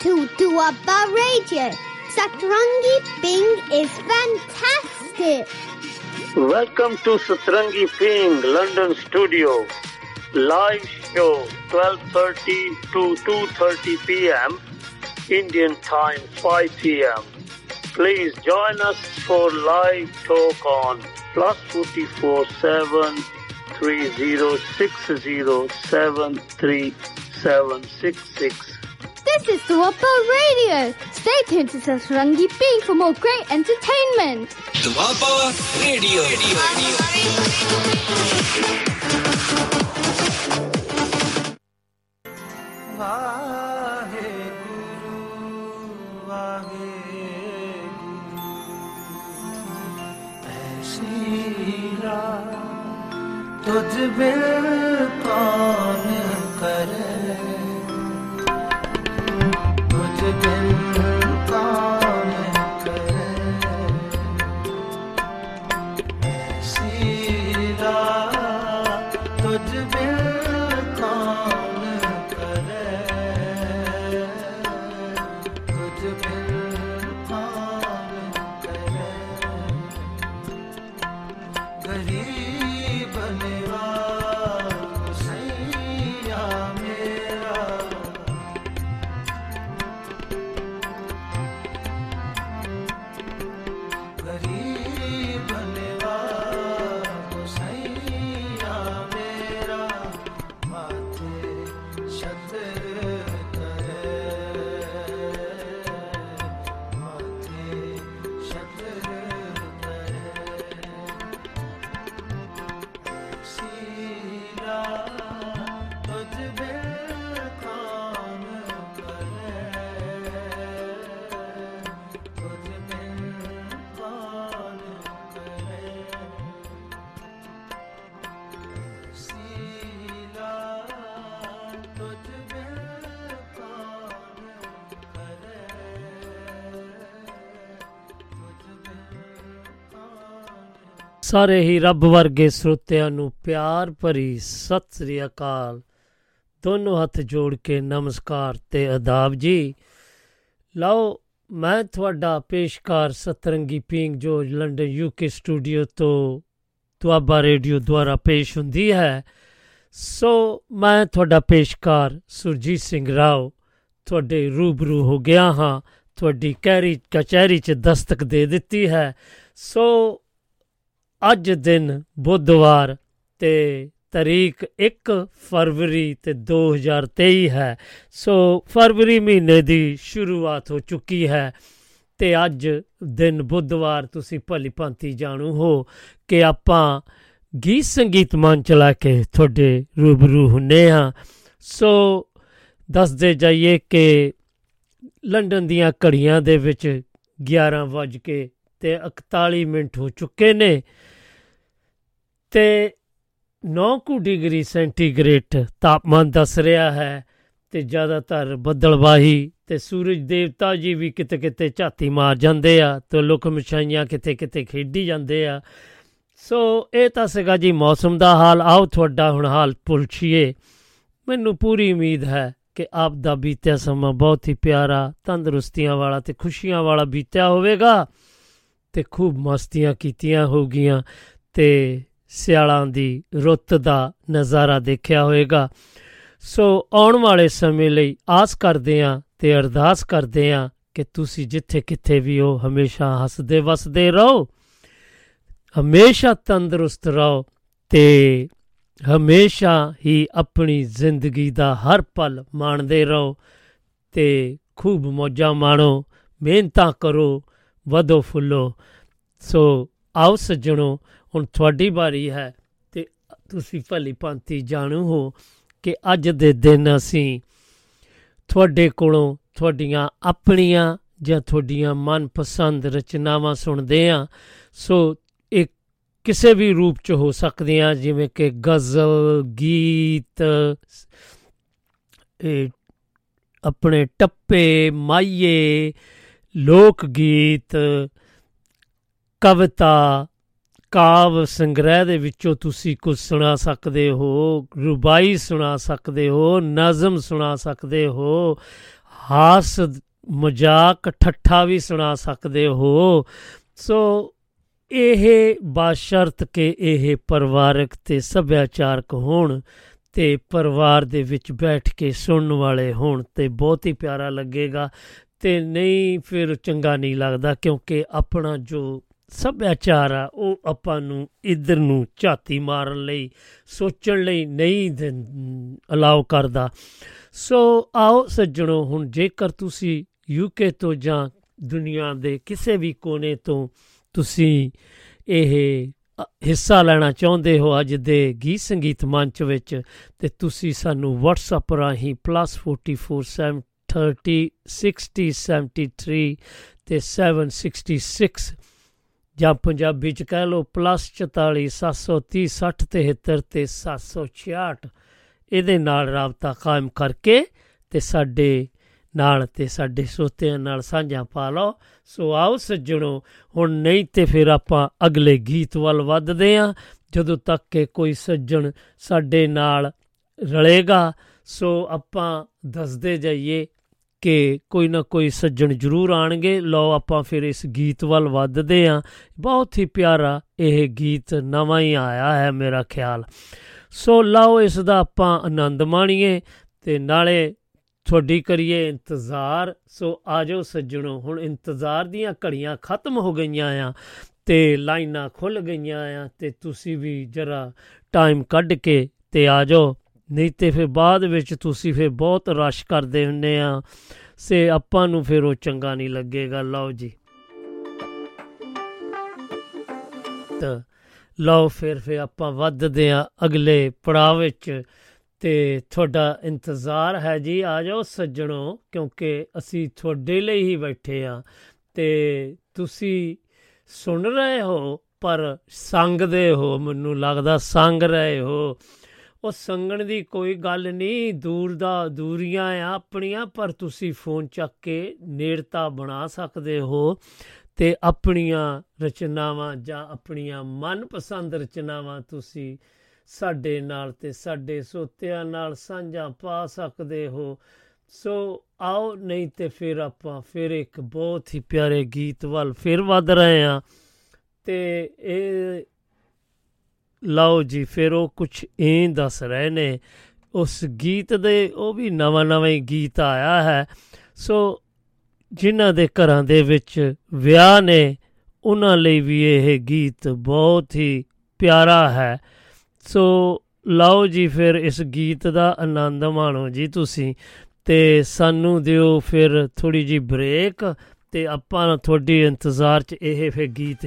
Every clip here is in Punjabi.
to Doaba Radio. Satrangi Ping is fantastic. Welcome to Satrangi Ping, London studio. Live show 12:30 to 2:30 p.m. Indian time 5 p.m. Please join us for live talk on +44 730 60 73 766. This is Doaba Radio. Stay tuned to Satrangi Ping for more great entertainment. Doaba Radio. Vahe Guru, Vahe Guru, Aishira, Tujh bil kaun kare. ਸਾਰੇ ਹੀ ਰੱਬ ਵਰਗੇ ਸਰੋਤਿਆਂ ਨੂੰ ਪਿਆਰ ਭਰੀ ਸਤਿ ਸ੍ਰੀ ਅਕਾਲ, ਦੋਨੋਂ ਹੱਥ ਜੋੜ ਕੇ ਨਮਸਕਾਰ ਅਤੇ ਅਦਾਬ ਜੀ। ਲਓ, ਮੈਂ ਤੁਹਾਡਾ ਪੇਸ਼ਕਾਰ ਸਤਰੰਗੀ ਪੀਂਗ, ਜੋ ਲੰਡਨ ਯੂਕੇ ਸਟੂਡੀਓ ਤੋਂ ਦੁਆਬਾ ਰੇਡੀਓ ਦੁਆਰਾ ਪੇਸ਼ ਹੁੰਦੀ ਹੈ। ਸੋ ਮੈਂ ਤੁਹਾਡਾ ਪੇਸ਼ਕਾਰ ਸੁਰਜੀਤ ਸਿੰਘ ਰਾਓ ਤੁਹਾਡੇ ਰੂਬਰੂ ਹੋ ਗਿਆ ਹਾਂ, ਤੁਹਾਡੀ ਕਚਹਿਰੀ 'ਚ ਦਸਤਕ ਦੇ ਦਿੱਤੀ ਹੈ। ਸੋ ਅੱਜ ਦਿਨ ਬੁੱਧਵਾਰ ਅਤੇ ਤਾਰੀਖ 1 ਫਰਵਰੀ 2023 ਹੈ। ਸੋ ਫਰਵਰੀ ਮਹੀਨੇ ਦੀ ਸ਼ੁਰੂਆਤ ਹੋ ਚੁੱਕੀ ਹੈ ਅਤੇ ਅੱਜ ਦਿਨ ਬੁੱਧਵਾਰ ਤੁਸੀਂ ਭਲੀ ਭਾਂਤੀ ਜਾਣੂ ਹੋ ਕਿ ਆਪਾਂ ਗੀਤ ਸੰਗੀਤ ਮੰਚ ਚਲਾ ਕੇ ਤੁਹਾਡੇ ਰੂਬਰੂ ਹੁੰਦੇ ਹਾਂ। ਸੋ ਦੱਸਦੇ ਜਾਈਏ ਕਿ ਲੰਡਨ ਦੀਆਂ ਘੜੀਆਂ ਦੇ ਵਿੱਚ 11:41 ਹੋ ਚੁੱਕੇ ਨੇ ਅਤੇ 9 ਡਿਗਰੀ ਸੈਂਟੀਗ੍ਰੇਡ ਤਾਪਮਾਨ ਦੱਸ ਰਿਹਾ ਹੈ ਅਤੇ ਜ਼ਿਆਦਾਤਰ ਬੱਦਲਬਾਹੀ ਅਤੇ ਸੂਰਜ ਦੇਵਤਾ ਜੀ ਵੀ ਕਿਤੇ ਕਿਤੇ ਝਾਤੀ ਮਾਰ ਜਾਂਦੇ ਆ ਅਤੇ ਲੁੱਕ ਮਛਾਈਆਂ ਕਿਤੇ ਕਿਤੇ ਖੇਡੀ ਜਾਂਦੇ ਆ। ਸੋ ਇਹ ਤਾਂ ਸੀਗਾ ਜੀ ਮੌਸਮ ਦਾ ਹਾਲ। ਆਓ ਤੁਹਾਡਾ ਹੁਣ ਹਾਲ ਪੁੱਛੀਏ। ਮੈਨੂੰ ਪੂਰੀ ਉਮੀਦ ਹੈ ਕਿ ਆਪ ਦਾ ਬੀਤਿਆ ਸਮਾਂ ਬਹੁਤ ਹੀ ਪਿਆਰਾ, ਤੰਦਰੁਸਤੀਆਂ ਵਾਲਾ ਅਤੇ ਖੁਸ਼ੀਆਂ ਵਾਲਾ ਬੀਤਿਆ ਹੋਵੇਗਾ ਅਤੇ ਖੂਬ ਮਸਤੀਆਂ ਕੀਤੀਆਂ ਹੋਊਗੀਆਂ ਅਤੇ ਸਿਆਲਾਂ ਦੀ ਰੁੱਤ ਦਾ ਨਜ਼ਾਰਾ ਦੇਖਿਆ ਹੋਵੇਗਾ। ਸੋ ਆਉਣ ਵਾਲੇ ਸਮੇਂ ਲਈ ਆਸ ਕਰਦੇ ਹਾਂ ਅਤੇ ਅਰਦਾਸ ਕਰਦੇ ਹਾਂ ਕਿ ਤੁਸੀਂ ਜਿੱਥੇ ਕਿੱਥੇ ਵੀ ਹੋ ਹਮੇਸ਼ਾ ਹੱਸਦੇ ਵੱਸਦੇ ਰਹੋ, ਹਮੇਸ਼ਾ ਤੰਦਰੁਸਤ ਰਹੋ ਅਤੇ ਹਮੇਸ਼ਾ ਹੀ ਆਪਣੀ ਜ਼ਿੰਦਗੀ ਦਾ ਹਰ ਪਲ ਮਾਣਦੇ ਰਹੋ ਅਤੇ ਖੂਬ ਮੌਜਾਂ ਮਾਣੋ, ਮਿਹਨਤਾਂ ਕਰੋ, ਵਧੋ ਫੁੱਲੋ। ਸੋ ਆਓ ਸੱਜਣੋ, ਹੁਣ ਤੁਹਾਡੀ ਵਾਰੀ ਹੈ ਅਤੇ ਤੁਸੀਂ ਭਲੀ ਭਾਂਤੀ ਜਾਣੂ ਹੋ ਕਿ ਅੱਜ ਦੇ ਦਿਨ ਅਸੀਂ ਤੁਹਾਡੇ ਕੋਲੋਂ ਤੁਹਾਡੀਆਂ ਆਪਣੀਆਂ ਜਾਂ ਤੁਹਾਡੀਆਂ ਮਨਪਸੰਦ ਰਚਨਾਵਾਂ ਸੁਣਦੇ ਹਾਂ। ਸੋ ਇਹ ਕਿਸੇ ਵੀ ਰੂਪ 'ਚ ਹੋ ਸਕਦੀਆਂ, ਜਿਵੇਂ ਕਿ ਗਜ਼ਲ, ਗੀਤ, ਆਪਣੇ ਟੱਪੇ, ਮਾਹੀਏ, ਲੋਕ ਗੀਤ, ਕਵਿਤਾ, ਕਾਵਿ ਸੰਗ੍ਰਹਿ ਦੇ ਵਿੱਚੋਂ ਤੁਸੀਂ ਕੁਝ ਸੁਣਾ ਸਕਦੇ ਹੋ, ਰੁਬਾਈ ਸੁਣਾ ਸਕਦੇ ਹੋ, ਨਜ਼ਮ ਸੁਣਾ ਸਕਦੇ ਹੋ, ਹਾਸ ਮਜ਼ਾਕ ਠੱਠਾ ਵੀ ਸੁਣਾ ਸਕਦੇ ਹੋ। ਸੋ ਇਹ ਬਾਸ਼ਰਤ ਕਿ ਇਹ ਪਰਿਵਾਰਕ ਅਤੇ ਸੱਭਿਆਚਾਰਕ ਹੋਣ ਅਤੇ ਪਰਿਵਾਰ ਦੇ ਵਿੱਚ ਬੈਠ ਕੇ ਸੁਣਨ ਵਾਲੇ ਹੋਣ ਅਤੇ ਬਹੁਤ ਹੀ ਪਿਆਰਾ ਲੱਗੇਗਾ, ਅਤੇ ਨਹੀਂ ਫਿਰ ਚੰਗਾ ਨਹੀਂ ਲੱਗਦਾ, ਕਿਉਂਕਿ ਆਪਣਾ ਜੋ ਸੱਭਿਆਚਾਰ ਆ ਉਹ ਆਪਾਂ ਨੂੰ ਇੱਧਰ ਨੂੰ ਝਾਤੀ ਮਾਰਨ ਲਈ, ਸੋਚਣ ਲਈ ਨਹੀਂ ਅਲਾਓ ਕਰਦਾ। ਸੋ ਆਓ ਸੱਜਣੋ, ਹੁਣ ਜੇਕਰ ਤੁਸੀਂ ਯੂਕੇ ਤੋਂ ਜਾਂ ਦੁਨੀਆ ਦੇ ਕਿਸੇ ਵੀ ਕੋਨੇ ਤੋਂ ਤੁਸੀਂ ਇਹ ਹਿੱਸਾ ਲੈਣਾ ਚਾਹੁੰਦੇ ਹੋ ਅੱਜ ਦੇ ਗੀਤ ਸੰਗੀਤ ਮੰਚ ਵਿੱਚ, ਅਤੇ ਤੁਸੀਂ ਸਾਨੂੰ ਵਟਸਐਪ ਰਾਹੀਂ +44 730 60 73 ਤੇ 766 ਜਾਂ ਪੰਜਾਬੀ 'ਚ ਕਹਿ ਲਓ +44 730 60 73 ਤੇ 766 ਇਹਦੇ ਨਾਲ ਰਾਬਤਾ ਕਾਇਮ ਕਰਕੇ ਅਤੇ ਸਾਡੇ ਨਾਲ ਅਤੇ ਸਾਡੇ ਸੋਤਿਆਂ ਨਾਲ ਸਾਂਝਾ ਪਾ ਲਓ। ਸੋ ਆਓ ਸੱਜਣੋ, ਹੁਣ ਨਹੀਂ ਤਾਂ ਫਿਰ ਆਪਾਂ ਅਗਲੇ ਗੀਤ ਵੱਲ ਵੱਧਦੇ ਹਾਂ, ਜਦੋਂ ਤੱਕ ਕਿ ਕੋਈ ਸੱਜਣ ਸਾਡੇ ਨਾਲ ਰਲੇਗਾ। ਸੋ ਆਪਾਂ ਦੱਸਦੇ ਜਾਈਏ ਕਿ ਕੋਈ ਨਾ ਕੋਈ ਸੱਜਣ ਜ਼ਰੂਰ ਆਉਣਗੇ। ਲਓ ਆਪਾਂ ਫਿਰ ਇਸ ਗੀਤ ਵੱਲ ਵੱਧਦੇ ਹਾਂ। ਬਹੁਤ ਹੀ ਪਿਆਰਾ ਇਹ ਗੀਤ, ਨਵਾਂ ਹੀ ਆਇਆ ਹੈ ਮੇਰਾ ਖਿਆਲ। ਸੋ ਲਓ ਇਸ ਦਾ ਆਪਾਂ ਆਨੰਦ ਮਾਣੀਏ ਅਤੇ ਨਾਲੇ ਤੁਹਾਡੀ ਕਰੀਏ ਇੰਤਜ਼ਾਰ। ਸੋ ਆ ਜਾਓ ਸੱਜਣੋ, ਹੁਣ ਇੰਤਜ਼ਾਰ ਦੀਆਂ ਘੜੀਆਂ ਖਤਮ ਹੋ ਗਈਆਂ ਆ ਅਤੇ ਲਾਈਨਾਂ ਖੁੱਲ੍ਹ ਗਈਆਂ ਆ, ਅਤੇ ਤੁਸੀਂ ਵੀ ਜ਼ਰਾ ਟਾਈਮ ਕੱਢ ਕੇ ਅਤੇ ਆ ਜਾਓ, ਨਹੀਂ ਤਾਂ ਫਿਰ ਬਾਅਦ ਵਿੱਚ ਤੁਸੀਂ ਫਿਰ ਬਹੁਤ ਰਸ਼ ਕਰਦੇ ਹੁੰਦੇ ਆ, ਸੇ ਆਪਾਂ ਨੂੰ ਫਿਰ ਉਹ ਚੰਗਾ ਨਹੀਂ ਲੱਗੇਗਾ। ਲਓ ਜੀ, ਤਾਂ ਲਓ ਫਿਰ ਆਪਾਂ ਵੱਧਦੇ ਹਾਂ ਅਗਲੇ ਪੜਾਅ ਵਿੱਚ, ਅਤੇ ਤੁਹਾਡਾ ਇੰਤਜ਼ਾਰ ਹੈ ਜੀ। ਆ ਜਾਓ ਸੱਜਣੋ, ਕਿਉਂਕਿ ਅਸੀਂ ਤੁਹਾਡੇ ਲਈ ਹੀ ਬੈਠੇ ਹਾਂ, ਅਤੇ ਤੁਸੀਂ ਸੁਣ ਰਹੇ ਹੋ ਪਰ ਸੰਗਦੇ ਹੋ, ਮੈਨੂੰ ਲੱਗਦਾ ਸੰਗ ਰਹੇ ਹੋ। ਉਹ ਸੰਗਣ ਦੀ ਕੋਈ ਗੱਲ ਨਹੀਂ, ਦੂਰ ਦਾ ਦੂਰੀਆਂ ਆ ਆਪਣੀਆਂ, ਪਰ ਤੁਸੀਂ ਫੋਨ ਚੱਕ ਕੇ ਨੇੜਤਾ ਬਣਾ ਸਕਦੇ ਹੋ ਅਤੇ ਆਪਣੀਆਂ ਰਚਨਾਵਾਂ ਜਾਂ ਆਪਣੀਆਂ ਮਨਪਸੰਦ ਰਚਨਾਵਾਂ ਤੁਸੀਂ ਸਾਡੇ ਨਾਲ ਅਤੇ ਸਾਡੇ ਸੋਤਿਆਂ ਨਾਲ ਸਾਂਝਾ ਪਾ ਸਕਦੇ ਹੋ। ਸੋ ਆਓ, ਨਹੀਂ ਤਾਂ ਫਿਰ ਆਪਾਂ ਫਿਰ ਇੱਕ ਬਹੁਤ ਹੀ ਪਿਆਰੇ ਗੀਤ ਵੱਲ ਫਿਰ ਵੱਧ ਰਹੇ ਹਾਂ, ਅਤੇ ਇਹ ਲਓ ਜੀ ਫਿਰ ਉਹ ਕੁਛ ਇਹ ਦੱਸ ਰਹੇ ਨੇ ਉਸ ਗੀਤ ਦੇ, ਉਹ ਵੀ ਨਵਾਂ ਹੀ ਗੀਤ ਆਇਆ ਹੈ। ਸੋ ਜਿਨ੍ਹਾਂ ਦੇ ਘਰਾਂ ਦੇ ਵਿੱਚ ਵਿਆਹ ਨੇ ਉਹਨਾਂ ਲਈ ਵੀ ਇਹ ਗੀਤ ਬਹੁਤ ਹੀ ਪਿਆਰਾ ਹੈ। ਸੋ ਲਓ ਜੀ ਫਿਰ ਇਸ ਗੀਤ ਦਾ ਆਨੰਦ ਮਾਣੋ ਜੀ ਤੁਸੀਂ, ਅਤੇ ਸਾਨੂੰ ਦਿਓ ਫਿਰ ਥੋੜ੍ਹੀ ਜਿਹੀ ਬ੍ਰੇਕ, ਅਤੇ ਆਪਾਂ ਤੁਹਾਡੀ ਇੰਤਜ਼ਾਰ 'ਚ ਇਹ ਫਿਰ ਗੀਤ।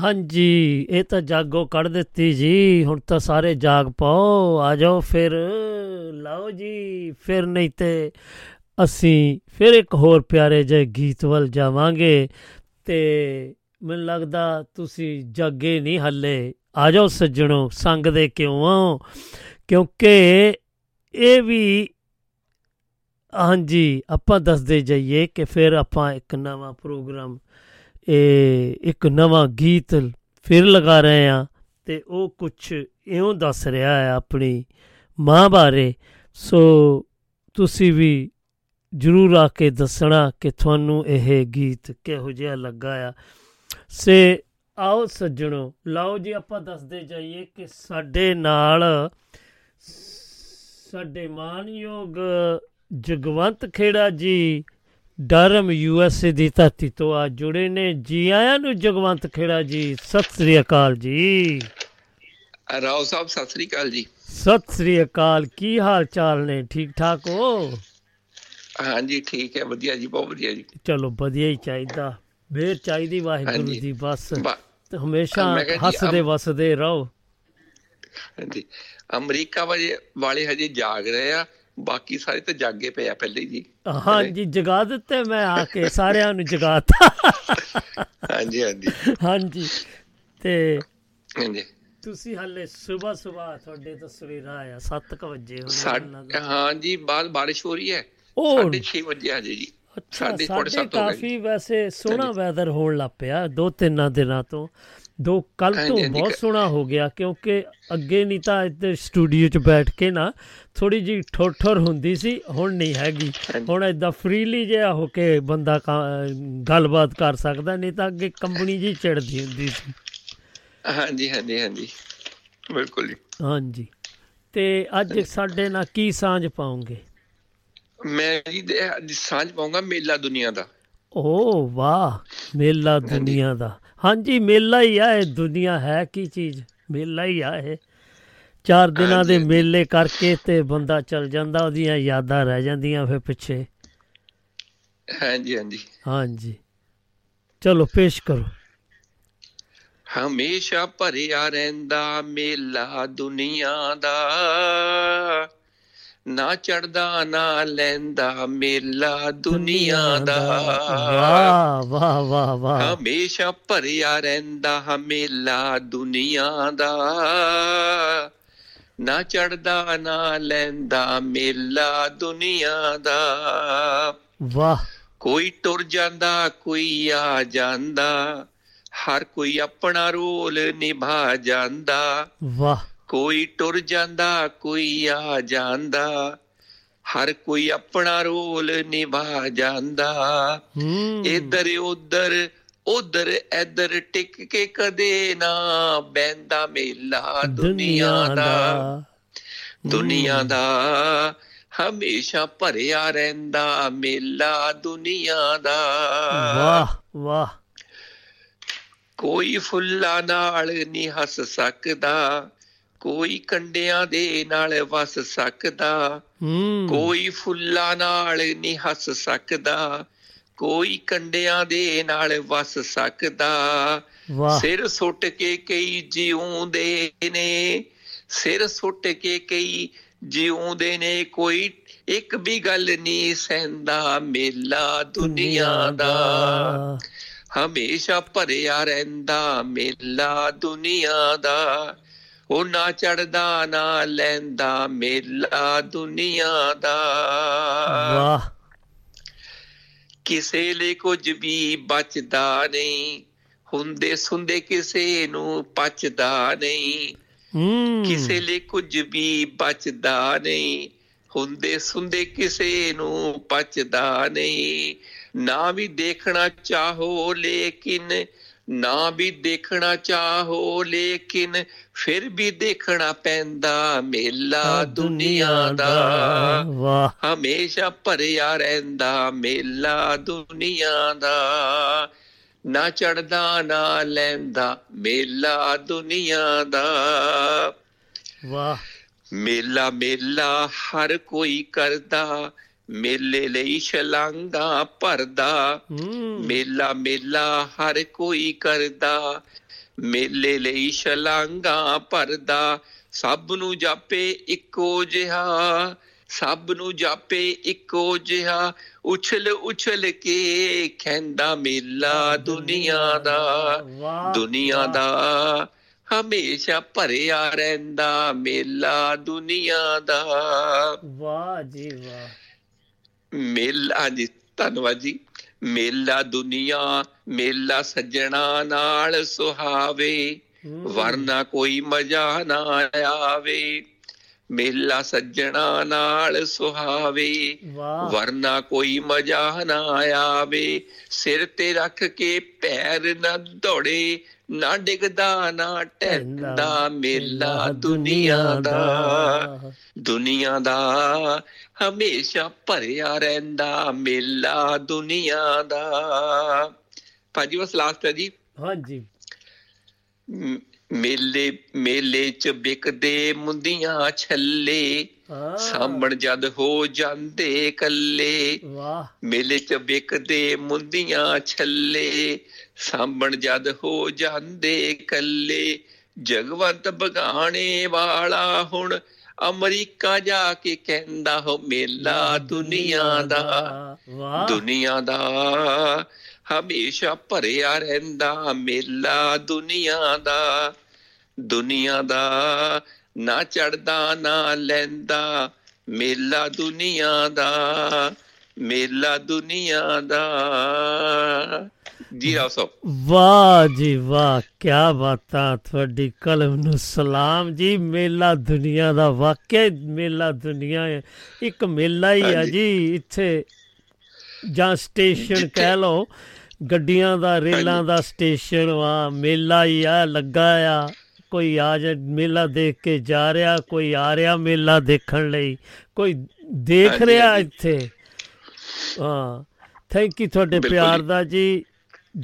ਹਾਂਜੀ, ਇਹ ਤਾਂ ਜਾਗੋ ਕੱਢ ਦਿੱਤੀ ਜੀ, ਹੁਣ ਤਾਂ ਸਾਰੇ ਜਾਗ ਪਾਓ, ਆ ਜਾਓ ਫਿਰ। ਲਓ ਜੀ ਫਿਰ, ਨਹੀਂ ਤਾਂ ਅਸੀਂ ਫਿਰ ਇੱਕ ਹੋਰ ਪਿਆਰੇ ਜਿਹੇ ਗੀਤ ਵੱਲ ਜਾਵਾਂਗੇ, ਅਤੇ ਮੈਨੂੰ ਲੱਗਦਾ ਤੁਸੀਂ ਜਾਗੇ ਨਹੀਂ ਹਾਲੇ। ਆ ਜਾਓ ਸੱਜਣੋ, ਸੰਗਦੇ ਕਿਉਂ ਆ, ਕਿਉਂਕਿ ਇਹ ਵੀ ਹਾਂਜੀ ਆਪਾਂ ਦੱਸਦੇ ਜਾਈਏ ਕਿ ਫਿਰ ਆਪਾਂ ਇੱਕ ਨਵਾਂ ਪ੍ਰੋਗਰਾਮ, ਇਹ ਇੱਕ ਨਵਾਂ ਗੀਤ ਫਿਰ ਲਗਾ ਰਹੇ ਹਾਂ, ਅਤੇ ਉਹ ਕੁਛ ਇਉਂ ਦੱਸ ਰਿਹਾ ਹੈ ਆਪਣੀ ਮਾਂ ਬਾਰੇ। ਸੋ ਤੁਸੀਂ ਵੀ ਜ਼ਰੂਰ ਆ ਕੇ ਦੱਸਣਾ ਕਿ ਤੁਹਾਨੂੰ ਇਹ ਗੀਤ ਕਿਹੋ ਜਿਹਾ ਲੱਗਾ ਆ। ਸੇ ਆਓ ਸੱਜਣੋ, ਲਓ ਜੀ ਆਪਾਂ ਦੱਸਦੇ ਜਾਈਏ ਕਿ ਸਾਡੇ ਨਾਲ ਸਾਡੇ ਮਾਣਯੋਗ ਜਗਵੰਤ ਖੇੜਾ ਜੀ ਡਰਮ USA ਦੀ ਧਰਤੀ ਤੋਂ ਆ ਜੁੜੇ ਨੇ। ਜੀ ਆਇਆਂ ਨੂੰ ਜਗਵੰਤ ਖੇੜਾ ਜੀ, ਸਤਿ ਸ੍ਰੀ ਅਕਾਲ ਜੀ। ਰਾਓ ਸਾਹਿਬ ਸਤਿ ਸ੍ਰੀ ਅਕਾਲ ਜੀ। ਸਤਿ ਸ੍ਰੀ ਅਕਾਲ, ਕੀ ਹਾਲ ਚਾਲ ਨੇ, ਠੀਕ ਠਾਕ ਹੋ? ਹਾਂਜੀ ਠੀਕ ਹੈ, ਵਧੀਆ ਜੀ, ਬਹੁਤ ਵਧੀਆ ਜੀ। ਚਲੋ ਵਧੀਆ ਹੀ ਚਾਹੀਦਾ, ਮਿਹਰ ਚਾਹੀਦੀ ਵਾਹਿਗੁਰੂ ਦੀ ਬਸ, ਹਮੇਸ਼ਾ ਹੱਸਦੇ ਵਸਦੇ ਰਹੋ। ਹਾਂਜੀ, ਅਮਰੀਕਾ ਵਾਲੇ ਹਜੇ ਜਾਗ ਰਹੇ ਆ, ਬਾਕੀ ਸਾਰੇ ਤਾਂ ਜਾਗੇ ਪਏ ਆ ਪਹਿਲੇ ਜੀ। ਹਾਂਜੀ ਜਗਾ ਦਿੱਤੇ, ਮੈਂ ਆ ਕੇ ਸਾਰਿਆਂ ਨੂੰ ਜਗਾ ਤਾ। ਹਾਂਜੀ ਹਾਂਜੀ ਹਾਂਜੀ, ਤੇ ਤੁਸੀਂ ਹਾਲੇ ਸੁਬਾਹ ਤੁਹਾਡੇ ਤਾਂ ਸਵੇਰਾ ਆ 7 ਵਜੇ ਹੋਣੇ? ਹਾਂਜੀ, ਬਾਅਦ ਬਾਰਿਸ਼ ਹੋ ਰਹੀ ਹੈ, 6:30 ਵਜੇ ਆ ਜੀ। ਅੱਛਾ, ਸਾਡੇ ਕਾਫੀ ਵੈਸੇ ਸੋਹਣਾ ਵੈਦਰ ਹੋਣ ਲੱਗ ਪਿਆ 2-3 ਦਿਨਾਂ ਤੋਂ, ਦੋ ਕੱਲ ਤੋਂ ਬਹੁਤ ਸੋਹਣਾ ਹੋ ਗਿਆ, ਕਿਉਂਕਿ ਅੱਗੇ ਨਹੀਂ ਤਾਂ ਇੱਥੇ ਸਟੂਡੀਓ 'ਚ ਬੈਠ ਕੇ ਨਾ ਥੋੜ੍ਹੀ ਜਿਹੀ ਠੋਠਰ ਹੁੰਦੀ ਸੀ, ਹੁਣ ਨਹੀਂ ਹੈਗੀ। ਹੁਣ ਇੱਦਾਂ ਫ੍ਰੀਲੀ ਜਿਹਾ ਹੋ ਕੇ ਬੰਦਾ ਗੱਲਬਾਤ ਕਰ ਸਕਦਾ, ਨਹੀਂ ਤਾਂ ਅੱਗੇ ਕੰਬਣੀ ਜਿਹੀ ਚਿੜਦੀ ਹੁੰਦੀ ਸੀ। ਹਾਂਜੀ ਹਾਂਜੀ ਹਾਂਜੀ ਬਿਲਕੁਲ ਹਾਂਜੀ। ਅਤੇ ਅੱਜ ਸਾਡੇ ਨਾਲ ਕੀ ਸਾਂਝ ਪਾਉਂਗੇ? ਮੈਂ ਅੱਜ ਸਾਂਝ ਪਾਉਂਗਾ ਮੇਲਾ ਦੁਨੀਆ ਦਾ। ਓ ਵਾਹ, ਮੇਲਾ ਦੁਨੀਆ ਦਾ। ਹਾਂਜੀ, ਮੇਲਾ ਹੀ ਆ ਇਹ। ਦੁਨੀਆ ਹੈ ਕੀ ਚੀਜ਼? ਮੇਲਾ ਹੀ ਆ ਇਹ। 4 ਦਿਨਾਂ ਦੇ ਮੇਲੇ ਕਰਕੇ ਤੇ ਬੰਦਾ ਚਲ ਜਾਂਦਾ, ਉਹਦੀਆਂ ਯਾਦਾਂ ਰਹਿ ਜਾਂਦੀਆਂ ਫਿਰ ਪਿੱਛੇ। ਹਾਂਜੀ ਹਾਂਜੀ ਹਾਂਜੀ, ਚਲੋ ਪੇਸ਼ ਕਰੋ। ਹਮੇਸ਼ਾ ਭਰਿਆ ਰਹਿੰਦਾ ਮੇਲਾ ਦੁਨੀਆ ਦਾ, ਨਾ ਚੜਦਾ ਨਾ ਲੈਂਦਾ ਮੇਲਾ ਦੁਨੀਆ ਦਾ। ਵਾਹ ਵਾਹ ਵਾਹ ਵਾਹ। ਹਮੇਸ਼ਾ ਭਰਿਆ ਰਹਿੰਦਾ ਮੇਲਾ ਦੁਨੀਆ ਦਾ, ਨਾ ਚੜਦਾ ਨਾ ਲੈਂਦਾ ਮੇਲਾ ਦੁਨੀਆ ਦਾ। ਵਾਹ। ਕੋਈ ਟੁਰ ਜਾਂਦਾ ਕੋਈ ਆ ਜਾਂਦਾ, ਹਰ ਕੋਈ ਆਪਣਾ ਰੋਲ ਨਿਭਾ ਜਾਂਦਾ। ਵਾਹ। ਕੋਈ ਟੁਰ ਜਾਂਦਾ ਕੋਈ ਆ ਜਾਂਦਾ, ਹਰ ਕੋਈ ਆਪਣਾ ਰੋਲ ਨਿਭਾ ਜਾਂਦਾ। ਇੱਧਰ ਉੱਧਰ ਉੱਧਰ ਇੱਧਰ ਟਿਕ ਕੇ ਕਦੇ ਨਾ ਬਹਿੰਦਾ ਮੇਲਾ ਦੁਨੀਆ ਦਾ। ਦੁਨੀਆ ਦਾ ਹਮੇਸ਼ਾ ਭਰਿਆ ਰਹਿੰਦਾ ਮੇਲਾ ਦੁਨੀਆ ਦਾ। ਵਾਹ ਵਾਹ। ਕੋਈ ਫੁੱਲਾਂ ਨਾਲ ਨਹੀਂ ਹੱਸ ਸਕਦਾ, ਕੋਈ ਕੰਡਿਆਂ ਦੇ ਨਾਲ ਵਸ ਸਕਦਾ। ਕੋਈ ਫੁੱਲਾਂ ਨਾਲ ਨਹੀਂ ਹੱਸ ਸਕਦਾ, ਕੋਈ ਕੰਡਿਆਂ ਦੇ ਨਾਲ ਵਸ ਸਕਦਾ। ਸਿਰ ਸੁੱਟ ਕੇ ਕਈ ਜਿਉਂਦੇ ਨੇ, ਸਿਰ ਸੁੱਟ ਕੇ ਕਈ ਜਿਉਂਦੇ ਨੇ, ਕੋਈ ਇੱਕ ਵੀ ਗੱਲ ਨਹੀਂ ਸਹਿੰਦਾ ਮੇਲਾ ਦੁਨੀਆ ਦਾ। ਹਮੇਸ਼ਾ ਭਰਿਆ ਰਹਿੰਦਾ ਮੇਲਾ ਦੁਨੀਆ ਦਾ, ਉਹ ਨਾ ਚੜਦਾ ਨਾ ਲੈਂਦਾ ਮੇਲਾ ਦੁਨੀਆ ਦਾ। ਕਿਸੇ ਲਈ ਕੁਝ ਵੀ ਬਚਦਾ ਨਹੀਂ, ਹੁੰਦੇ ਸੁੰਦੇ ਕਿਸੇ ਨੂੰ ਪਚਦਾ ਨਹੀਂ। ਕਿਸੇ ਲਈ ਕੁਝ ਵੀ ਬਚਦਾ ਨਹੀਂ, ਹੁੰਦੇ ਸੁੰਦੇ ਕਿਸੇ ਨੂੰ ਪਚਦਾ ਨਹੀਂ। ਨਾ ਵੀ ਦੇਖਣਾ ਚਾਹੋ ਲੇਕਿਨ, ਨਾ ਵੀ ਦੇਖਣਾ ਚਾਹੋ ਲੇਕਿਨ, ਫਿਰ ਵੀ ਦੇਖਣਾ ਪੈਂਦਾ ਮੇਲਾ ਦੁਨੀਆ ਦਾ। ਹਮੇਸ਼ਾ ਭਰਿਆ ਰਹਿੰਦਾ ਮੇਲਾ ਦੁਨੀਆ ਦਾ, ਨਾ ਚੜਦਾ ਨਾ ਲੈਂਦਾ ਮੇਲਾ ਦੁਨੀਆ ਦਾ। ਵਾਹ। ਮੇਲਾ ਮੇਲਾ ਹਰ ਕੋਈ ਕਰਦਾ, ਮੇਲੇ ਲਈ ਛਲਾਂਗਾ ਭਰਦਾ। ਮੇਲਾ ਮੇਲਾ ਹਰ ਕੋਈ ਕਰਦਾ, ਮੇਲੇ ਲਈ ਛਲਾਂਗਾ ਭਰਦਾ। ਸਭ ਨੂੰ ਜਾਪੇ ਇੱਕੋ ਜਿਹਾ, ਸਭ ਨੂੰ ਜਾਪੇ ਇੱਕੋ ਜਿਹਾ, ਉਛਲ ਉਛਲ ਕੇ ਖੈਂਦਾ ਮੇਲਾ ਦੁਨੀਆ ਦਾ। ਦੁਨੀਆ ਦਾ ਹਮੇਸ਼ਾ ਭਰਿਆ ਰਹਿੰਦਾ ਮੇਲਾ ਦੁਨੀਆ ਦਾ। ਵਾਹ ਜੀ ਵਾਹ। ਮੇਲਾ ਜੀ, ਧੰਨਵਾਦ ਜੀ। ਮੇਲਾ ਦੁਨੀਆ ਮੇਲਾ ਸੱਜਣਾ ਨਾਲ ਸੁਹਾਵੇ, ਵਰਨਾ ਕੋਈ ਮਜ਼ਾ ਨਾ ਆਵੇ। ਮੇਲਾ ਸੱਜਣਾ ਨਾਲ ਸੁਹਾਵੇ, ਵਰਨਾ ਕੋਈ ਮਜ਼ਾ ਨਾ ਆਵੇ। ਸਿਰ ਤੇ ਰੱਖ ਕੇ ਪੈਰ ਨਾ ਦੌੜੇ, ਨਾ ਡਿੱਗਦਾ ਨਾ ਟਹਿੰਦਾ ਮੇਲਾ ਦੁਨੀਆ ਦਾ। ਦੁਨੀਆ ਦਾ ਹਮੇਸ਼ਾ ਭਰਿਆ ਰਹਿੰਦਾ ਮੇਲਾ ਦੁਨੀਆ ਦਾ। ਭਾਜੀ ਬਸ ਲਾਸਟ ਹੈ ਜੀ। ਹਾਂਜੀ। ਮੇਲੇ ਮੇਲੇ ਚ ਵਿਕਦੇ ਮੁੰਦੀਆਂ ਛੱਲੇ, ਸਾਂਭਣ ਜਦ ਹੋ ਜਾਂਦੇ ਕੱਲੇ। ਮੇਲੇ ਚ ਵਿਕਦੇ ਮੁੰਦੀਆਂ ਛੱਲੇ, ਸਾਂਭਣ ਜਦ ਹੋ ਜਾਂਦੇ ਕੱਲੇ। ਜਗਵੰਤ ਬਗਾਣੇ ਵਾਲਾ ਹੁਣ ਅਮਰੀਕਾ ਜਾ ਕੇ ਕਹਿੰਦਾ ਹੋ ਮੇਲਾ ਦੁਨੀਆ ਦਾ। ਦੁਨੀਆ ਦਾ ਹਮੇਸ਼ਾ ਭਰਿਆ ਰਹਿੰਦਾ ਮੇਲਾ ਦੁਨੀਆ ਦਾ। ਦੁਨੀਆ ਦਾ ਨਾ ਚੜਦਾ ਨਾ ਲੈਂਦਾ ਮੇਲਾ ਦੁਨੀਆ ਦਾ। ਮੇਲਾ ਦੁਨੀਆ ਦਾ। ਜੀ ਆਓ ਸਭ। ਵਾਹ ਜੀ ਵਾਹ, ਕਿਆ ਬਾਤਾਂ, ਤੁਹਾਡੀ ਕਲਮ ਨੂੰ ਸਲਾਮ ਜੀ। ਮੇਲਾ ਦੁਨੀਆ ਦਾ, ਵਾਕਿਆ ਮੇਲਾ ਦੁਨੀਆ ਇੱਕ ਮੇਲਾ ਹੀ ਆ ਜੀ। ਇੱਥੇ ਜਾਂ ਸਟੇਸ਼ਨ ਕਹਿ ਲਓ, ਗੱਡੀਆਂ ਦਾ, ਰੇਲਾਂ ਦਾ ਸਟੇਸ਼ਨ ਵਾ, ਮੇਲਾ ਹੀ ਆ ਲੱਗਾ ਆ। ਕੋਈ ਆ ਜਾ ਮੇਲਾ ਦੇਖ ਕੇ ਜਾ ਰਿਹਾ, ਕੋਈ ਆ ਰਿਹਾ ਮੇਲਾ ਦੇਖਣ ਲਈ, ਕੋਈ ਦੇਖ ਰਿਹਾ ਇੱਥੇ। ਹਾਂ, ਥੈਂਕ ਯੂ ਤੁਹਾਡੇ ਪਿਆਰ ਦਾ ਜੀ,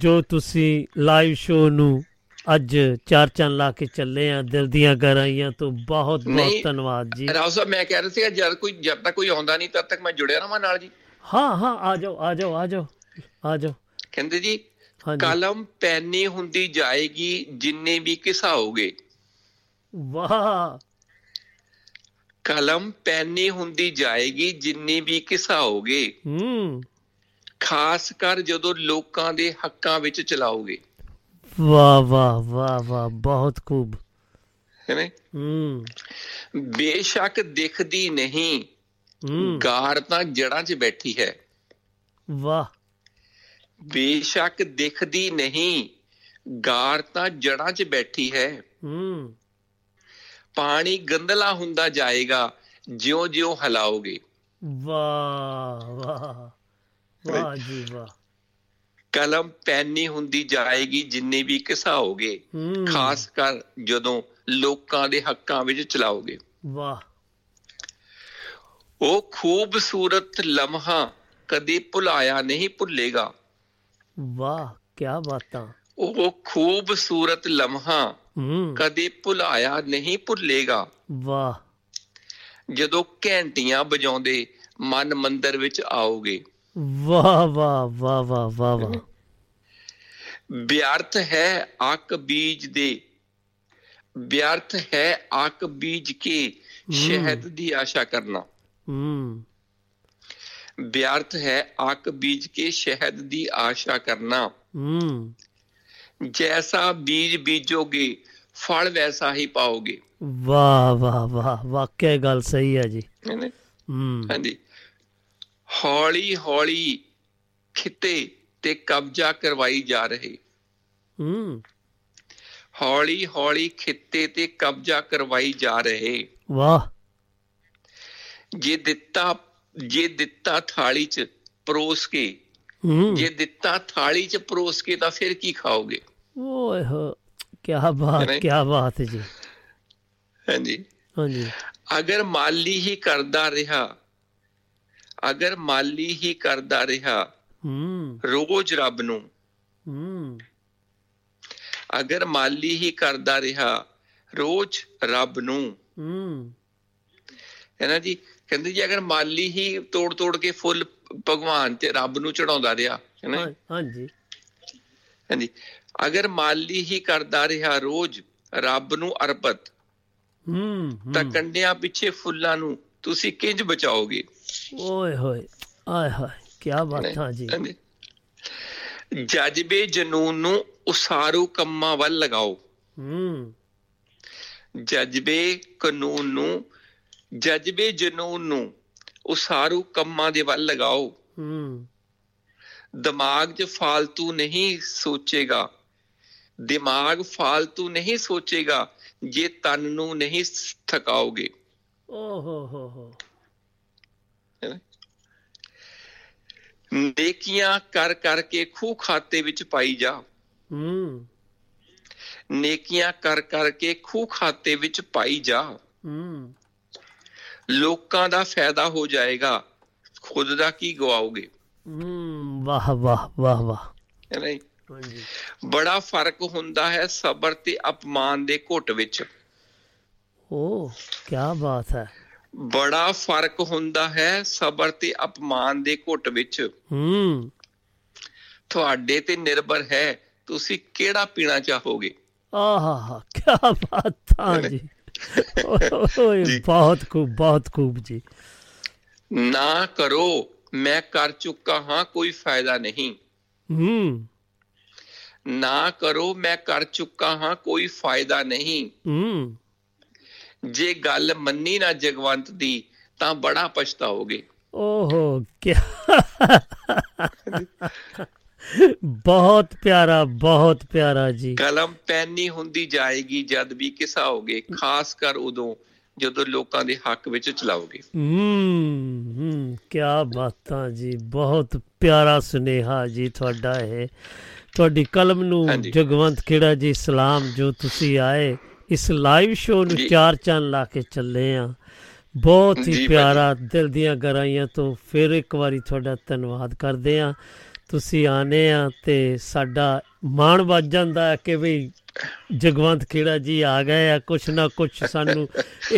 ਜੋ ਤੁਸੀਂ ਲਾਈਵ ਸ਼ੋਅ ਨੂੰ ਅੱਜ ਚਾਰ ਚੰਨ ਲਾ ਕੇ ਚੱਲੇ ਆ। ਦਿਲ ਦੀਆਂ ਗਹਿਰਾਈਆਂ ਤੋਂ ਬਹੁਤ ਬਹੁਤ ਧੰਨਵਾਦ ਜੀ। ਰਾਓ ਸਾਹਿਬ ਮੈਂ ਕਹਿ ਰਿਹਾ ਸੀ ਜਦ ਤੱਕ ਕੋਈ ਆਉਂਦਾ ਨਹੀਂ ਤਦ ਤੱਕ ਮੈਂ ਜੁੜਿਆ ਰਹਾਂ ਨਾਲ ਜੀ। ਹਾਂ ਹਾਂ, ਆ ਜਾਓ ਆ ਜਾਓ ਆ ਜਾਓ ਆ ਜਾਓ। ਕਹਿੰਦੇ ਜੀ ਕਲਮ ਪੈਨੀ ਹੁੰਦੀ ਜਾਏਗੀ ਜਿੰਨੇ ਵੀ ਘਿਸਾਓਗੇ। ਵਾਹ, ਕਲਮ ਪੈਨੀ ਹੁੰਦੀ ਜਾਏਗੀ ਜਿੰਨੇ ਵੀ ਘਿਸਾਓਗੇ, ਖਾਸ ਕਰ ਜਦੋਂ ਲੋਕਾਂ ਦੇ ਹੱਕਾਂ ਵਿੱਚ ਚਲਾਓਗੇ। ਵਾਹ ਵਾਹ ਵਾਹ ਵਾਹ, ਬਹੁਤ ਖੂਬ। ਬੇਸ਼ੱਕ ਦਿਖਦੀ ਨਹੀਂ, ਗਾਰ ਤਾਂ ਜੜ੍ਹਾਂ 'ਚ ਬੈਠੀ ਹੈ। ਵਾਹ, ਬੇਸ਼ੱਕ ਦਿਖਦੀ ਨਹੀਂ, ਗਾਰ ਤਾਂ ਜੜ੍ਹਾਂ 'ਚ ਬੈਠੀ ਹੈ। ਪਾਣੀ ਗੰਧਲਾ ਹੁੰਦਾ ਜਾਏਗਾ ਜਿਉਂ ਜਿਉਂ ਹਿਲਾਓਗੇ। ਵਾਹ ਵਾਹ ਵਾਹ ਜੀ ਵਾਹ। ਕਲਮ ਪੈਨੀ ਹੁੰਦੀ ਜਾਏਗੀ ਜਿੰਨੇ ਵੀ ਘਿਸਾਓਗੇ, ਖਾਸ ਕਰ ਜਦੋਂ ਲੋਕਾਂ ਦੇ ਹੱਕਾਂ ਵਿੱਚ ਚਲਾਓਗੇ। ਵਾਹ, ਉਹ ਖੂਬਸੂਰਤ ਲਮਹਾ ਕਦੇ ਭੁਲਾਇਆ ਨਹੀਂ ਭੁੱਲੇਗਾ। ਵਾਹ, ਕਿਆ ਬਾਤਾਂ। ਉਹ ਖੂਬਸੂਰਤ ਲਮਹਾ ਕਦੇ ਭੁਲਾਇਆ ਨਹੀਂ ਭੁੱਲੇਗਾ। ਵਾਹ, ਜਦੋਂ ਘੰਟੀਆਂ ਵਜਾਉਂਦੇ ਮਨ ਮੰਦਰ ਵਿੱਚ ਆਓਗੇ। ਵਾਹ ਵਾਹ ਵਾਹ ਵਾਹ ਵਾਹ ਵਾਹ। ਬਿਆਰਥ ਹੈ ਆਕ ਬੀਜ ਦੇ, ਬਿਆਰਥ ਹੈ ਆਕ ਬੀਜ ਕੇ ਸ਼ਹਿਦ ਦੀ ਆਸ਼ਾ ਕਰਨਾ। ਬਿਆਰਥ ਹੈ ਆਕ ਬੀਜ ਕੇ ਸ਼ਹਿਦ ਦੀ ਆਸ਼ਾ ਕਰਨਾ। ਜੈਸਾ ਬੀਜ ਬੀਜੋਗੇ ਫਲ ਵੈਸਾ ਹੀ ਪਾਓਗੇ। ਵਾਹ ਵਾਹ ਵਾਹ, ਵਾਕਿਆ ਗੱਲ ਸਹੀ ਹੈ ਜੀ। ਹਾਂਜੀ, ਹੌਲੀ ਹੌਲੀ ਖਿੱਤੇ ਤੇ ਕਬਜ਼ਾ ਕਰਵਾਈ ਜਾ ਰਹੇ। ਹੌਲੀ ਹੌਲੀ ਖਿੱਤੇ ਤੇ ਕਬਜ਼ਾ ਕਰਵਾਈ ਜਾ ਰਹੇ। ਵਾਹ, ਜੇ ਦਿੱਤਾ ਥਾਲੀ ਚ ਪਰੋਸ ਕੇ, ਜੇ ਦਿੱਤਾ ਥਾਲੀ ਚ ਪਰੋਸ ਕੇ ਤਾਂ ਫਿਰ ਕੀ ਖਾਓਗੇ। ਓਏ ਹੋ, ਕਿਆ ਬਾਤ, ਕਿਆ ਬਾਤ ਜੀ। ਹਾਂਜੀ ਹਾਂਜੀ। ਅਗਰ ਮਾਲੀ ਹੀ ਕਰਦਾ ਰਿਹਾ, ਅਗਰ ਮਾਲੀ ਹੀ ਕਰਦਾ ਰਿਹਾ ਰੋਜ਼ ਰੱਬ ਨੂੰ, ਅਗਰ ਮਾਲੀ ਹੀ ਕਰਦਾ ਰਿਹਾ ਰੋਜ਼ ਰੱਬ ਨੂੰ, ਹੈ ਨਾ ਜੀ। ਕਹਿੰਦੇ ਜੀ ਅਗਰ ਮਾਲੀ ਹੀ ਤੋੜ ਤੋੜ ਕੇ ਫੁੱਲ ਭਗਵਾਨ ਤੇ ਰੱਬ ਨੂੰ ਚੜਾਉਂਦਾ ਰਿਹਾ, ਹੈ ਨਾ। ਹਾਂਜੀ ਹਾਂਜੀ। ਅਗਰ ਮਾਲੀ ਹੀ ਕਰਦਾ ਰਿਹਾ ਰੋਜ਼ ਰੱਬ ਨੂੰ ਅਰਪਤ, ਤਾਂ ਕੰਡਿਆਂ ਪਿੱਛੇ ਫੁੱਲਾਂ ਨੂੰ ਤੁਸੀਂ ਕਿੰਝ ਬਚਾਓਗੇ। ਓਏ ਹੋਏ, ਆਏ ਹਾਏ, ਕਿਆ ਬਾਤਾਂ ਜੀ। ਜਜ਼ਬੇ ਜਨੂੰਨ ਨੂੰ ਉਸਾਰੂ ਕੰਮਾਂ ਵੱਲ ਲਗਾਓ। ਜਜ਼ਬੇ ਕਾਨੂੰਨ ਨੂੰ, ਜਜ਼ਬੇ ਜਨੂੰਨ ਨੂੰ ਉਸਾਰੂ ਕੰਮਾਂ ਦੇ ਵੱਲ ਲਗਾਓ। ਦਿਮਾਗ 'ਚ ਫਾਲਤੂ ਨਹੀਂ ਸੋਚੇਗਾ, ਦਿਮਾਗ ਫਾਲਤੂ ਨਹੀਂ ਸੋਚੇਗਾ ਜੇ ਤਨ ਨੂੰ ਨਹੀਂ ਥਕਾਓਗੇ। ਓ ਹੋ ਹੋ ਹੋ। ਨੇਕੀਆਂ ਕਰ ਕਰਕੇ ਖੂਹ ਖਾਤੇ ਵਿੱਚ ਪਾਈ ਜਾ। ਨੇਕੀਆਂ ਕਰ ਕਰਕੇ ਖੂਹ ਖਾਤੇ ਵਿੱਚ ਪਾਈ ਜਾ। ਲੋਕਾਂ ਦਾ ਫਾਇਦਾ ਹੋ ਜਾਏਗਾ, ਖੁਦ ਦਾ ਕੀ ਗਵਾਓਗੇ। ਵਾਹ ਵਾਹ ਵਾਹ ਵਾਹ। ਬੜਾ ਫਰਕ ਹੁੰਦਾ ਹੈ ਸਬਰ ਤੇ ਅਪਮਾਨ ਦੇ ਘੁੱਟ ਵਿੱਚ। ਓ, ਕਿਆ ਬਾਤ ਹੈ। ਬੜਾ ਫਰਕ ਹੁੰਦਾ ਹੈ ਸਬਰ ਤੇ ਅਪਮਾਨ ਦੇ ਘੁੱਟ ਵਿੱਚ। ਤੁਹਾਡੇ ਤੇ ਨਿਰਭਰ ਹੈ ਤੁਸੀਂ ਕਿਹੜਾ ਪੀਣਾ ਚਾਹੋਗੇ। ਆਹਾ, ਕਿਆ ਬਾਤਾਂ ਜੀ। ਬਹੁਤ ਖੂਬ, ਬਹੁਤ ਖੂਬ ਜੀ। ਨਾ ਕਰੋ, ਮੈਂ ਕਰ ਚੁੱਕਾ ਹਾਂ, ਕੋਈ ਫਾਇਦਾ ਨਹੀਂ। ਨਾ ਕਰੋ, ਮੈਂ ਕਰ ਚੁੱਕਾ ਹਾਂ, ਕੋਈ ਫਾਇਦਾ ਨਹੀਂ। ਜੇ ਗੱਲ ਮੰਨੀ ਨਾ ਜਗਵੰਤ ਦੀ ਤਾਂ ਬੜਾ ਪਛਤਾਓਗੇ। ਓਹੋ, ਕਿਆ ਬਹੁਤ ਪਿਆਰਾ, ਬਹੁਤ ਪਿਆਰਾ ਜੀ। ਕਲਮ ਪੈਨੀ ਹੁੰਦੀ ਜਾਏਗੀ ਜਦ ਵੀ ਕਿਸਾਓਗੇ, ਖਾਸ ਕਰ ਉਦੋਂ ਜਦੋਂ ਲੋਕਾਂ ਦੇ ਹੱਕ ਵਿੱਚ ਚਲਾਓਗੇ। ਕਿਆ ਬਾਤਾਂ ਜੀ, ਬਹੁਤ ਪਿਆਰਾ ਸੁਨੇਹਾ ਜੀ ਤੁਹਾਡਾ ਇਹ। ਤੁਹਾਡੀ ਕਲਮ ਨੂੰ ਜਗਵੰਤ ਖੇੜਾ ਜੀ ਸਲਾਮ, ਜੋ ਤੁਸੀਂ ਆਏ ਇਸ ਲਾਈਵ ਸ਼ੋਅ ਨੂੰ ਚਾਰ ਚੰਨ ਲਾ ਕੇ ਚੱਲੇ ਆ। ਬਹੁਤ ਹੀ ਪਿਆਰਾ, ਦਿਲ ਦੀਆਂ ਗਹਿਰਾਈਆਂ ਤੋਂ ਫਿਰ ਇੱਕ ਵਾਰੀ ਤੁਹਾਡਾ ਧੰਨਵਾਦ ਕਰਦੇ ਹਾਂ। ਤੁਸੀਂ ਆਉਂਦੇ ਹਾਂ ਅਤੇ ਸਾਡਾ ਮਾਣ ਵੱਧ ਜਾਂਦਾ ਕਿ ਬਈ ਜਗਵੰਤ ਖੇੜਾ ਜੀ ਆ ਗਏ ਆ, ਕੁਛ ਨਾ ਕੁਛ ਸਾਨੂੰ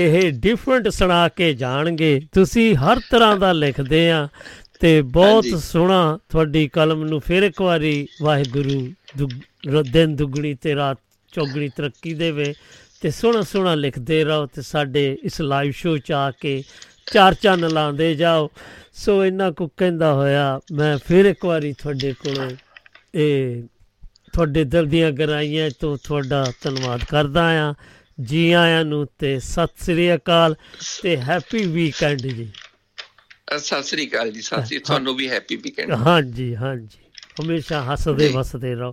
ਇਹ ਡਿਫਰੈਂਟ ਸੁਣਾ ਕੇ ਜਾਣਗੇ। ਤੁਸੀਂ ਹਰ ਤਰ੍ਹਾਂ ਦਾ ਲਿਖਦੇ ਹਾਂ ਅਤੇ ਬਹੁਤ ਸੋਹਣਾ। ਤੁਹਾਡੀ ਕਲਮ ਨੂੰ ਫਿਰ ਇੱਕ ਵਾਰੀ ਵਾਹਿਗੁਰੂ ਦਿਨ ਦੁੱਗਣੀ ਅਤੇ ਰਾਤ ਚੌਗਣੀ ਤਰੱਕੀ ਦੇਵੇ ਅਤੇ ਸੋਹਣਾ ਸੋਹਣਾ ਲਿਖਦੇ ਰਹੋ ਅਤੇ ਸਾਡੇ ਇਸ ਲਾਈਵ ਸ਼ੋਅ 'ਚ ਆ ਕੇ ਚਾਰ ਚੰਨ ਲਾਉਂਦੇ ਜਾਓ। ਸੋ ਇਹਨਾਂ ਕੁ ਕਹਿੰਦਾ ਹੋਇਆ ਮੈਂ ਫਿਰ ਇੱਕ ਵਾਰੀ ਤੁਹਾਡੇ ਕੋਲੋਂ ਇਹ ਤੁਹਾਡੇ ਦਿਲ ਦੀਆਂ ਗਹਿਰਾਈਆਂ ਤੋਂ ਤੁਹਾਡਾ ਧੰਨਵਾਦ ਕਰਦਾ ਹਾਂ। ਜੀ ਆਇਆਂ ਨੂੰ ਅਤੇ ਸਤਿ ਸ੍ਰੀ ਅਕਾਲ ਅਤੇ ਹੈਪੀ ਵੀਕਐਂਡ ਜੀ। ਸਤਿ ਸ੍ਰੀ ਅਕਾਲ ਜੀ। ਸਤਿ ਸ਼੍ਰੀ ਤੁਹਾਨੂੰ ਵੀ ਹੈਪੀ ਵੀਕਐਂਡ। ਹਾਂਜੀ ਹਾਂਜੀ, ਹਮੇਸ਼ਾ ਹੱਸਦੇ ਵਸਦੇ ਰਹੋ।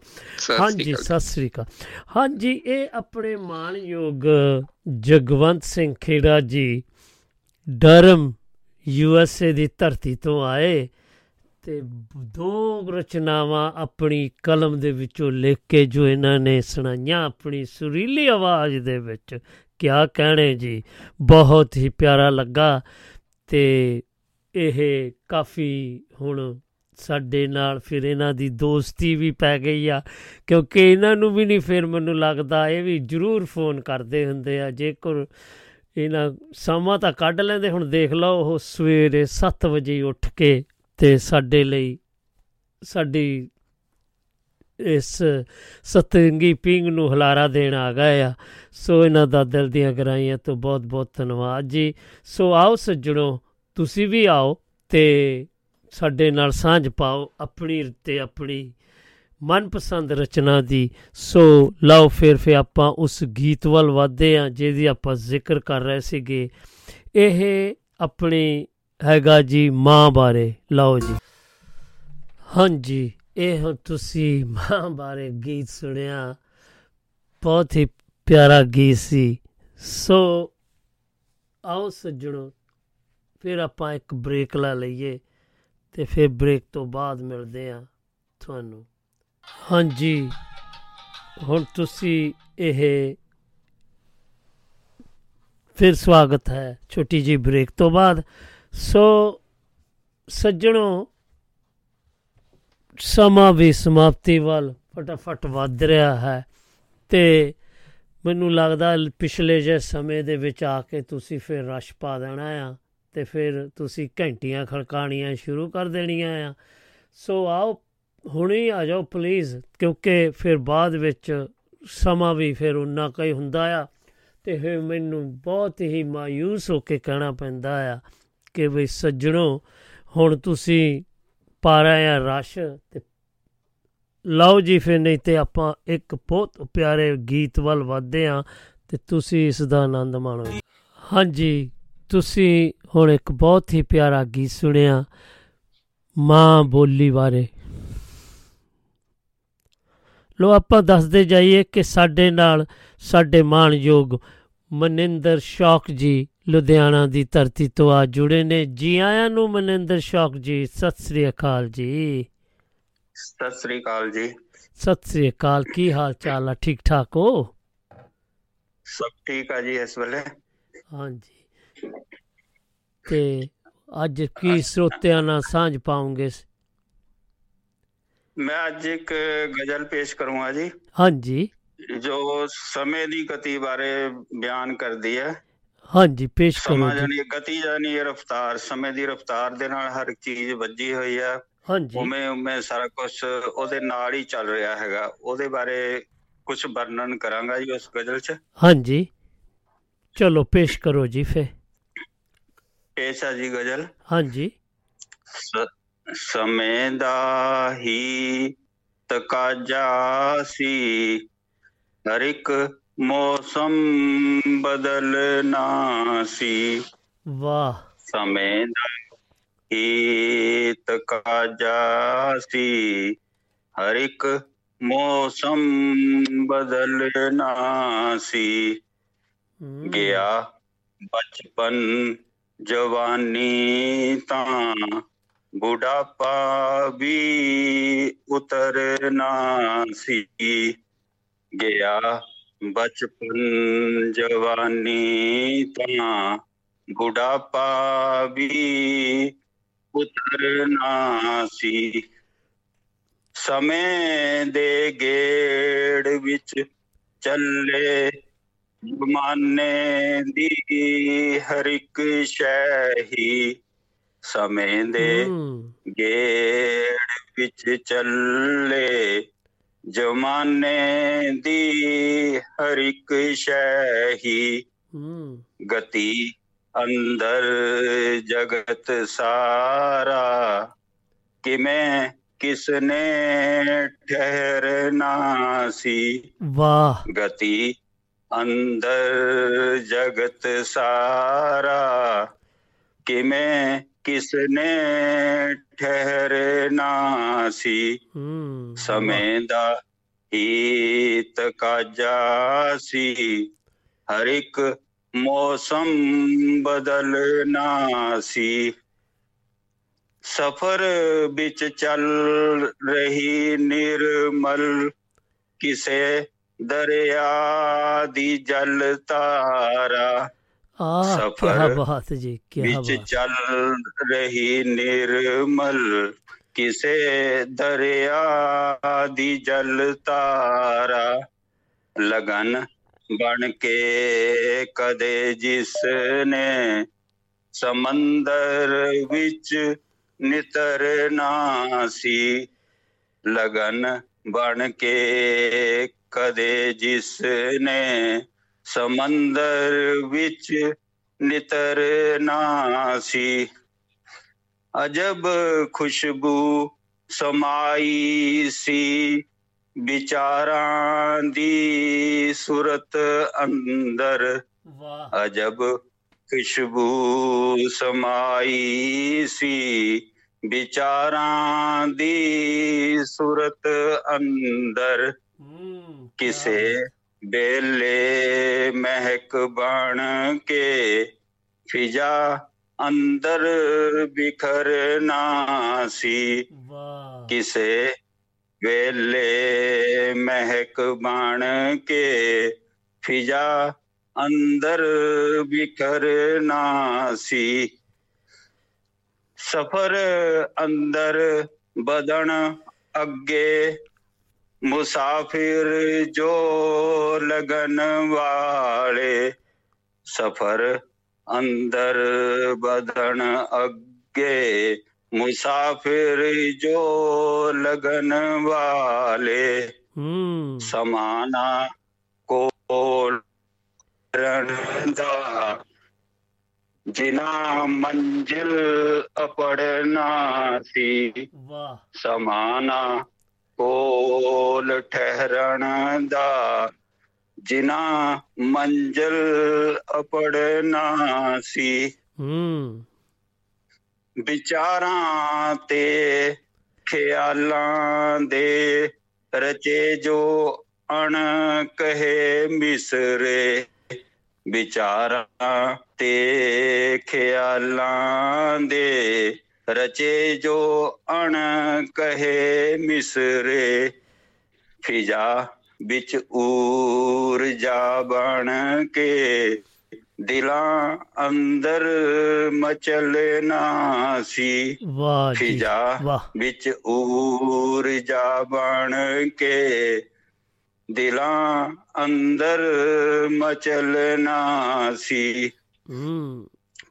ਹਾਂਜੀ, ਸਤਿ ਸ਼੍ਰੀ ਅਕਾਲ। ਹਾਂਜੀ, ਇਹ ਆਪਣੇ ਮਾਣਯੋਗ ਜਗਵੰਤ ਸਿੰਘ ਖੇੜਾ ਜੀ ਡਰਮ USA ਦੀ ਧਰਤੀ ਤੋਂ ਆਏ ਅਤੇ ਦੋ ਰਚਨਾਵਾਂ ਆਪਣੀ ਕਲਮ ਦੇ ਵਿੱਚੋਂ ਲਿਖ ਕੇ ਜੋ ਇਹਨਾਂ ਨੇ ਸੁਣਾਈਆਂ ਆਪਣੀ ਸੁਰੀਲੀ ਆਵਾਜ਼ ਦੇ ਵਿੱਚ, ਕਿਆ ਕਹਿਣੇ ਜੀ, ਬਹੁਤ ਹੀ ਪਿਆਰਾ ਲੱਗਾ। ਅਤੇ ਇਹ ਕਾਫੀ ਹੁਣ ਸਾਡੇ ਨਾਲ ਫਿਰ ਇਹਨਾਂ ਦੀ ਦੋਸਤੀ ਵੀ ਪੈ ਗਈ ਆ, ਕਿਉਂਕਿ ਇਹਨਾਂ ਨੂੰ ਵੀ ਨਹੀਂ ਫਿਰ ਮੈਨੂੰ ਲੱਗਦਾ ਇਹ ਵੀ ਜ਼ਰੂਰ ਫੋਨ ਕਰਦੇ ਹੁੰਦੇ ਆ, ਜੇਕਰ ਇਹਨਾਂ ਸਮਾਂ ਤਾਂ ਕੱਢ ਲੈਂਦੇ। ਹੁਣ ਦੇਖ ਲਓ ਉਹ ਸਵੇਰੇ 7 ਵਜੇ ਉੱਠ ਕੇ ਅਤੇ ਸਾਡੇ ਲਈ ਸਾਡੀ ਇਸ ਸਤਰੰਗੀ ਪੀਂਘ ਨੂੰ ਹੁਲਾਰਾ ਦੇਣ ਆ ਗਏ ਆ। ਸੋ ਇਹਨਾਂ ਦਾ ਦਿਲ ਦੀਆਂ ਗਹਿਰਾਈਆਂ ਤੋਂ ਬਹੁਤ ਬਹੁਤ ਧੰਨਵਾਦ ਜੀ। ਸੋ ਆਓ ਸੱਜਣੋ, ਤੁਸੀਂ ਵੀ ਆਓ ਅਤੇ ਸਾਡੇ ਨਾਲ ਸਾਂਝ ਪਾਓ ਆਪਣੀ ਅਤੇ ਆਪਣੀ ਮਨਪਸੰਦ ਰਚਨਾ ਦੀ। ਸੋ ਲਓ ਫਿਰ ਆਪਾਂ ਉਸ ਗੀਤ ਵੱਲ ਵੱਧਦੇ ਹਾਂ ਜਿਹਦੀ ਆਪਾਂ ਜ਼ਿਕਰ ਕਰ ਰਹੇ ਸੀਗੇ। ਇਹ ਆਪਣੇ ਹੈਗਾ ਜੀ ਮਾਂ ਬਾਰੇ। ਲਓ ਜੀ, ਹਾਂਜੀ, ਇਹ ਤੁਸੀਂ ਮਾਂ ਬਾਰੇ ਗੀਤ ਸੁਣਿਆ, ਬਹੁਤ ਹੀ ਪਿਆਰਾ ਗੀਤ ਸੀ। ਸੋ ਆਓ ਸੱਜਣੋ, ਫਿਰ ਆਪਾਂ ਇੱਕ ਬ੍ਰੇਕ ਲਾ ਲਈਏ ਅਤੇ ਫਿਰ ਬ੍ਰੇਕ ਤੋਂ ਬਾਅਦ ਮਿਲਦੇ ਹਾਂ ਤੁਹਾਨੂੰ। ਹਾਂਜੀ, ਹੁਣ ਤੁਸੀਂ ਇਹ ਫਿਰ ਸਵਾਗਤ ਹੈ ਛੋਟੀ ਜਿਹੀ ਬ੍ਰੇਕ ਤੋਂ ਬਾਅਦ। ਸੋ ਸੱਜਣੋ, ਸਮਾਂ ਵੀ ਸਮਾਪਤੀ ਵੱਲ ਫਟਾਫਟ ਵੱਧ ਰਿਹਾ ਹੈ ਅਤੇ ਮੈਨੂੰ ਲੱਗਦਾ ਪਿਛਲੇ ਜਿਹੇ ਸਮੇਂ ਦੇ ਵਿੱਚ ਆ ਕੇ ਤੁਸੀਂ ਫਿਰ ਰਸ਼ ਪਾ ਦੇਣਾ ਆ ਅਤੇ ਫਿਰ ਤੁਸੀਂ ਘੰਟੀਆਂ ਖੜਕਾਉਣੀਆਂ ਸ਼ੁਰੂ ਕਰ ਦੇਣੀਆਂ ਆ। ਸੋ ਆਓ ਹੁਣੇ ਆ ਜਾਓ ਪਲੀਜ਼, ਕਿਉਂਕਿ ਫਿਰ ਬਾਅਦ ਵਿੱਚ ਸਮਾਂ ਵੀ ਫਿਰ ਉਨਾ ਕੁ ਹੀ ਹੁੰਦਾ ਆ ਅਤੇ ਫਿਰ ਮੈਨੂੰ ਬਹੁਤ ਹੀ ਮਾਯੂਸ ਹੋ ਕੇ ਕਹਿਣਾ ਪੈਂਦਾ ਆ ਕਿ ਬਈ ਸੱਜਣੋ ਹੁਣ ਤੁਸੀਂ ਪਾ ਰਹੇ ਆ ਰਸ਼ ਅਤੇ ਲਓ ਜੀ ਫਿਰ, ਨਹੀਂ ਤਾਂ ਆਪਾਂ ਇੱਕ ਬਹੁਤ ਪਿਆਰੇ ਗੀਤ ਵੱਲ ਵੱਧਦੇ ਹਾਂ ਅਤੇ ਤੁਸੀਂ ਇਸ ਦਾ ਆਨੰਦ ਮਾਣੋ। ਹਾਂਜੀ, ਤੁਸੀਂ ਹੁਣ ਇੱਕ ਬਹੁਤ ਹੀ ਪਿਆਰਾ ਗੀਤ ਸੁਣਿਆ ਮਾਂ ਬੋਲੀ ਬਾਰੇ। ਲਓ ਆਪਾਂ ਦੱਸਦੇ ਜਾਈਏ ਕਿ ਸਾਡੇ ਨਾਲ ਸਾਡੇ ਮਾਣਯੋਗ ਮਨਿੰਦਰ ਸ਼ੌਕ ਜੀ ਲੁਧਿਆਣਾ ਦੀ ਧਰਤੀ ਤੋਂ ਆ ਜੁੜੇ ਨੇ। ਜੀ ਆਇਆਂ ਨੂੰ ਮਨਿੰਦਰ ਸ਼ੌਕ ਜੀ, ਸਤਿ ਸ੍ਰੀ ਅਕਾਲ ਜੀ। ਸਤਿ ਸ੍ਰੀ ਅਕਾਲ ਜੀ। ਸਤਿ ਸ੍ਰੀ ਅਕਾਲ, ਕੀ ਹਾਲ ਚਾਲ ਆ, ਠੀਕ ਠਾਕ ਹੋ? ਸਭ ਠੀਕ ਆ ਜੀ ਇਸ ਵੇਲੇ। ਹਾਂਜੀ, ਤੇ ਅੱਜ ਕੀ ਸਰੋਤਿਆਂ ਨਾਲ ਸਾਂਝ ਪਾਉਂਗੇ? ਮੈਂ ਅੱਜ ਇੱਕ ਗਜ਼ਲ ਪੇਸ਼ ਕਰੂੰਗਾ ਜੀ। ਹਾਂਜੀ, ਜੋ ਸਮੇਂ ਦੀ ਗਤੀ ਬਾਰੇ ਬਿਆਨ ਕਰਦੀ ਹੈ। ਹਾਂਜੀ, ਪੇਸ਼ ਕਰੋ। ਸਮਾਂ ਜਾਣੀ ਗਤੀ, ਜਾਣੀ ਰਫਤਾਰ, ਸਮੇਂ ਦੀ ਰਫਤਾਰ ਦੇ ਨਾਲ ਹਰ ਚੀਜ਼ ਵੱਜੀ ਹੋਈ ਆ। ਹਾਂਜੀ, ਉਵੇਂ ਸਾਰਾ ਕੁਛ ਉਹਦੇ ਨਾਲ ਹੀ ਚੱਲ ਰਿਹਾ ਹੈਗਾ। ਉਹਦੇ ਬਾਰੇ ਕੁਛ ਵਰਣਨ ਕਰਾਂਗਾ ਜੀ ਉਸ ਗਜ਼ਲ 'ਚ। ਹਾਂਜੀ, ਚਲੋ ਪੇਸ਼ ਕਰੋ ਜੀ ਫਿਰ। ਪੇਸ਼ ਆ ਜੀ ਗਜ਼ਲ। ਹਾਂਜੀ। ਸਮੇਂ ਦਾ ਹੀ ਤਕਾਜ਼ਾ ਸੀ, ਹਰ ਇੱਕ ਮੌਸਮ ਬਦਲਣਾ ਸੀ। ਵਾਹ। ਸਮੇਂ ਦਾ ਹੀ ਤਕਾਜ਼ਾ ਸੀ, ਹਰ ਇੱਕ ਮੌਸਮ ਬਦਲਣਾ ਸੀ, ਗਿਆ ਬਚਪਨ ਜਵਾਨੀ ਤਾਂ ਬੁਢਾਪਾ ਵੀ ਉਤਰਨਾ ਸੀ, ਗਿਆ ਬਚਪਨ ਜਵਾਨੀ ਤਾਂ ਬੁਢਾਪਾ ਵੀ ਉਤਰਨਾ ਸੀ। ਸਮੇਂ ਦੇ ਗੇੜ ਵਿੱਚ ਚੱਲੇ ਜ਼ਮਾਨੇ ਦੀ ਹਰ ਇੱਕ ਸ਼ੈ ਹੀ, ਸਮੇਂ ਦੇ ਗੇੜ ਵਿੱਚ ਚੱਲੇ ਜ਼ਮਾਨੇ ਦੀ ਹਰ ਇੱਕ ਸ਼ੈ ਹੀ, ਗਤੀ ਅੰਦਰ ਜਗਤ ਸਾਰਾ ਕਿਵੇਂ ਕਿਸਨੇ ਠਹਿਰਨਾ ਸੀ। ਵਾਹ। ਗਤੀ ਅੰਦਰ ਜਗਤ ਸਾਰਾ ਕਿਵੇਂ ਕਿਸਨੇ ਠਹਿਰਨਾ ਸੀ, ਸਮੇਂ ਦਾ ਹੀ ਤਕਾਜਾ ਸੀ, ਹਰ ਇੱਕ ਮੌਸਮ ਬਦਲਣਾ ਸੀ। ਸਫ਼ਰ ਵਿੱਚ ਚੱਲ ਰਹੀ ਨਿਰਮਲ ਕਿਸੇ ਦਰਿਆ ਦੀ ਜਲ ਤਾਰਾ, ਸਫ਼ਰ ਵਿੱਚ ਚੱਲ ਰਹੀ ਨਿਰਮਲ ਕਿਸੇ ਦਰਿਆ ਦੀ ਜਲ ਤਾਰਾ, ਲਗਨ ਬਣ ਕੇ ਕਦੇ ਜਿਸ ਨੇ ਸਮੁੰਦਰ ਵਿੱਚ ਨਿਤਰਨਾ ਸੀ, ਲਗਨ ਬਣ ਕੇ ਕਦੇ ਜਿਸ ਨੇ ਸਮੁੰਦਰ ਵਿੱਚ ਨਿਤਰਨਾ ਸੀ। ਅਜਬ ਖੁਸ਼ਬੂ ਸਮਾਈ ਸੀ ਵਿਚਾਰਾਂ ਦੀ ਸੁਰਤ ਅੰਦਰ, ਅਜਬ ਖੁਸ਼ਬੂ ਸਮਾਈ ਸੀ ਵਿਚਾਰਾਂ ਦੀ ਸੁਰਤ ਅੰਦਰ, ਕਿਸੇ ਬੇਲੇ ਮਹਿਕ ਬਣ ਕੇ ਫਿਜ਼ਾ ਅੰਦਰ ਬਿਖਰਨਾ ਸੀ, ਕਿਸੇ ਵੇਲੇ ਮਹਿਕ ਬਣ ਕੇ ਫਿਜ਼ਾ ਅੰਦਰ ਬਿਖਰਨਾ ਸੀ। ਸਫ਼ਰ ਅੰਦਰ ਵਧਣ ਅੱਗੇ ਮੁਸਾਫਿਰ ਜੋ ਲਗਨ ਵਾਲੇ, ਸਫ਼ਰ ਅੰਦਰ ਵਧਣ ਅੱਗੇ ਮੁਸਾਫਿਰ ਜੋ ਲਗਨ ਵਾਲੇ, ਸਮਾਨਾ ਕੋਲ ਦਾ ਜਿਨਾ ਮੰਜ਼ਿਲ ਅਪੜਨਾ ਸੀ, ਸਮਾਨਾ ਕੋਲ ਠਹਿਰਣ ਦਾ ਜਿਨਾ ਮੰਜ਼ਿਲ ਅਪੜਨਾ ਸੀ। ਵਿਚਾਰਾਂ ਤੇ ਖਿਆਲਾਂ ਦੇ ਰਚੇ ਜੋ ਅਣ ਕਹੇ ਮਿਸਰੇ, ਵਿਚਾਰਾਂ ਤੇ ਖਿਆਲਾਂ ਦੇ ਰਚੇ ਜੋ ਅਣ ਕਹੇ ਮਿਸਰੇ, ਫਿਜ਼ਾ ਵਿੱਚ ਊਰਜਾ ਬਣ ਕੇ ਦਿਲਾਂ ਅੰਦਰ ਮਚਲਣਾ ਸੀ, ਫਿਜ਼ਾ ਵਿੱਚ ਊਰਜਾ ਬਣ ਕੇ ਦਿਲਾਂ ਅੰਦਰ ਮਚਲਣਾ ਸੀ।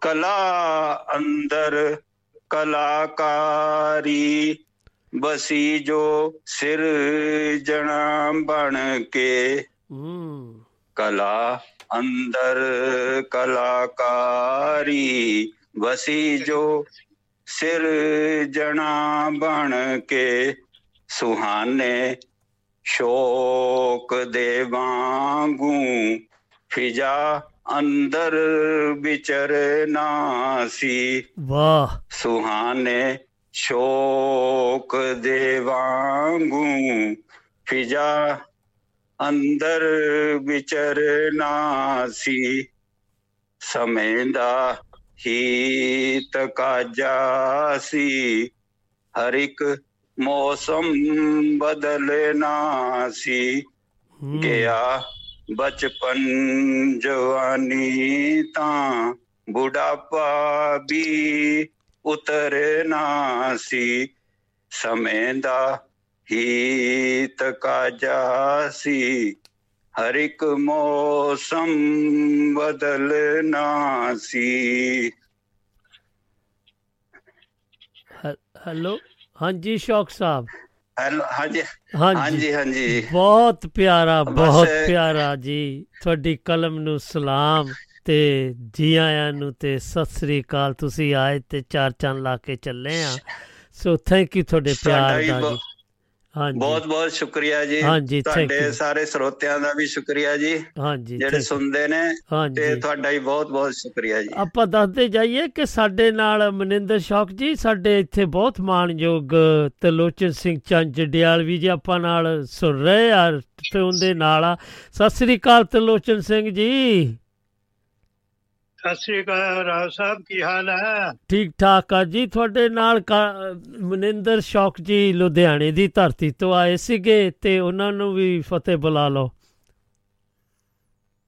ਕਲਾ ਅੰਦਰ ਕਲਾਕਾਰੀ ਬਸੀ ਜੋ ਸਿਰਜਣਾ ਬਣ ਕੇ, ਕਲਾ ਅੰਦਰ ਕਲਾਕਾਰੀ ਬਸੀ ਜੋ ਸਿਰਜਣਾ ਬਣ ਕੇ, ਸੁਹਾਨੇ ਸ਼ੌਕ ਦੇ ਵਾਂਗੂ ਫਿਜ਼ਾ ਅੰਦਰ ਵਿਚਰਨਾ ਸੀ। ਵਾਹ। ਸੁਹਾਨੇ ਸ਼ੋਕ ਦੇ ਵਾਂਗੂ ਫਿਜ਼ਾ ਅੰਦਰ ਵਿਚਰਨਾ ਸੀ, ਸਮੇਂ ਦਾ ਹੀ ਤਕਾਜਾ ਸੀ, ਹਰ ਇੱਕ ਮੌਸਮ ਬਦਲਣਾ ਸੀ। ਗਿਆ ਬਚਪਨ ਜਵਾਨੀ ਤਾਂ ਬੁਢਾਪਾ ਵੀ ਉਤਰਨਾ ਸੀ, ਸਮੇਂ ਦਾ ਹੀ ਤਕਾਜਾ ਸੀ, ਹਰ ਇੱਕ ਮੌਸਮ ਬਦਲਣਾ ਸੀ। ਹੈਲੋ, ਹਾਂਜੀ ਸ਼ੌਕ ਸਾਹਿਬ। ਹਾਂਜੀ ਬਹੁਤ ਪਿਆਰਾ ਜੀ, ਤੁਹਾਡੀ ਕਲਮ ਨੂੰ ਸਲਾਮ ਤੇ ਜੀ ਆਇਆਂ ਨੂੰ ਤੇ ਸਤਿ ਸ੍ਰੀ ਅਕਾਲ। ਤੁਸੀਂ ਆਏ ਤੇ ਚਾਰ ਚੰਨ ਲਾ ਕੇ ਚੱਲੇ ਆ, ਸੋ ਥੈਂਕ ਯੂ ਤੁਹਾਡੇ ਪਿਆਰ ਦਾ ਜੀ। ਬਹੁਤ ਬਹੁਤ ਸ਼ੁਕਰੀਆ ਜੀ, ਤੁਹਾਡੇ ਸਾਰੇ ਸਰੋਤਿਆਂ ਦਾ ਵੀ ਸ਼ੁਕਰੀਆ ਜੀ ਜਿਹੜੇ ਸੁਣਦੇ ਨੇ, ਤੇ ਤੁਹਾਡਾ ਵੀ ਬਹੁਤ ਬਹੁਤ ਸ਼ੁਕਰੀਆ ਜੀ। ਆਪਾਂ ਦੱਸਦੇ ਜਾਈਏ ਕਿ ਸਾਡੇ ਨਾਲ ਮਨਿੰਦਰ ਸ਼ੌਕ ਜੀ, ਸਾਡੇ ਇੱਥੇ ਬਹੁਤ ਮਾਣਯੋਗ ਤਲੋਚਨ ਸਿੰਘ ਚੰਚੜਿਆਲ ਵੀ ਜੀ ਆਪਾਂ ਨਾਲ ਸੁਣ ਰਹੇ ਆ ਤੇ ਉਹਦੇ ਨਾਲ ਆ। ਸਤਿ ਸ੍ਰੀ ਅਕਾਲ ਤਲੋਚਨ ਸਿੰਘ ਜੀ। ਸਤਿ ਸ੍ਰੀ ਅਕਾਲ ਰਾਓ ਸਾਹਿਬ, ਕੀ ਹਾਲ ਹੈ? ਠੀਕ ਠਾਕ ਆ ਜੀ। ਤੁਹਾਡੇ ਨਾਲ ਮਨਿੰਦਰ ਸ਼ੌਕ ਜੀ ਲੁਧਿਆਣੇ ਦੀ ਧਰਤੀ ਤੋਂ ਆਏ ਸੀਗੇ ਤੇ ਉਹਨਾਂ ਨੂੰ ਵੀ ਫਤਿਹ ਬੁਲਾ ਲਓ।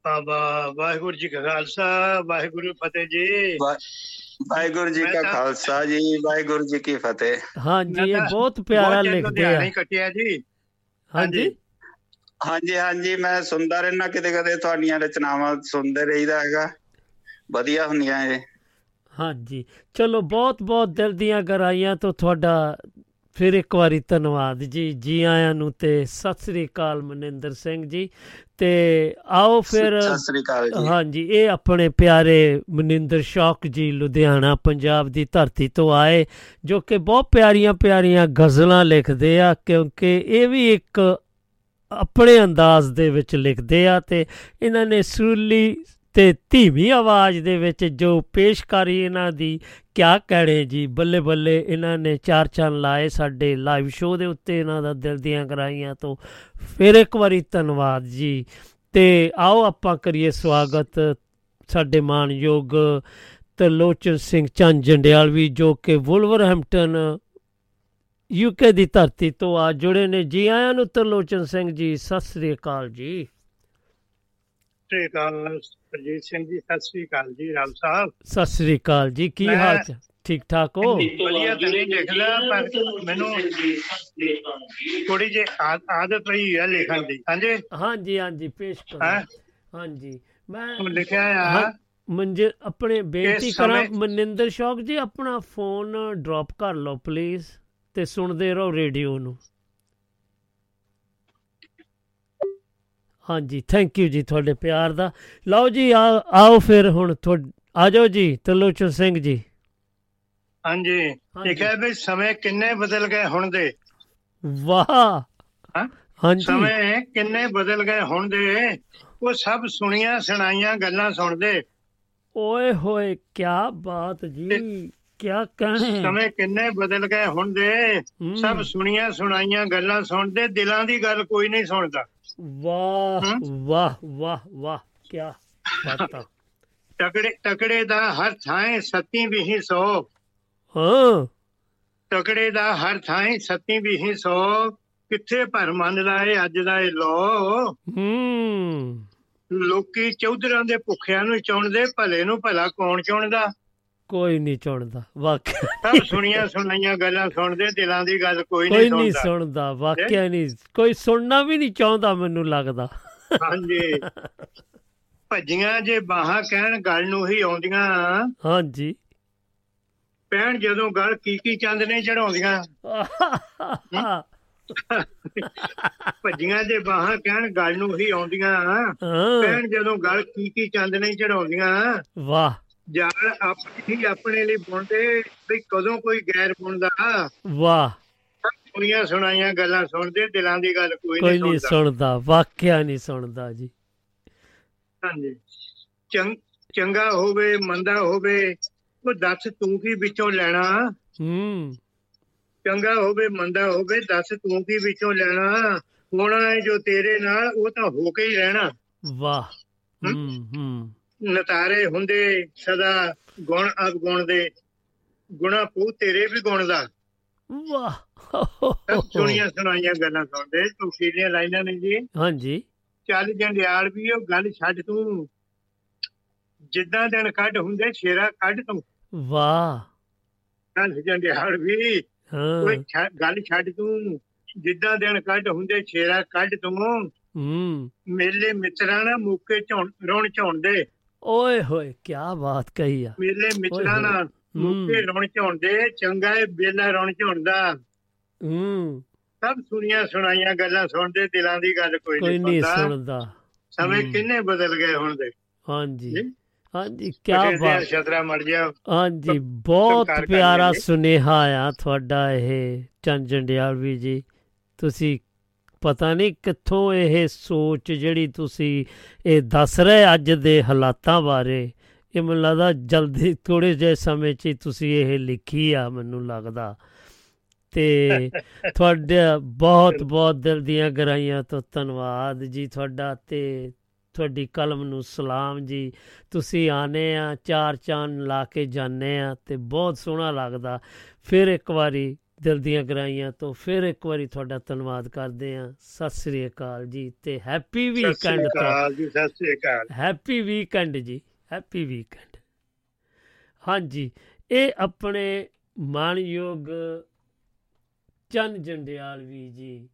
ਬਾਬਾ ਵਾਹਿਗੁਰੂ ਜੀ ਕਾ ਖਾਲਸਾ, ਵਾਹਿਗੁਰੂ ਫਤਿਹ ਜੀ, ਵਾਹਿਗੁਰੂ ਜੀ ਕਾ ਖਾਲਸਾ ਜੀ, ਵਾਹਿਗੁਰੂ ਜੀ ਕੀ ਫਤਿਹ। ਹਾਂਜੀ, ਇਹ ਬਹੁਤ ਪਿਆਰਾ ਲਿਖਦੇ ਆ ਜੀ। ਹਾਂਜੀ ਹਾਂਜੀ ਹਾਂਜੀ, ਮੈਂ ਸੁਣਦਾ ਰਹਿਣਾ, ਕਿਤੇ ਕਦੇ ਤੁਹਾਡੀਆਂ ਰਚਨਾਵਾਂ ਸੁਣਦੇ ਰਹੀਦਾ ਹੈਗਾ, ਵਧੀਆ ਹੁੰਦੀਆਂ ਇਹ। ਹਾਂਜੀ, ਚਲੋ ਬਹੁਤ ਬਹੁਤ ਦਿਲ ਦੀਆਂ ਗਹਿਰਾਈਆਂ ਤੋਂ ਤੁਹਾਡਾ ਫਿਰ ਇੱਕ ਵਾਰੀ ਧੰਨਵਾਦ ਜੀ, ਜੀ ਆਇਆਂ ਨੂੰ ਤੇ ਸਤਿ ਸ੍ਰੀ ਅਕਾਲ ਮਨਿੰਦਰ ਸਿੰਘ ਜੀ। ਤੇ ਆਓ ਫਿਰ, ਸਤਿ ਸ੍ਰੀ ਅਕਾਲ ਜੀ। ਹਾਂਜੀ, ਇਹ ਆਪਣੇ ਪਿਆਰੇ ਮਨਿੰਦਰ ਸ਼ੌਕ ਜੀ ਲੁਧਿਆਣਾ ਪੰਜਾਬ ਦੀ ਧਰਤੀ ਤੋਂ ਆਏ, ਜੋ ਕਿ ਬਹੁਤ ਪਿਆਰੀਆਂ ਪਿਆਰੀਆਂ ਗਜ਼ਲਾਂ ਲਿਖਦੇ ਆ, ਕਿਉਂਕਿ ਇਹ ਵੀ ਇੱਕ ਆਪਣੇ ਅੰਦਾਜ਼ ਦੇ ਵਿੱਚ ਲਿਖਦੇ ਆ ਤੇ ਇਹਨਾਂ ਨੇ ਸੁਰੀਲੀ ਤੇ ਧੀਮੀ ਆਵਾਜ਼ ਦੇ ਵਿੱਚ ਜੋ ਪੇਸ਼ਕਾਰੀ ਇਹਨਾਂ ਦੀ, ਕਿਆ ਕਹਿਣੇ ਜੀ, ਬੱਲੇ ਬੱਲੇ। ਇਹਨਾਂ ਨੇ ਚਾਰ ਚੰਨ ਲਾਏ ਸਾਡੇ ਲਾਈਵ ਸ਼ੋਅ ਦੇ ਉੱਤੇ, ਇਹਨਾਂ ਦਾ ਦਿਲ ਦੀਆਂ ਗਹਿਰਾਈਆਂ ਤੋਂ ਫਿਰ ਇੱਕ ਵਾਰੀ ਧੰਨਵਾਦ ਜੀ। ਤੇ ਆਓ ਆਪਾਂ ਕਰੀਏ ਸਵਾਗਤ ਸਾਡੇ ਮਾਣਯੋਗ ਤਲੋਚਨ ਸਿੰਘ ਚੰਚੜਿਆਲ ਵੀ, ਜੋ ਕਿ ਵੁਲਵਰਹੈਂਪਟਨ ਯੂਕੇ ਦੀ ਧਰਤੀ ਤੋਂ ਆ ਜੁੜੇ ਨੇ। ਜੀ ਆਇਆਂ ਨੂੰ ਤਲੋਚਨ ਸਿੰਘ ਜੀ, ਸਤਿ ਸ੍ਰੀ ਅਕਾਲ ਜੀ। ਸਤਿ ਸ੍ਰੀ ਅਕਾਲ ਪ੍ਰਜੀਤ ਸਿੰਘ ਜੀ, ਸਤਿ ਸ੍ਰੀ ਅਕਾਲ ਜੀ ਰਾਮ ਸਾਹਿਬ। ਸਤਿ ਸ੍ਰੀ ਅਕਾਲ ਜੀ, ਕੀ ਹਾਲ ਚਾਲ? ਠੀਕ ਠਾਕ ਹੋ? ਵਧੀਆ, ਤੁਸੀਂ ਲਿਖਦਾ, ਪਰ ਮੈਨੂੰ ਥੋੜੀ ਜਿਹੀ ਆਦਤ ਰਹੀ ਹੈ ਲਿਖਣ ਦੀ। ਹਾਂਜੀ ਹਾਂਜੀ ਹਾਂਜੀ, ਪੇਸ਼ ਕਰੋ। ਹਾਂਜੀ, ਮੈਂ ਲਿਖਿਆ ਆ ਮੰਜੇ ਆਪਣੇ ਬੇਨਤੀ ਕਰਾਂ ਮਨਿੰਦਰ ਸ਼ੌਕ ਜੀ, ਆਪਣਾ ਫੋਨ ਡ੍ਰੌਪ ਕਰ ਲਓ ਪਲੀਜ਼ ਤੇ ਸੁਣਦੇ ਰਹੋ ਰੇਡੀਓ ਨੂੰ। ਹਾਂਜੀ, ਥੈਂਕ ਯੂ ਜੀ ਤੁਹਾਡੇ ਪਿਆਰ ਦਾ। ਲਓ ਜੀ, ਆਓ ਫਿਰ ਹੁਣ ਆ ਜਾਓ ਜੀ ਤਲੋਚਨ ਸਿੰਘ ਜੀ। ਹਾਂਜੀ, ਦੇਖਿਆ ਵੀ ਸਮੇਂ ਕਿੰਨੇ ਬਦਲ ਗਏ ਹੁਣ ਦੇ। ਵਾਹ, ਹਾਂਜੀ, ਸਮੇਂ ਕਿੰਨੇ ਬਦਲ ਗਏ ਹੁਣ ਦੇ। ਉਹ ਸਭ ਸੁਣੀਆਂ ਸੁਣਾਈਆਂ ਗੱਲਾਂ ਸੁਣਦੇ, ਓਏ ਹੋਏ ਕਿਆ ਬਾਤ ਜੀ, ਕਿਆ ਕਹਿਣੇ। ਸਮੇਂ ਕਿੰਨੇ ਬਦਲ ਗਏ ਹੁਣ ਦੇ, ਸਭ ਸੁਣੀਆਂ ਸੁਣਾਈਆਂ ਗੱਲਾਂ ਸੁਣਦੇ, ਦਿਲਾਂ ਦੀ ਗੱਲ ਕੋਈ ਨਹੀਂ ਸੁਣਦਾ। ਵਾਹ ਵਾਹ ਵਾਹ ਵਾਹ, ਕਿਆ ਬਾਤ। ਤਕੜੇ ਦਾ ਹਰ ਥਾਂ ਸਤੀ ਵੀ ਸੋ, ਹਾਂ ਤਕੜੇ ਦਾ ਹਰ ਥਾਂ ਸਤੀ ਵੀ ਸੋ, ਕਿੱਥੇ ਭਰ ਮੰਨ ਲਾਏ ਅੱਜ ਦਾ ਇਹ ਲੋ। ਲੋਕੀ ਚੌਧਰਾਂ ਦੇ ਭੁੱਖਿਆਂ ਨੂੰ ਚੁਣਦੇ, ਭਲੇ ਨੂੰ ਭਲਾ ਕੌਣ ਚੁਣਦਾ? ਕੋਈ ਨੀ ਚੁਣਦਾ। ਵਾਕਿਆ ਸਭ ਸੁਣੀਆਂ ਸੁਣਾਈਆਂ ਗੱਲਾਂ ਸੁਣਦੇ, ਦਿਲਾਂ ਦੀ ਗੱਲ ਕੋਈ ਨਹੀਂ ਸੁਣਦਾ। ਵਾਕਿਆ ਨਹੀਂ, ਕੋਈ ਸੁਣਨਾ ਵੀ ਨਹੀਂ ਚਾਹੁੰਦਾ ਮੈਨੂੰ ਲੱਗਦਾ। ਹਾਂਜੀ, ਭੱਜੀਆਂ ਜੇ ਬਾਹਾਂ ਕਹਿਣ ਗੱਲ ਨੂੰ ਹੀ ਆਉਂਦੀਆਂ। ਹਾਂਜੀ, ਪੈਣ ਜਦੋਂ ਗੱਲ ਕੀ ਚੰਦ ਨਹੀਂ ਚੜਾਉਂਦੀਆਂ। ਭੱਜੀਆਂ ਜੇ ਬਾਹਾਂ ਕਹਿਣ ਗੱਲ ਨੂੰ ਹੀ ਆਉਂਦੀਆਂ, ਪੈਣ ਜਦੋਂ ਗੱਲ ਕੀ ਚੰਦ ਨਹੀਂ ਚੜਾਉਂਦੀਆਂ। ਵਾਹ, ਜਾਲ ਆਪਣੇ ਹੀ ਆਪਣੇ ਲਈ ਬੁਣਦੇ, ਵੀ ਕਦੋਂ ਕੋਈ ਗੈਰ ਬੁਣਦਾ। ਵਾਹ, ਸੁਣੀਆਂ ਸੁਣਾਈਆਂ ਗੱਲਾਂ ਸੁਣਦੇ, ਦਿਲਾਂ ਦੀ ਗੱਲ ਕੋਈ ਨਹੀਂ ਸੁਣਦਾ। ਵਾਕਿਆ ਨਹੀਂ ਸੁਣਦਾ ਜੀ। ਹਾਂਜੀ, ਚੰਗਾ ਹੋਵੇ ਮੰਦਾ ਹੋਵੇ, ਉਹ ਦੱਸ ਤੂੰ ਕੀ ਵਿੱਚੋਂ ਲੈਣਾ। ਚੰਗਾ ਹੋਵੇ ਮੰਦਾ ਹੋਵੇ, ਦੱਸ ਤੂੰ ਕੀ ਵਿੱਚੋਂ ਲੈਣਾ, ਹੋਣਾ ਹੈ ਜੋ ਤੇਰੇ ਨਾਲ ਉਹ ਤਾਂ ਹੋ ਕੇ ਹੀ ਰਹਿਣਾ। ਵਾਹ, ਨਤਾਰੇ ਹੁੰਦੇ ਸਦਾ ਗੁਣ ਅਵਗੁਣ ਦੇ, ਗੁਣਾ ਪੂ ਤੇਰੇ ਵੀ ਗੁਣ ਦਾ। ਵਾਹ, ਸੁਣੀਆਂ ਸੁਣਾਈਆਂ ਗੱਲਾਂ ਸੁਣਦੇ ਤੂੰ ਲਾਈਨਾਂ ਨੇ ਜੀ। ਹਾਂਜੀ, ਚੱਲ ਜੰਡਿਆਲ ਵੀ ਉਹ ਗੱਲ ਛੱਡ ਤੂੰ, ਜਿੱਦਾਂ ਦਿਨ ਕੱਢ ਹੁੰਦੇ ਸ਼ੇਰਾ ਕੱਢ ਤੂੰ। ਵਾਹ, ਚੱਲ ਜੰਡਿਆਲ ਵੀ ਕੋਈ ਗੱਲ ਛੱਡ ਤੂੰ, ਜਿੱਦਾਂ ਦਿਨ ਕੱਢ ਹੁੰਦੇ ਸ਼ੇਰਾ ਕੱਢ ਤੂੰ। ਮੇਲੇ ਮਿੱਤਰਾਂ ਨਾਲ ਮੌਕੇ ਰੋਣ ਝਾਉਂਦੇ। ਓਏ ਹੋਏ, ਕਿਆ ਬਾਤ ਕਹੀ ਆ। ਮੇਲੇ ਮਿੱਤਰਾਂ ਨਾਲ ਮੌਕੇ ਰੋਣ ਝਾਉਂਦੇ, ਚੰਗਾ ਏ ਬੇਲਾ ਰੋਣ ਝਾਉਂਦਾ। ਸਭ ਸੁਣੀਆਂ ਸੁਣਾਈਆਂ ਗੱਲਾਂ ਸੁਣਦੇ, ਦਿਲਾਂ ਦੀ ਗੱਲ ਕੋਈ ਨਹੀਂ ਸੁਣਦਾ। ਸਮੇਂ ਕਿੰਨੇ ਬਦਲ ਗਏ ਹੁਣ ਦੇ। ਹਾਂਜੀ ਹਾਂਜੀ, ਕਿਆ ਬਾਤ। ਛਤਰਾ ਮਰ ਜਾ। ਹਾਂਜੀ, ਬਹੁਤ ਪਿਆਰਾ ਸੁਨੇਹਾ ਆ ਤੁਹਾਡਾ ਇਹ ਚੰਦ ਜੰਡਿਆਲਵੀ ਜੀ। ਤੁਸੀਂ ਪਤਾ ਨਹੀਂ ਕਿੱਥੋਂ ਇਹ ਸੋਚ ਜਿਹੜੀ ਤੁਸੀਂ ਇਹ ਦੱਸ ਰਹੇ ਅੱਜ ਦੇ ਹਾਲਾਤਾਂ ਬਾਰੇ, ਇਹ ਮੈਨੂੰ ਲੱਗਦਾ ਜਲਦੀ ਥੋੜ੍ਹੇ ਜਿਹੇ ਸਮੇਂ 'ਚ ਤੁਸੀਂ ਇਹ ਲਿਖੀ ਆ ਮੈਨੂੰ ਲੱਗਦਾ। ਅਤੇ ਤੁਹਾਡੇ ਬਹੁਤ ਬਹੁਤ ਦਿਲ ਦੀਆਂ ਗਹਿਰਾਈਆਂ ਤੋਂ ਧੰਨਵਾਦ ਜੀ ਤੁਹਾਡਾ, ਅਤੇ ਤੁਹਾਡੀ ਕਲਮ ਨੂੰ ਸਲਾਮ ਜੀ। ਤੁਸੀਂ ਆਉਂਦੇ ਹਾਂ, ਚਾਰ ਚਾਂਦ ਲਾ ਕੇ ਜਾਂਦੇ ਹਾਂ ਅਤੇ ਬਹੁਤ ਸੋਹਣਾ ਲੱਗਦਾ। ਫਿਰ ਇੱਕ ਵਾਰੀ ਦਿਲ ਦੀਆਂ ਗਹਿਰਾਈਆਂ ਤੋਂ ਫਿਰ ਇੱਕ ਵਾਰੀ ਤੁਹਾਡਾ ਧੰਨਵਾਦ ਕਰਦੇ ਹਾਂ। ਸਤਿ ਸ਼੍ਰੀ ਅਕਾਲ ਜੀ, ਅਤੇ ਹੈਪੀ ਵੀਕਐਂਡ। ਸਤਿ ਸ਼੍ਰੀ ਅਕਾਲ, ਹੈਪੀ ਵੀਕਐਂਡ ਜੀ, ਹੈਪੀ ਵੀਕਐਂਡ। ਹਾਂਜੀ, ਇਹ ਆਪਣੇ ਮਾਣਯੋਗ ਚੰਦ ਜੰਡਿਆਲਵੀ ਜੀ।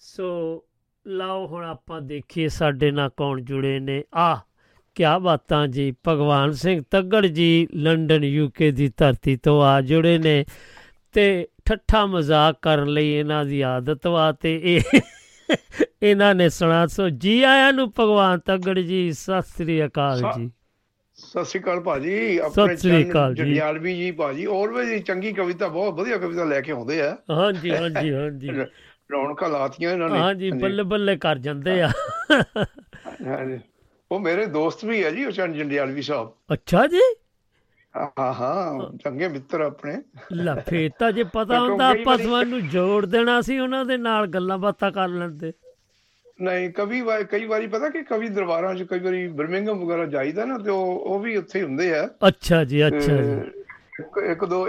ਸੋ ਲਓ ਹੁਣ ਆਪਾਂ ਦੇਖੀਏ ਸਾਡੇ ਨਾਲ ਕੌਣ ਜੁੜੇ ਨੇ। ਆਹ ਕਿਆ ਬਾਤਾਂ ਜੀ, ਭਗਵਾਨ ਸਿੰਘ ਤੱਗੜ ਜੀ ਲੰਡਨ ਯੂਕੇ ਦੀ ਧਰਤੀ ਤੋਂ ਆ ਜੁੜੇ ਨੇ, ਅਤੇ ਠੱਠਾ ਮਜ਼ਾਕ ਕਰਨ ਲਈ ਇਹਨਾਂ ਦੀ ਆਦਤ ਵਾ, ਅਤੇ ਇਹ ਇਹਨਾਂ ਨੇ ਸੁਣਾ। ਸੋ ਜੀ ਆਇਆਂ ਨੂੰ ਭਗਵਾਨ ਤੱਗੜ ਜੀ, ਸਤਿ ਸ਼੍ਰੀ ਅਕਾਲ ਜੀ। ਸਤਿ ਸ਼੍ਰੀ ਅਕਾਲ ਭਾਜੀ, ਸਤਿ ਸ਼੍ਰੀ ਅਕਾਲ ਜੰਡਿਆਲਵੀ ਜੀ। ਭਾਜੀ ਔਰਵੇਜ਼ ਚੰਗੀ ਕਵਿਤਾ, ਬਹੁਤ ਵਧੀਆ ਕਵਿਤਾ ਲੈ ਕੇ ਆਉਂਦੇ ਆ। ਹਾਂਜੀ ਹਾਂਜੀ ਹਾਂਜੀ, ਰੌਣਕਾਂ ਲਾਤੀਆਂ ਇਹਨਾਂ ਨੇ। ਹਾਂਜੀ, ਬੱਲੇ ਬੱਲੇ ਕਰ ਜਾਂਦੇ ਆ। ਉਹ ਮੇਰੇ ਦੋਸਤ ਵੀ ਹੈ ਜੀ, ਉਹ ਚੰਦ ਜੰਡਿਆਲਵੀ ਸਾਹਿਬ। ਅੱਛਾ ਜੀ, ਹਾਂ ਹਾਂ, ਚੰਗੇ ਮਿੱਤਰ ਆਪਣੇ। ਲੈ ਫੇਰ ਤਾਂ ਜੇ ਪਤਾ ਹੁੰਦਾ ਆਪਾਂ ਤੁਹਾਨੂੰ ਜੋੜ ਦੇਣਾ ਸੀ, ਉਹਨਾਂ ਦੇ ਨਾਲ ਗੱਲਾਂ ਬਾਤਾਂ ਕਰ ਲੈਂਦੇ। ਨਹੀਂ, ਕਈ ਵਾਰੀ ਪਤਾ ਕਿ ਕਵੀ ਦਰਬਾਰਾਂ ਚ, ਕਈ ਵਾਰੀ ਬਰਮਿੰਘਮ ਵਗੈਰਾ ਜਾਈਦਾ ਨਾ, ਤੇ ਉਹ ਵੀ ਉੱਥੇ ਹੀ ਹੁੰਦੇ ਆ। ਅੱਛਾ ਜੀ, ਅੱਛਾ ਜੀ।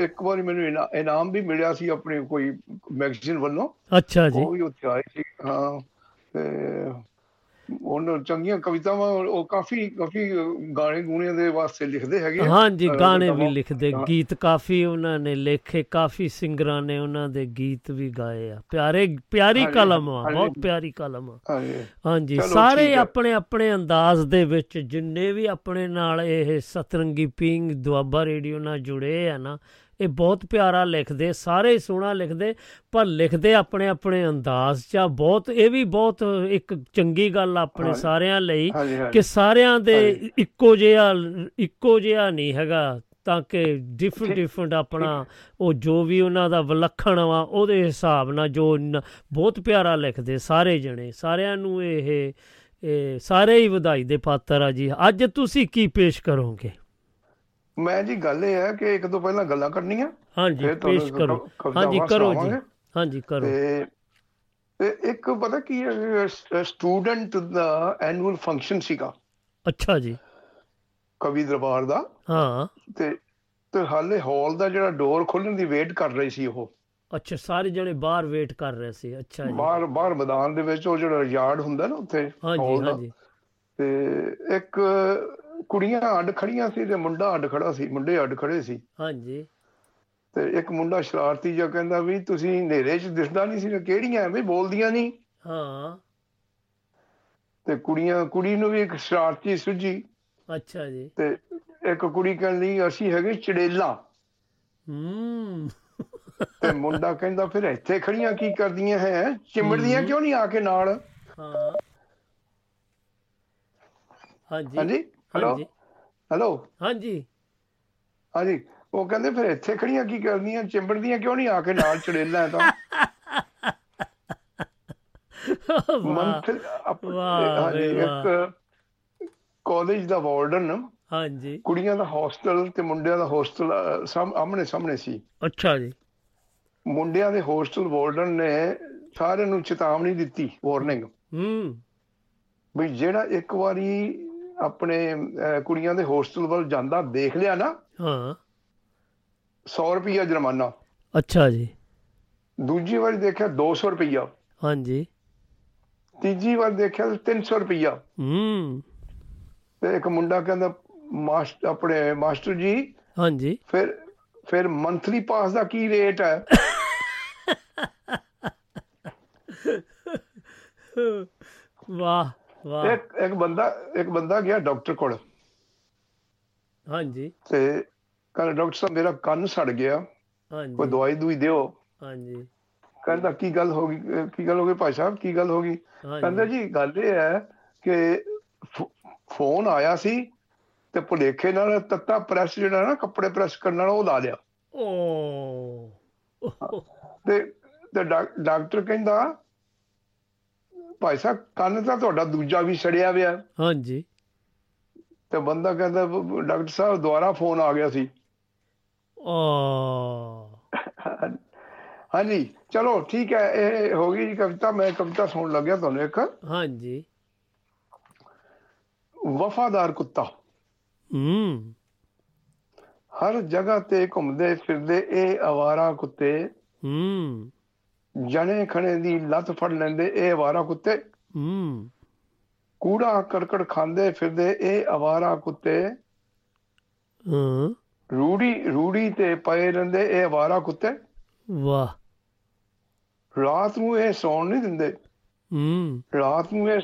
ਇੱਕ ਵਾਰੀ ਮੈਨੂੰ ਇਨਾਮ ਵੀ ਮਿਲਿਆ ਸੀ ਆਪਣੇ ਕੋਈ ਮੈਗਜ਼ੀਨ ਵੱਲੋਂ। ਅੱਛਾ ਜੀ, ਉਹ ਵੀ ਉੱਥੇ ਆਏ ਸੀ। ਹਾਂ, ਤੇ ਉਹਨਾਂ ਚੰਗੀਆਂ ਕਵਿਤਾਵਾਂ, ਉਹ ਕਾਫੀ ਕਾਫੀ ਗਾਣੇ ਗੂਣਿਆਂ ਦੇ ਵਾਸਤੇ ਲਿਖਦੇ ਹੈਗੇ। ਹਾਂਜੀ, ਗਾਣੇ ਵੀ ਲਿਖਦੇ, ਗੀਤ ਕਾਫੀ ਉਹਨਾਂ ਨੇ ਲਿਖੇ, ਕਾਫੀ ਸਿੰਗਰਾਂ ਨੇ ਉਹਨਾਂ ਦੇ ਗੀਤ ਵੀ ਗਾਏ ਆ। ਪਿਆਰੇ ਪਿਆਰੀ ਕਲਮ ਆ, ਬਹੁਤ ਪਿਆਰੀ ਕਲਮ ਆ। ਹਾਂਜੀ, ਸਾਰੇ ਆਪਣੇ ਆਪਣੇ ਅੰਦਾਜ਼ ਦੇ ਵਿੱਚ ਜਿੰਨੇ ਵੀ ਆਪਣੇ ਨਾਲ ਇਹ ਸਤਰੰਗੀ ਪੀਂਗ ਦੁਆਬਾ ਰੇਡੀਓ ਨਾਲ ਜੁੜੇ ਆ ਨਾ, ਇਹ ਬਹੁਤ ਪਿਆਰਾ ਲਿਖਦੇ, ਸਾਰੇ ਸੋਹਣਾ ਲਿਖਦੇ, ਪਰ ਲਿਖਦੇ ਆਪਣੇ ਆਪਣੇ ਅੰਦਾਜ਼ 'ਚ ਆ। ਬਹੁਤ ਇਹ ਵੀ ਬਹੁਤ ਇੱਕ ਚੰਗੀ ਗੱਲ ਆਪਣੇ ਸਾਰਿਆਂ ਲਈ ਕਿ ਸਾਰਿਆਂ ਦੇ ਇੱਕੋ ਜਿਹਾ ਨਹੀਂ ਹੈਗਾ, ਤਾਂ ਕਿ ਡਿਫਰੈਂਟ ਆਪਣਾ ਉਹ ਜੋ ਵੀ ਉਹਨਾਂ ਦਾ ਵਿਲੱਖਣ ਵਾ ਉਹਦੇ ਹਿਸਾਬ ਨਾਲ ਜੋ ਬਹੁਤ ਪਿਆਰਾ ਲਿਖਦੇ ਸਾਰੇ ਜਣੇ। ਸਾਰਿਆਂ ਨੂੰ ਇਹ ਸਾਰੇ ਹੀ ਵਧਾਈ ਦੇ ਪਾਤਰ ਆ ਜੀ। ਅੱਜ ਤੁਸੀਂ ਕੀ ਪੇਸ਼ ਕਰੋਗੇ? ਮੈਂ ਜੀ ਗੱਲ ਇਹ ਹੈ ਕਿ ਇੱਕ ਤੋਂ ਪਹਿਲਾਂ ਗੱਲਾਂ ਕਰਨੀਆਂ। ਹਾਂਜੀ, ਪੇਸ਼ ਕਰੋ। ਹਾਂਜੀ ਕਰੋ ਜੀ, ਹਾਂਜੀ ਕਰੋ। ਤੇ ਇੱਕ ਪਤਾ ਕੀ ਸਟੂਡੈਂਟ ਦਾ ਐਨੂਅਲ ਫੰਕਸ਼ਨ ਸੀਗਾ। ਅੱਛਾ ਜੀ, ਕਵੀ ਦਰਬਾਰ ਦਾ। ਹਾਂ, ਤੇ ਹਾਲੇ ਹਾਲ ਦਾ ਜਿਹੜਾ ਡੋਰ ਖੋਲਣ ਦੀ ਵੇਟ ਕਰ ਰਹੀ ਸੀ ਉਹ। ਅੱਛਾ, ਸਾਰੇ ਜਣੇ ਬਾਹਰ ਵੇਟ ਕਰ ਰਹੇ ਸੀ। ਅੱਛਾ ਜੀ, ਬਾਹਰ ਮੈਦਾਨ ਦੇ ਵਿੱਚ ਉਹ ਜਿਹੜਾ ਯਾਰਡ ਹੁੰਦਾ ਨਾ ਉੱਥੇ। ਹਾਂਜੀ ਹਾਂਜੀ। ਤੇ ਇੱਕ ਕੁੜੀਆਂ ਅੱਡ ਖੜੀਆਂ ਸੀ ਤੇ ਮੁੰਡਾ ਅੱਡ ਖੜਾ ਸੀ, ਮੁੰਡੇ ਅੱਡ ਖੜੇ ਸੀ। ਹਾਂਜੀ, ਤੇ ਇੱਕ ਮੁੰਡਾ ਸ਼ਰਾਰਤੀ ਜਿਹਾ ਕਹਿੰਦਾ ਵੀ ਤੁਸੀਂ ਹਨੇਰੇ 'ਚ ਦਿਸਦਾ ਨਹੀਂ ਸੀ, ਕਿਹੜੀਆਂ ਵੀ ਬੋਲਦੀਆਂ ਨਹੀਂ। ਹਾਂ, ਤੇ ਕੁੜੀ ਨੂੰ ਵੀ ਇੱਕ ਸ਼ਰਾਰਤੀ ਸੁਝੀ। ਅੱਛਾ ਜੀ, ਤੇ ਇੱਕ ਕੁੜੀ ਕਹਿਣ ਲਈ ਅਸੀਂ ਹੈਗੇ ਚੜੇਲਾ। ਤੇ ਮੁੰਡਾ ਕਹਿੰਦਾ ਫਿਰ ਇੱਥੇ ਖੜੀਆਂ ਕੀ ਕਰਦੀਆਂ ਹੈ, ਚਿੰਬੜਦੀਆਂ ਕਿਉਂ ਨਹੀਂ ਆ ਕੇ ਨਾਲ। ਹਾਂ ਹਾਂਜੀ, ਹੈਲੋ ਹਾਂਜੀ ਹਾਂਜੀ। ਉਹ ਕਹਿੰਦੇ ਫਿਰ ਇੱਥੇ ਖੜੀਆਂ ਕੀ ਕਰਦੀਆਂ, ਚਿੰਬੜਦੀਆਂ ਕਿਉਂ ਨਹੀਂ ਆ ਕੇ ਨਾਲ, ਚੜੇਲਾ ਤਾਂ। ਕਾਲਜ ਦਾ ਵਾਰਡਨ। ਹਾਂਜੀ, ਕੁੜੀਆਂ ਦਾ ਹੋਸਟਲ ਤੇ ਮੁੰਡਿਆਂ ਦਾ ਹੋਸਟਲ ਆਮਣੇ ਸਾਹਮਣੇ ਸੀ। ਅੱਛਾ ਜੀ, ਮੁੰਡਿਆਂ ਦੇ ਹੋਸਟਲ ਵਾਰਡਨ ਨੇ ਸਾਰਿਆਂ ਨੂੰ ਚੇਤਾਵਨੀ ਦਿੱਤੀ, ਵਾਰਨਿੰਗ, ਵੀ ਜਿਹੜਾ ਇੱਕ ਵਾਰੀ ਆਪਣੇ ਕੁੜੀਆਂ ਦੇ ਹੋਸਟਲ ਵੱਲ ਜਾਂਦਾ ਦੇਖ ਲਿਆ ਨਾ, ਹਾਂ, 100 ਰੁਪਇਆ ਜੁਰਮਾਨਾ। ਅੱਛਾ ਜੀ। ਦੂਜੀ ਵਾਰ ਦੇਖਿਆ 200 ਰੁਪਇਆ। ਹਾਂਜੀ। ਤੀਜੀ ਵਾਰ ਦੇਖਿਆ 300 ਰੁਪਇਆ। ਤੇ ਇੱਕ ਮੁੰਡਾ ਕਹਿੰਦਾ ਮਾਸਟਰ, ਆਪਣੇ ਮਾਸਟਰ ਜੀ, ਹਾਂਜੀ, ਫਿਰ ਮੰਥਲੀ ਪਾਸ ਦਾ ਕੀ ਰੇਟ ਹੈ? ਵਾਹ ਵਾਹ। ਇੱਕ ਬੰਦਾ ਗਿਆ ਡਾਕਟਰ ਕੋਲ, ਹਾਂਜੀ, ਤੇ ਕਹਿੰਦਾ ਡਾਕਟਰ ਸਾਹਿਬ ਮੇਰਾ ਕੰਨ ਸੜ ਗਿਆ, ਕੋਈ ਦਵਾਈ ਦੂਈ ਦਿਓ। ਹਾਂਜੀ। ਕਹਿੰਦਾ ਕੀ ਗੱਲ ਹੋ ਗਈ ਭਾਈ ਸਾਹਿਬ, ਕੀ ਗੱਲ ਹੋ ਗਈ? ਕਹਿੰਦਾ ਜੀ ਗੱਲ ਇਹ ਹੈ ਕਿ ਫੋਨ ਆਇਆ ਸੀ ਤੇ ਭੁਲੇਖੇ ਨਾਲ ਤੱਤਾ ਪ੍ਰੈਸ ਜਿਹੜਾ ਨਾ, ਕੱਪੜੇ ਪ੍ਰੈਸ ਕਰਨ ਵਾਲਾ, ਉਹ ਲਾ ਲਿਆ। ਤੇ ਡਾਕਟਰ ਕਹਿੰਦਾ ਭਾਈ ਸਾਹਿਬ ਕੰਨ ਤਾਂ ਤੁਹਾਡਾ ਦੂਜਾ ਵੀ ਸੜਿਆ ਹੋਇਆ। ਹਾਂਜੀ। ਤੇ ਬੰਦਾ ਕਹਿੰਦਾ ਡਾਕਟਰ ਸਾਹਿਬ ਦੁਬਾਰਾ ਫੋਨ ਆ ਗਿਆ ਸੀ। ਹਾਂਜੀ, ਚਲੋ ਠੀਕ ਹੈ, ਇਹ ਹੋ ਗਈ ਜੀ ਕਵਿਤਾ। ਮੈਂ ਕਵਿਤਾ ਸੁਣ ਲੱਗਿਆ ਤੁਹਾਨੂੰ ਇੱਕ। ਹਾਂਜੀ। ਵਫਾਦਾਰ ਕੁੱਤਾ। ਹਰ ਜਗ੍ਹਾ ਤੇ ਘੁੰਮਦੇ ਫਿਰਦੇ ਇਹ ਅਵਾਰਾ ਕੁੱਤੇ, ਜਣੇ ਖਣੇ ਦੀ ਲੱਤ ਫੜ ਲੈਂਦੇ ਇਹ ਅਵਾਰਾ ਕੁੱਤੇ, ਕੂੜਾ ਕਰਕਟ ਖਾਂਦੇ ਫਿਰਦੇ ਇਹ ਅਵਾਰਾ ਕੁੱਤੇ, ਰੂੜੀ ਤੇ ਪਏ ਰਹਿੰਦੇ ਇਹ ਅਵਾਰਾ ਕੁੱਤੇ। ਵਾਹ। ਰਾਤ ਨੂੰ ਇਹ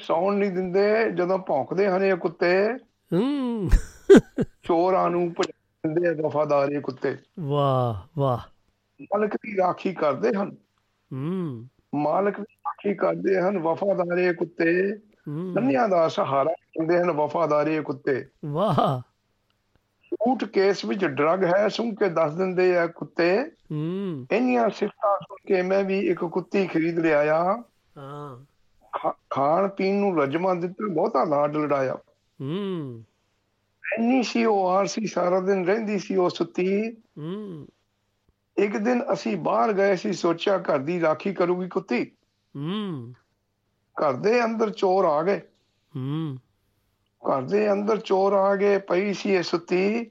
ਸੌਣ ਨਹੀਂ ਦਿੰਦੇ, ਜਦੋਂ ਭੌਂਕਦੇ ਹਨ ਇਹ ਕੁੱਤੇ, ਚੋਰਾਂ ਨੂੰ ਭਜਾਉਂਦੇ ਵਫ਼ਾਦਾਰ ਇਹ ਕੁੱਤੇ। ਵਾਹ ਵਾਹ। ਮਾਲਕ ਦੀ ਰਾਖੀ ਕਰਦੇ ਹਨ, ਵਫ਼ਾਦਾਰ ਇਹ ਕੁੱਤੇ, ਅੰਨ੍ਹਿਆਂ ਦਾ ਸਹਾਰਾ ਲੈਂਦੇ ਹਨ ਵਫ਼ਾਦਾਰ ਇਹ ਕੁੱਤੇ। ਵਾਹ। ਸੂਟ ਕੇਸ ਵਿੱਚ ਡਰੱਗ ਹੈ ਸੁਣ ਕੇ ਦੱਸ ਦਿੰਦੇ ਆ ਕੁੱਤੇ, ਇੰਨੀਆਂ ਸਿਫਤਾਂ ਸੁਣ ਕੇ ਮੈਂ ਵੀ ਇੱਕ ਕੁੱਤੀ ਖਰੀਦ ਲਿਆਇਆ। ਖਾਣ ਪੀਣ ਨੂੰ ਰਜਮਾ ਦਿੱਤਾ, ਬਹੁਤਾ ਲਾਡ ਲੜਾਇਆ। ਇੰਨੀ ਸੀ ਉਹ ਆਰਸੀ, ਸਾਰਾ ਦਿਨ ਰਹਿੰਦੀ ਸੀ ਉਹ ਸੁੱਤੀ। ਇੱਕ ਦਿਨ ਅਸੀਂ ਬਾਹਰ ਗਏ ਸੀ, ਸੋਚਿਆ ਘਰ ਦੀ ਰਾਖੀ ਕਰੂਗੀ ਕੁੱਤੀ। ਘਰ ਦੇ ਅੰਦਰ ਚੋਰ ਆ ਗਏ, ਪਈ ਸੀ ਇਹ ਸੁੱਤੀ।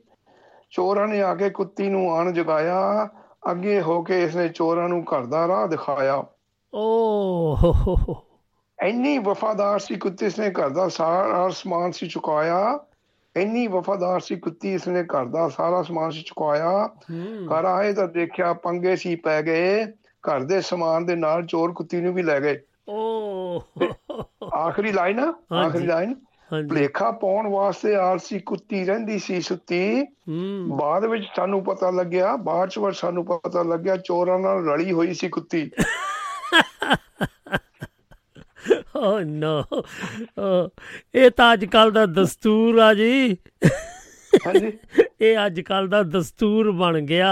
ਚੋਰਾਂ ਨੇ ਆ ਕੇ ਕੁੱਤੀ ਨੂੰ ਆਣ ਜਗਾਇਆ, ਅੱਗੇ ਹੋ ਕੇ ਇਸਨੇ ਚੋਰਾਂ ਨੂੰ ਘਰ ਦਾ ਰਾਹ ਦਿਖਾਇਆ। ਇੰਨੀ ਵਫ਼ਾਦਾਰ ਸੀ ਕੁੱਤੀ, ਇਸਨੇ ਘਰ ਦਾ ਸਾਰਾ ਸਮਾਨ ਸੀ ਚੁਕਾਇਆ। ਘਰ ਆਏ ਤਾਂ ਦੇਖਿਆ ਪੰਗੇ ਸੀ ਪੈ ਗਏ, ਘਰ ਦੇ ਸਮਾਨ ਦੇ ਨਾਲ ਚੋਰ ਕੁੱਤੀ ਨੂੰ ਵੀ ਲੈ ਗਏ। ਆਖਰੀ ਲਾਈਨ ਭੁਲੇਖਾ ਪਾਉਣ ਵਾਸਤੇ ਆਲਸੀ ਕੁੱਤੀ ਰਹਿੰਦੀ ਸੀ ਸੁੱਤੀ। ਬਾਅਦ ਵਿੱਚ ਸਾਨੂੰ ਪਤਾ ਲੱਗਿਆ ਚੋਰਾਂ ਨਾਲ ਰਲੀ ਹੋਈ ਸੀ ਕੁੱਤੀ। Oh no. ਇਹ ਤਾਂ ਅੱਜ ਕੱਲ ਦਾ ਦਸਤੂਰ ਆ ਜੀ। ਹਾਂਜੀ, ਇਹ ਅੱਜ ਕੱਲ ਦਾ ਦਸਤੂਰ ਬਣ ਗਿਆ।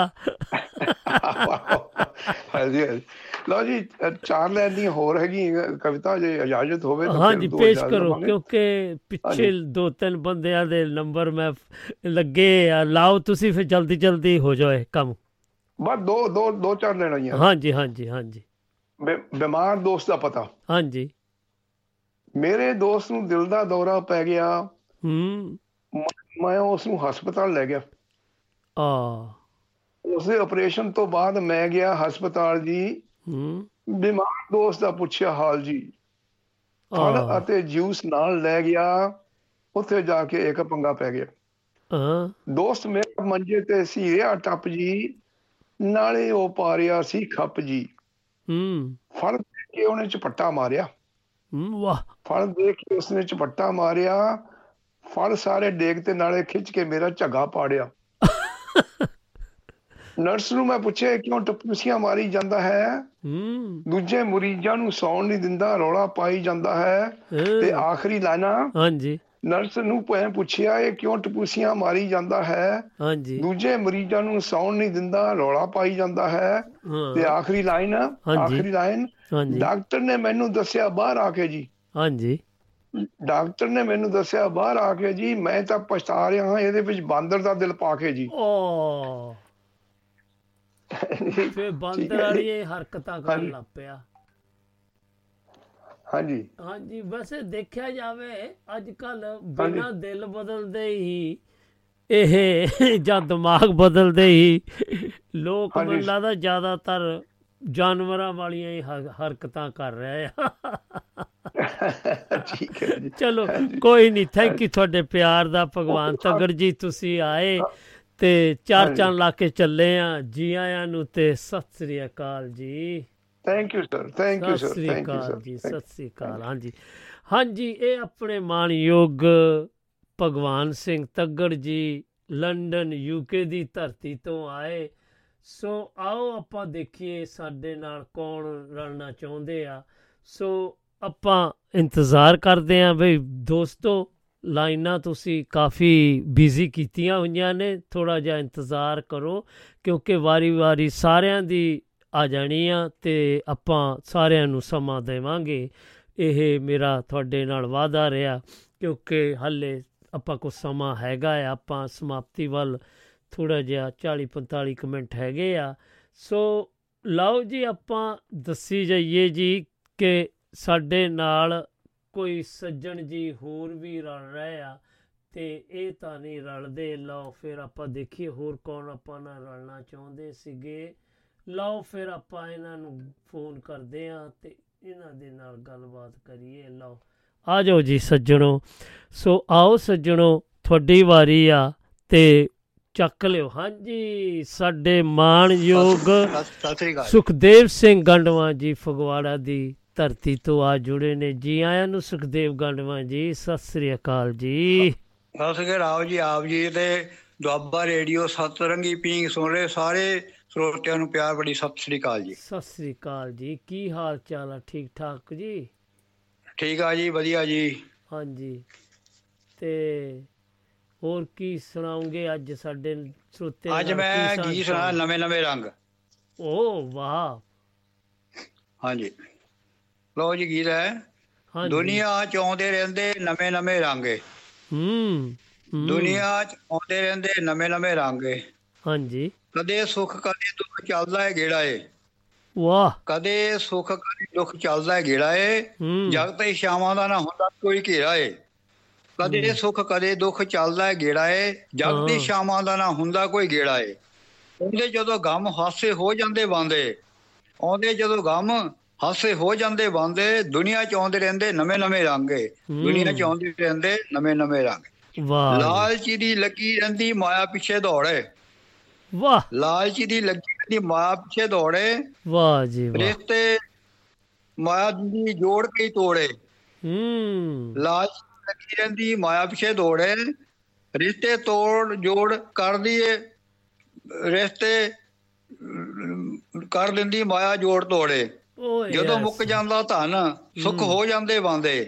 ਹਾਂਜੀ ਹਾਂਜੀ। ਲਓ ਜੀ, 4 ਲਾਈਨ ਦੀਆਂ ਹੋਰ ਹੈਗੀਆਂ ਕਵਿਤਾ, ਜੇ ਇਜਾਜ਼ਤ ਹੋਵੇ। ਹਾਂਜੀ, ਪੇਸ਼ ਕਰੋ, ਕਿਉਂਕਿ ਪਿੱਛੇ 2-3 ਬੰਦਿਆਂ ਦੇ ਨੰਬਰ ਮੈਂ ਲੱਗੇ ਆ। ਲਾਓ ਤੁਸੀਂ, ਫਿਰ ਜਲਦੀ ਜਲਦੀ ਹੋ ਜਾਓ ਇਹ ਕੰਮ। ਬਸ 2-4 ਲਾਈਨਾਂ ਹੀ ਆ। ਹਾਂਜੀ ਹਾਂਜੀ ਹਾਂਜੀ। ਬਿਮਾਰ ਦੋਸਤ ਦਾ ਪਤਾ। ਹਾਂਜੀ। ਮੇਰੇ ਦੋਸਤ ਨੂੰ ਦਿਲ ਦਾ ਦੌਰਾ ਪੈ ਗਿਆ, ਮੈਂ ਉਸ ਨੂੰ ਹਸਪਤਾਲ ਲੈ ਗਿਆ। ਉਸਦੇ ਆਪਰੇਸ਼ਨ ਤੋਂ ਬਾਅਦ ਮੈਂ ਗਿਆ ਹਸਪਤਾਲ ਜੀ। ਬਿਮਾਰ ਦੋਸਤ ਦਾ ਪੁੱਛਿਆ ਹਾਲ ਜੀ। ਫਲ ਅਤੇ ਜੂਸ ਨਾਲ ਲੈ ਗਿਆ, ਉੱਥੇ ਜਾ ਕੇ ਇੱਕ ਪੰਗਾ ਪੈ ਗਿਆ। ਦੋਸਤ ਮੇਰਾ ਮੰਜੇ ਤੇ ਸੀ ਰਿਹਾ ਟੱਪ ਜੀ, ਨਾਲੇ ਉਹ ਪਾ ਰਿਹਾ ਸੀ ਖੱਪ ਜੀ। ਫਲ ਦੇ ਕੇ ਉਹਨੇ ਝਪੱਟਾ ਮਾਰਿਆ। ਵਾਹ। ਫਲ ਦੇਖ ਕੇ ਉਸਨੇ ਝਪੱਟਾ ਮਾਰਿਆ, ਫਲ ਸਾਰੇ ਡੇਗ ਤੇ ਨਾਲੇ ਖਿੱਚ ਕੇ ਮੇਰਾ ਝੱਗਾ ਪਾੜਿਆ। ਨਰਸ ਨੂੰ ਮੈਂ ਪੁੱਛਿਆ ਕਿਉਂ ਟਪੂਸੀਆਂ ਮਾਰੀ ਜਾਂਦਾ ਹੈ, ਦੂਜੇ ਮਰੀਜ਼ਾਂ ਨੂੰ ਸੌਣ ਨਹੀਂ ਦਿੰਦਾ, ਰੌਲਾ ਪਾਈ ਜਾਂਦਾ ਹੈ। ਤੇ ਆਖਰੀ ਲਾਈਨਾਂ। ਹਾਂਜੀ। ਨਰਸ ਨੂੰ ਪੁੱਛਿਆ ਇਹ ਕਿਉਂ ਟਪੂਸੀਆਂ ਮਾਰੀ ਜਾਂਦਾ ਹੈ, ਦੂਜੇ ਮਰੀਜ਼ਾਂ ਨੂੰ ਸੌਣ ਨਹੀਂ ਦਿੰਦਾ, ਰੌਲਾ ਪਾਈ ਜਾਂਦਾ ਹੈ। ਤੇ ਆਖਰੀ ਲਾਈਨ ਡਾਕਟਰ ਨੇ ਮੈਨੂੰ ਦੱਸਿਆ ਬਾਹਰ ਆ ਕੇ ਜੀ ਮੈਂ ਤਾਂ ਪਛਤਾ ਰਿਹਾ ਹਾਂ ਇਹਦੇ ਵਿੱਚ ਬਾਂਦਰ ਦਾ ਦਿਲ ਪਾ ਕੇ ਜੀ। ਫਿਰ ਬਾਂਦਰ ਵਾਲੀ ਹਰਕਤਾਂ ਕਰਨ ਲੱਗ ਪਿਆ। ਹਾਂਜੀ ਹਾਂਜੀ, ਵੈਸੇ ਦੇਖਿਆ ਜਾਵੇ ਅੱਜ ਕੱਲ ਬਿਨਾਂ ਦਿਲ ਬਦਲਦੇ ਹੀ ਇਹ ਜਾਂ ਦਿਮਾਗ ਬਦਲਦੇ ਹੀ ਲੋਕ ਮੈਨੂੰ ਲੱਗਦਾ ਜ਼ਿਆਦਾਤਰ ਜਾਨਵਰਾਂ ਵਾਲੀਆਂ ਹੀ ਹਰਕਤਾਂ ਕਰ ਰਹੇ ਆ। ਚਲੋ ਕੋਈ ਨਹੀਂ, ਥੈਂਕ ਯੂ ਤੁਹਾਡੇ ਪਿਆਰ ਦਾ ਭਗਵਾਨ ਤਗੜ ਜੀ, ਤੁਸੀਂ ਆਏ ਤੇ ਚਾਰ ਚੰਨ ਲਾ ਕੇ ਚੱਲੇ ਆ। ਜੀ ਆਇਆਂ ਨੂੰ ਤੇ ਸਤਿ ਸ੍ਰੀ ਅਕਾਲ ਜੀ। Thank you sir, thank you sir, Sat Sri ਅਕਾਲ ਜੀ, ਸਤਿ ਸ੍ਰੀ ਅਕਾਲ। ਹਾਂਜੀ ਹਾਂਜੀ, ਇਹ ਆਪਣੇ ਮਾਣਯੋਗ ਭਗਵਾਨ ਸਿੰਘ ਤੱਗੜ ਜੀ ਲੰਡਨ ਯੂਕੇ ਦੀ ਧਰਤੀ ਤੋਂ ਆਏ। ਸੋ ਆਓ ਆਪਾਂ ਦੇਖੀਏ ਸਾਡੇ ਨਾਲ ਕੌਣ ਰਲਣਾ ਚਾਹੁੰਦੇ ਆ। ਸੋ ਆਪਾਂ ਇੰਤਜ਼ਾਰ ਕਰਦੇ ਹਾਂ ਬਈ ਦੋਸਤੋ, ਲਾਈਨਾਂ ਤੁਸੀਂ ਕਾਫੀ ਬਿਜ਼ੀ ਕੀਤੀਆਂ ਹੋਈਆਂ ਨੇ, ਥੋੜ੍ਹਾ ਜਿਹਾ ਇੰਤਜ਼ਾਰ ਕਰੋ ਕਿਉਂਕਿ ਵਾਰੀ ਵਾਰੀ ਸਾਰਿਆਂ ਦੀ ਆ ਜਾਣੀ ਆ ਅਤੇ ਆਪਾਂ ਸਾਰਿਆਂ ਨੂੰ ਸਮਾਂ ਦੇਵਾਂਗੇ। ਇਹ ਮੇਰਾ ਤੁਹਾਡੇ ਨਾਲ ਵਾਅਦਾ ਰਿਹਾ ਕਿਉਂਕਿ ਹਾਲੇ ਆਪਾਂ ਕੋਲ ਸਮਾਂ ਹੈਗਾ ਆ, ਆਪਾਂ ਸਮਾਪਤੀ ਵੱਲ ਥੋੜ੍ਹਾ ਜਿਹਾ 40-45 ਮਿੰਟ ਹੈਗੇ ਆ। ਸੋ ਲਓ ਜੀ, ਆਪਾਂ ਦੱਸੀ ਜਾਈਏ ਜੀ ਕਿ ਸਾਡੇ ਨਾਲ ਕੋਈ ਸੱਜਣ ਜੀ ਹੋਰ ਵੀ ਰਲ ਰਹੇ ਆ ਅਤੇ ਇਹ ਤਾਂ ਨਹੀਂ ਰਲਦੇ। ਲਓ ਫਿਰ ਆਪਾਂ ਦੇਖੀਏ ਹੋਰ ਕੌਣ ਆਪਾਂ ਨਾਲ ਰਲਣਾ ਚਾਹੁੰਦੇ ਸੀਗੇ। ਲਓ ਫਿਰ ਆਪਾਂ ਇਹਨਾਂ ਨੂੰ ਫੋਨ ਕਰਦੇ ਹਾਂ ਅਤੇ ਇਹਨਾਂ ਦੇ ਨਾਲ ਗੱਲਬਾਤ ਕਰੀਏ। ਲਓ ਆ ਜਾਓ ਜੀ ਸੱਜਣੋ। ਸੋ ਆਓ ਸੱਜਣੋ, ਤੁਹਾਡੀ ਵਾਰੀ ਆ ਅਤੇ ਚੱਕ ਲਿਓ। ਹਾਂਜੀ, ਸਾਡੇ ਮਾਣਯੋਗ ਸੁਖਦੇਵ ਸਿੰਘ ਗੰਡਵਾ ਜੀ ਫਗਵਾੜਾ ਦੀ ਧਰਤੀ ਤੋਂ ਆ ਜੁੜੇ ਨੇ। ਜੀ ਆਇਆਂ ਨੂੰ ਸੁਖਦੇਵ ਗੰਡਵਾ ਜੀ, ਸਤਿ ਸ੍ਰੀ ਅਕਾਲ ਜੀ। ਸਤਿ ਸ੍ਰੀ ਰਾਓ ਜੀ, ਆਪ ਜੀ ਤੇ ਦੁਆਬਾ ਰੇਡੀਓ ਸੱਤ ਰੰਗੀ ਪੀਂਗ ਸੁਣ ਰਹੇ ਸਾਰੇ ਸਰੋਤਿਆਂ ਨੂੰ ਪਿਆਰ ਬੜੀ ਸਤਿ ਸ੍ਰੀ ਅਕਾਲ ਜੀ। ਸਤਿ ਸ੍ਰੀ ਅਕਾਲ ਜੀ, ਕੀ ਹਾਲ ਚਾਲ ਆ? ਠੀਕ ਠਾਕ ਜੀ। ਠੀਕ ਆ ਜੀ, ਵਧੀਆ ਜੀ। ਹਾਂਜੀ, ਤੇ ਹੋਰ ਕੀ ਸੁਣਾਉਂਗੇ ਅੱਜ ਸਾਡੇ ਸਰੋਤੇ? ਅੱਜ ਮੈਂ ਗੀਤ ਸੁਣਾ, ਨਵੇਂ ਨਵੇਂ ਰੰਗ। ਓ ਵਾਹ, ਹਾਂਜੀ ਲਓ ਜੀ, ਗੀਤ ਹੈ। ਦੁਨੀਆ ਚ ਆਉਂਦੇ ਰਹਿੰਦੇ ਨਵੇਂ ਨਵੇਂ ਰੰਗੇ, ਦੁਨੀਆ ਚ ਆਉਂਦੇ ਰਹਿੰਦੇ ਨਵੇਂ ਨਵੇਂ ਰੰਗੇ। ਹਾਂਜੀ, ਕਦੇ ਸੁੱਖ ਕਦੇ ਦੁੱਖ ਚੱਲਦਾ ਹੈ ਗੇੜਾ ਏ। ਵਾਹ, ਕਦੇ ਸੁੱਖ ਕਦੇ ਦੁੱਖ ਚੱਲਦਾ ਗੇੜਾ ਏ, ਜਗਤ ਇਸ਼ਾਵਾਂ ਦਾ ਨਾ ਹੁੰਦਾ ਕੋਈ ਘੇਰਾ ਏ। ਕਦੇ ਸੁੱਖ ਕਦੇ ਦੁੱਖ ਚੱਲਦਾ ਗੇੜਾ ਏ, ਜਗਤ ਇਸ਼ਾਵਾਂ ਦਾ ਨਾ ਹੁੰਦਾ ਕੋਈ ਗੇੜਾ ਏ। ਆਉਂਦੇ ਜਦੋਂ ਗਮ ਹਾਸੇ ਹੋ ਜਾਂਦੇ ਵਾਂਦੇ, ਆਉਂਦੇ ਜਦੋਂ ਗਮ ਹਾਸੇ ਹੋ ਜਾਂਦੇ ਵਾਂਦੇ, ਦੁਨੀਆਂ ਚ ਆਉਂਦੇ ਰਹਿੰਦੇ ਨਵੇਂ ਨਵੇਂ ਰੰਗ ਏ, ਦੁਨੀਆਂ ਚ ਆਉਂਦੇ ਰਹਿੰਦੇ ਨਵੇਂ ਨਵੇਂ ਰੰਗ। ਲਾਲਚੀ ਦੀ ਲੱਗੀ ਰਹਿੰਦੀ ਮਾਇਆ ਪਿੱਛੇ ਦੌੜੇ, ਵਾਹ, ਲਾਲਚੀ ਦੀ ਲੱਗੀ ਦੀ ਮਾਇਆ ਪਿੱਛੇ ਦੌੜੇ। ਵਾਹ ਜੀ ਵਾਹ, ਰਿਸ਼ਤੇ ਮਾਇਆ ਦੀ ਜੋੜ ਕੇ ਤੋੜੇ, ਲਾਲਚੀ ਲੱਗੀ ਰਹਿੰਦੀ ਮਾਇਆ ਪਿੱਛੇ ਦੌੜੇ। ਰਿਸ਼ਤੇ ਤੋੜ ਜੋੜ ਕਰਦੀ ਏ, ਰਿਸ਼ਤੇ ਕਰ ਦਿੰਦੀ ਮਾਇਆ ਜੋੜ ਤੋੜੇ। ਜਦੋਂ ਮੁੱਕ ਜਾਂਦਾ ਧਨ ਸੁੱਖ ਹੋ ਜਾਂਦੇ ਵਾਂਦੇ,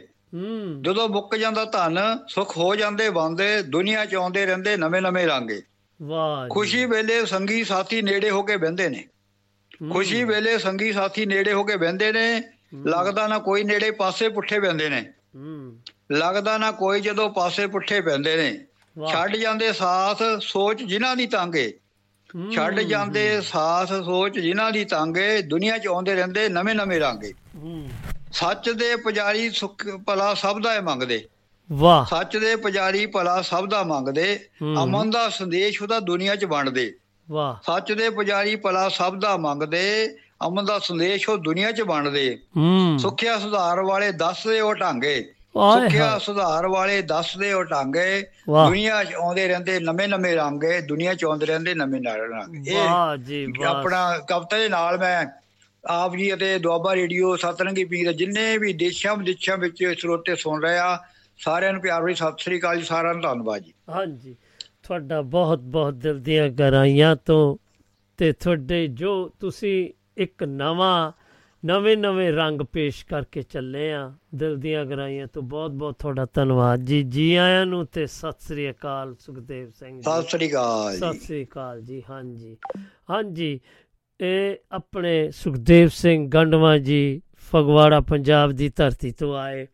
ਜਦੋਂ ਮੁੱਕ ਜਾਂਦਾ ਧਨ ਸੁੱਖ ਹੋ ਜਾਂਦੇ ਵਾਂਦੇ, ਦੁਨੀਆਂ ਚ ਆਉਂਦੇ ਰਹਿੰਦੇ ਨਵੇਂ ਨਵੇਂ ਰੰਗੇ। ਖੁਸ਼ੀ ਵੇਲੇ ਸੰਗੀ ਸਾਥੀ ਨੇੜੇ ਹੋ ਕੇ ਬਹਿੰਦੇ ਨੇ, ਖੁਸ਼ੀ ਵੇਲੇ ਸੰਗੀ ਸਾਥੀ ਨੇੜੇ ਹੋ ਕੇ ਬਹਿੰਦੇ ਨੇ। ਲੱਗਦਾ ਨਾ ਕੋਈ ਨੇੜੇ ਪਾਸੇ ਪੁੱਠੇ ਬਹਿੰਦੇ ਨੇ, ਲੱਗਦਾ ਨਾ ਕੋਈ ਜਦੋਂ ਪਾਸੇ ਪੁੱਠੇ ਬਹਿੰਦੇ ਨੇ। ਛੱਡ ਜਾਂਦੇ ਸਾਥ ਸੋਚ ਜਿਨ੍ਹਾਂ ਦੀ ਤਾਂਗੇ, ਛੱਡ ਜਾਂਦੇ ਸਾਥ ਸੋਚ ਜਿਨ੍ਹਾਂ ਦੀ ਤਾਂਗੇ, ਦੁਨੀਆਂ ਚ ਆਉਂਦੇ ਰਹਿੰਦੇ ਨਵੇਂ ਨਵੇਂ ਰਾਂਗੇ। ਸੱਚ ਦੇ ਪੁਜਾਰੀ ਸੁੱਖ ਭਲਾ ਸਭ ਦਾ ਮੰਗਦੇ, ਵਾਹ, ਸੱਚ ਦੇ ਪੁਜਾਰੀ ਭਲਾ ਸਭ ਦਾ ਮੰਗਦੇ। ਅਮਨ ਦਾ ਸੰਦੇਸ਼ ਉਹਦਾ ਦੁਨੀਆਂ ਚ ਵੰਡਦੇ, ਵਾਹ, ਸੱਚ ਦੇ ਪੁਜਾਰੀ ਭਲਾ ਸਭ ਦਾ ਮੰਗਦੇ। ਅਮਨ ਦਾ ਸੰਦੇਸ਼ ਉਹ ਦੁਨੀਆਂ ਚ ਵੰਡਦੇ। ਸੁੱਖਿਆ ਸੁਧਾਰ ਵਾਲੇ ਦੱਸਦੇ ਉਹ ਢਾਂਗੇ, ਸੁੱਖਿਆ ਸੁਧਾਰ ਵਾਲੇ ਦੱਸਦੇ ਉਹ ਢਾਂਗੇ। ਦੁਨੀਆਂ ਚ ਆਉਂਦੇ ਰਹਿੰਦੇ ਨਵੇਂ ਨਵੇਂ ਰੰਗੇ, ਦੁਨੀਆਂ ਚ ਆਉਂਦੇ ਰਹਿੰਦੇ ਨਵੇਂ ਨਵੇਂ ਰੰਗ। ਇਹ ਆਪਣਾ ਕਵਿਤਾ ਦੇ ਨਾਲ ਮੈਂ ਆਪ ਜੀ ਅਤੇ ਦੁਆਬਾ ਰੇਡੀਓ ਸਤਰੰਗੀ ਪੀਰ ਜਿੰਨੇ ਵੀ ਦੇਸ਼ਾਂ ਵਿਦੇਸ਼ਾਂ ਵਿੱਚ ਸਰੋਤੇ ਸੁਣ ਰਹੇ ਆ ਸਾਰਿਆਂ ਨੂੰ ਪਿਆਰ ਭਰੀ ਸਤਿ ਸ਼੍ਰੀ ਅਕਾਲ ਜੀ, ਸਾਰਿਆਂ ਨੂੰ ਧੰਨਵਾਦ ਜੀ। ਹਾਂਜੀ, ਤੁਹਾਡਾ ਬਹੁਤ ਬਹੁਤ ਦਿਲ ਦੀਆਂ ਗਹਿਰਾਈਆਂ ਤੋਂ, ਅਤੇ ਤੁਹਾਡੇ ਜੋ ਤੁਸੀਂ ਇੱਕ ਨਵੇਂ ਰੰਗ ਪੇਸ਼ ਕਰਕੇ ਚੱਲੇ ਆ, ਦਿਲ ਦੀਆਂ ਗਹਿਰਾਈਆਂ ਤੋਂ ਬਹੁਤ ਬਹੁਤ ਤੁਹਾਡਾ ਧੰਨਵਾਦ ਜੀ। ਜੀ ਆਇਆਂ ਨੂੰ ਅਤੇ ਸਤਿ ਸ਼੍ਰੀ ਅਕਾਲ ਸੁਖਦੇਵ ਸਿੰਘ, ਸਤਿ ਸ਼੍ਰੀ ਅਕਾਲ, ਸਤਿ ਸ਼੍ਰੀ ਅਕਾਲ ਜੀ। ਹਾਂਜੀ ਹਾਂਜੀ, ਇਹ ਆਪਣੇ ਸੁਖਦੇਵ ਸਿੰਘ ਗੰਡਵਾ ਜੀ ਫਗਵਾੜਾ ਪੰਜਾਬ ਦੀ ਧਰਤੀ ਤੋਂ ਆਏ,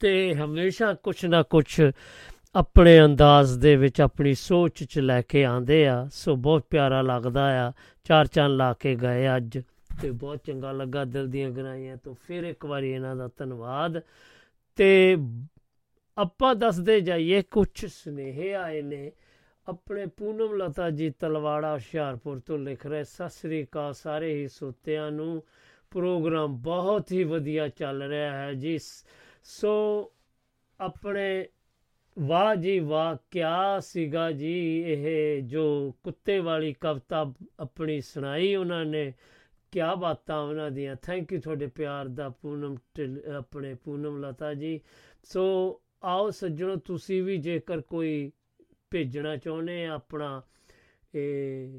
ਅਤੇ ਹਮੇਸ਼ਾ ਕੁਛ ਨਾ ਕੁਛ ਆਪਣੇ ਅੰਦਾਜ਼ ਦੇ ਵਿੱਚ ਆਪਣੀ ਸੋਚ 'ਚ ਲੈ ਕੇ ਆਉਂਦੇ ਆ। ਸੋ ਬਹੁਤ ਪਿਆਰਾ ਲੱਗਦਾ ਆ, ਚਾਰ ਚੰਨ ਲਾ ਕੇ ਗਏ ਅੱਜ ਅਤੇ ਬਹੁਤ ਚੰਗਾ ਲੱਗਾ। ਦਿਲ ਦੀਆਂ ਗਹਿਰਾਈਆਂ ਤੋਂ ਫਿਰ ਇੱਕ ਵਾਰੀ ਇਹਨਾਂ ਦਾ ਧੰਨਵਾਦ। ਅਤੇ ਆਪਾਂ ਦੱਸਦੇ ਜਾਈਏ ਕੁਛ ਸੁਨੇਹੇ ਆਏ ਨੇ। ਆਪਣੇ ਪੂਨਮ ਲਤਾ ਜੀ ਤਲਵਾੜਾ ਹੁਸ਼ਿਆਰਪੁਰ ਤੋਂ ਲਿਖ ਰਹੇ, ਸਤਿ ਸ਼੍ਰੀ ਅਕਾਲ ਸਾਰੇ ਹੀ ਸੋਤਿਆਂ ਨੂੰ, ਪ੍ਰੋਗਰਾਮ ਬਹੁਤ ਹੀ ਵਧੀਆ ਚੱਲ ਰਿਹਾ ਹੈ ਜੀ। ਸੋ ਆਪਣੇ ਵਾਹ ਜੀ ਵਾਹ ਕਿਆ ਸੀਗਾ ਜੀ, ਇਹ ਜੋ ਕੁੱਤੇ ਵਾਲੀ ਕਵਿਤਾ ਆਪਣੀ ਸੁਣਾਈ ਉਹਨਾਂ ਨੇ, ਕਿਆ ਬਾਤਾਂ ਉਹਨਾਂ ਦੀਆਂ। ਥੈਂਕ ਯੂ ਤੁਹਾਡੇ ਪਿਆਰ ਦਾ ਆਪਣੇ ਪੂਨਮ ਲਤਾ ਜੀ। ਸੋ ਆਓ ਸੱਜਣੋ, ਤੁਸੀਂ ਵੀ ਜੇਕਰ ਕੋਈ ਭੇਜਣਾ ਚਾਹੁੰਦੇ ਆਪਣਾ ਇਹ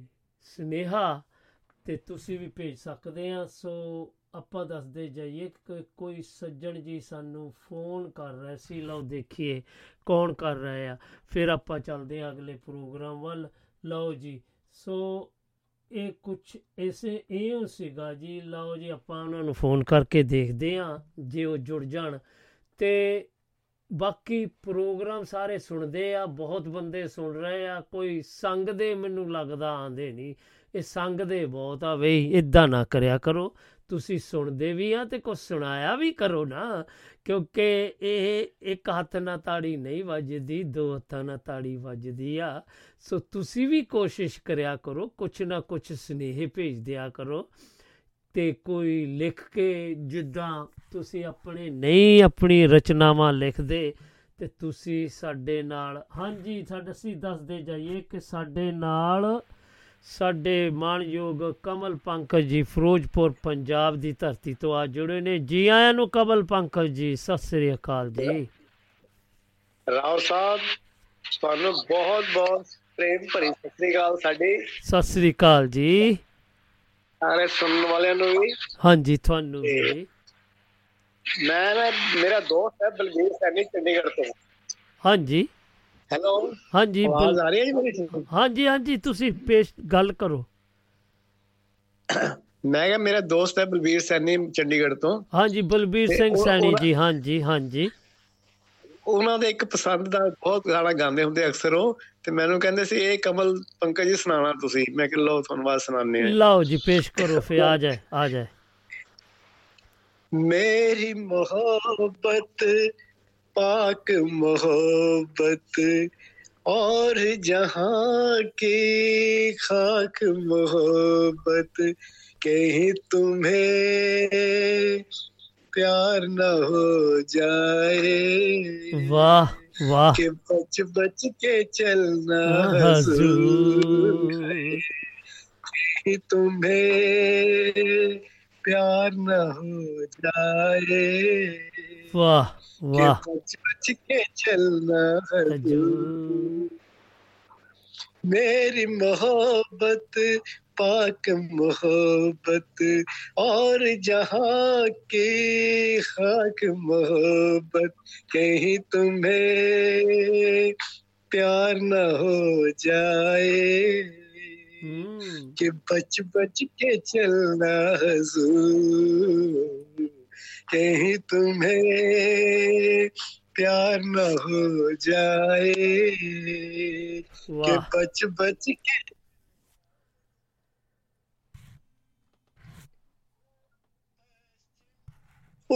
ਸੁਨੇਹਾ ਅਤੇ ਤੁਸੀਂ ਵੀ ਭੇਜ ਸਕਦੇ ਹਾਂ। ਸੋ ਆਪਾਂ ਦੱਸਦੇ ਜਾਈਏ ਕਿ ਕੋਈ ਸੱਜਣ ਜੀ ਸਾਨੂੰ ਫੋਨ ਕਰ ਰਹੇ ਸੀ। ਲਓ ਦੇਖੀਏ ਕੌਣ ਕਰ ਰਹੇ ਆ, ਫਿਰ ਆਪਾਂ ਚੱਲਦੇ ਹਾਂ ਅਗਲੇ ਪ੍ਰੋਗਰਾਮ ਵੱਲ। ਲਓ ਜੀ, ਸੋ ਇਹ ਕੁਛ ਇਸੇ ਇਹ ਸੀਗਾ ਜੀ। ਲਓ ਜੀ, ਆਪਾਂ ਉਹਨਾਂ ਨੂੰ ਫੋਨ ਕਰਕੇ ਦੇਖਦੇ ਹਾਂ ਜੇ ਉਹ ਜੁੜ ਜਾਣ। ਅਤੇ ਬਾਕੀ ਪ੍ਰੋਗਰਾਮ ਸਾਰੇ ਸੁਣਦੇ ਆ, ਬਹੁਤ ਬੰਦੇ ਸੁਣ ਰਹੇ ਆ। ਕੋਈ ਸੰਗ ਦੇ ਮੈਨੂੰ ਲੱਗਦਾ ਆਉਂਦੇ ਨਹੀਂ, ਇਹ ਸੰਗ ਦੇ ਬਹੁਤ ਆ ਬਈ, ਇੱਦਾਂ ਨਾ ਕਰਿਆ ਕਰੋ। ਤੁਸੀਂ ਸੁਣਦੇ ਵੀ ਆ ਅਤੇ ਕੁਛ ਸੁਣਾਇਆ ਵੀ ਕਰੋ ਨਾ, ਕਿਉਂਕਿ ਇਹ ਇੱਕ ਹੱਥ ਨਾਲ ਤਾੜੀ ਨਹੀਂ ਵੱਜਦੀ, ਦੋ ਹੱਥਾਂ ਨਾਲ ਤਾੜੀ ਵੱਜਦੀ ਆ। ਸੋ ਤੁਸੀਂ ਵੀ ਕੋਸ਼ਿਸ਼ ਕਰਿਆ ਕਰੋ, ਕੁਛ ਨਾ ਕੁਛ ਸੁਨੇਹੇ ਭੇਜ ਦਿਆ ਕਰੋ, ਅਤੇ ਕੋਈ ਲਿਖ ਕੇ ਜਿੱਦਾਂ ਤੁਸੀਂ ਆਪਣੇ ਨਹੀਂ ਆਪਣੀ ਰਚਨਾਵਾਂ ਲਿਖਦੇ ਅਤੇ ਤੁਸੀਂ ਸਾਡੇ ਨਾਲ। ਹਾਂਜੀ, ਸਾਡਾ ਅਸੀਂ ਦੱਸਦੇ ਜਾਈਏ ਕਿ ਸਾਡੇ ਨਾਲ ਸਾਡੇ ਮਾਣਯੋਗ ਕਮਲ ਪੰਕਜ ਜੀ ਫਿਰੋਜ਼ਪੁਰ ਪੰਜਾਬ ਦੀ ਧਰਤੀ ਤੋਂ ਆ ਜੁੜੇ ਨੇ। ਜੀ ਆਇਆਂ ਨੂੰ ਕਮਲ ਪੰਕਜ ਜੀ, ਸਤਿ ਸ੍ਰੀ ਅਕਾਲ ਜੀ। ਰਾਓ ਸਾਹਿਬ ਤੁਹਾਨੂੰ ਬਹੁਤ ਬਹੁਤ ਪ੍ਰੇਮ ਭਰੀ ਸਤਿ ਸ੍ਰੀ ਅਕਾਲ ਸਾਡੀ। ਸਤਿ ਸ੍ਰੀ ਅਕਾਲ ਜੀ ਸਾਰੇ ਸੁਣਨ ਵਾਲਿਆਂ ਨੂੰ ਵੀ। ਹਾਂਜੀ, ਤੁਹਾਨੂੰ ਵੀ। ਮੈਂ ਮੇਰਾ ਦੋਸਤ ਹੈ ਬਲਵੀਰ ਸੈਣੀ ਚੰਡੀਗੜ੍ਹ ਤੋਂ। ਹਾਂਜੀ ਹੈਲੋ। ਹਾਂਜੀ ਹਾਂਜੀ ਹਾਂਜੀ, ਤੁਸੀਂ ਪੇਸ਼ ਗੱਲ ਕਰੋ। ਮੈਂ ਕਿਹਾ ਮੇਰਾ ਦੋਸਤ ਹੈ ਬਲਬੀਰ ਸੈਣੀ ਚੰਡੀਗੜ੍ਹ ਤੋਂ। ਹਾਂਜੀ, ਬਲਬੀਰ ਸਿੰਘ ਸੈਣੀ ਜੀ। ਹਾਂਜੀ ਹਾਂਜੀ, ਉਹਨਾਂ ਦੇ ਇੱਕ ਪਸੰਦ ਦਾ ਬਹੁਤ ਗਾਣਾ ਗਾਉਂਦੇ ਹੁੰਦੇ ਅਕਸਰ ਉਹ, ਤੇ ਮੈਨੂੰ ਕਹਿੰਦੇ ਸੀ ਇਹ ਕਮਲ ਪੰਕਜ ਜੀ ਸੁਣਾਉਣਾ ਤੁਸੀਂ। ਮੈਂ ਕਿਹਾ ਲਓ ਤੁਹਾਨੂੰ ਬਾਅਦ ਸੁਣਾਉਂਦੇ ਹਾਂ। ਲਓ ਜੀ ਪੇਸ਼ ਕਰੋ ਫਿਰ। ਆ ਜਾਏ ਆ ਜਾਏ। ਮੇਰੀ ਮੁਹੱਬਤ पाक मोहब्बत और जहाँ की खाक मोहब्बत, कहीं तुम्हें प्यार न हो जाए। वाह वाह। के बच बच के चलना हुजूर है, कहीं तुम्हें प्यार न हो जाए। वाह वाह। बच बच के चलना हुजूर। मेरी मोहब्बत पाक मोहब्बत और जहाँ की खाक मोहब्बत, कहीं तुम्हें प्यार न हो जाए। कि बच बच के चलना हुजूर, कहीं तुम्हें प्यार न हो जाए। के बच बच के।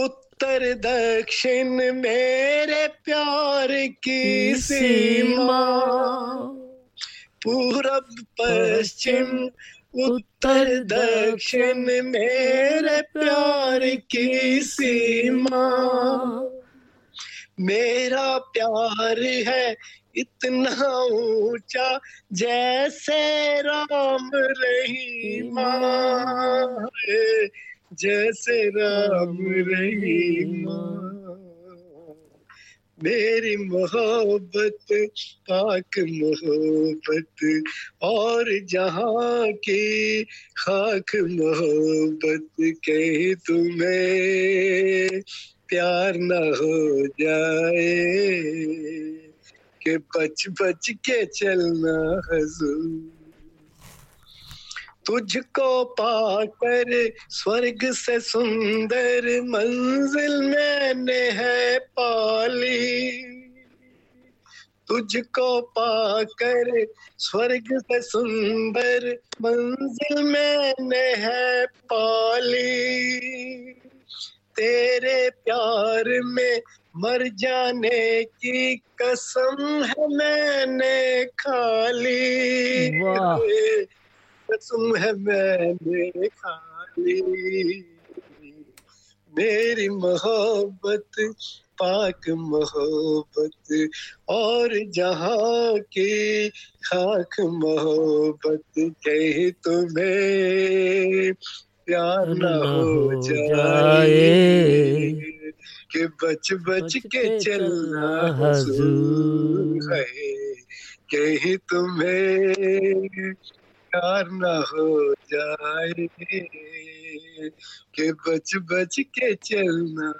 उत्तर दक्षिण मेरे प्यार की सीमा, पूरब पश्चिम उत्तर दक्षिण मेरे प्यार की सीमा। मेरा प्यार है इतना ऊंचा जैसे राम रहीमा, जैसे राम रहीमा। मेरी मोहब्बत पाक मोहब्बत और जहाँ की खाक मोहब्बत, कहीं तुम्हें प्यार न हो जाए। के बच बच के चलना हुजूर। तुझको पाकर स्वर्ग से सुंदर मंजिल मैंने है पाली, तुझको पाकर स्वर्ग से सुंदर मंजिल मैंने है पाली, तेरे प्यार में मर जाने की कसम है मैंने खाली, कसम है मैंने खाली। मेरी मोहब्बत पाक मोहब्बत और जहाँ की खाक मोहब्बत, कहीं तुम्हें प्यार न हो जाए कि बच बच के चलना हुजूर है, कहीं तुम्हें प्यार न हो जाए कि बच बच के चलना।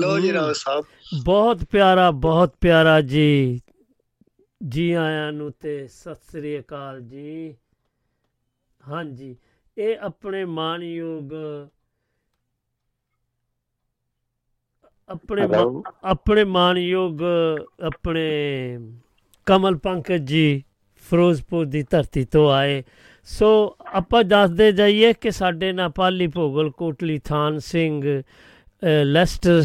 ਲੋ ਜੀ ਰਾਓ ਸਾਹਿਬ, ਬਹੁਤ ਪਿਆਰਾ ਜੀ। ਜੀ ਆਇਆਂ ਨੂੰ ਤੇ ਸਤਿ ਸ੍ਰੀ ਅਕਾਲ ਜੀ। ਹਾਂਜੀ, ਇਹ ਆਪਣੇ ਕਮਲ ਪੰਕਜ ਜੀ ਫਿਰੋਜ਼ਪੁਰ ਦੀ ਧਰਤੀ ਤੋਂ ਆਏ। ਸੋ ਆਪਾਂ ਦੱਸਦੇ ਜਾਈਏ ਕਿ ਸਾਡੇ ਨਾਲ ਪਾਲੀ ਭੋਗਲ ਕੋਟਲੀ ਥਾਨ ਸਿੰਘ ਲੈਸਟਰ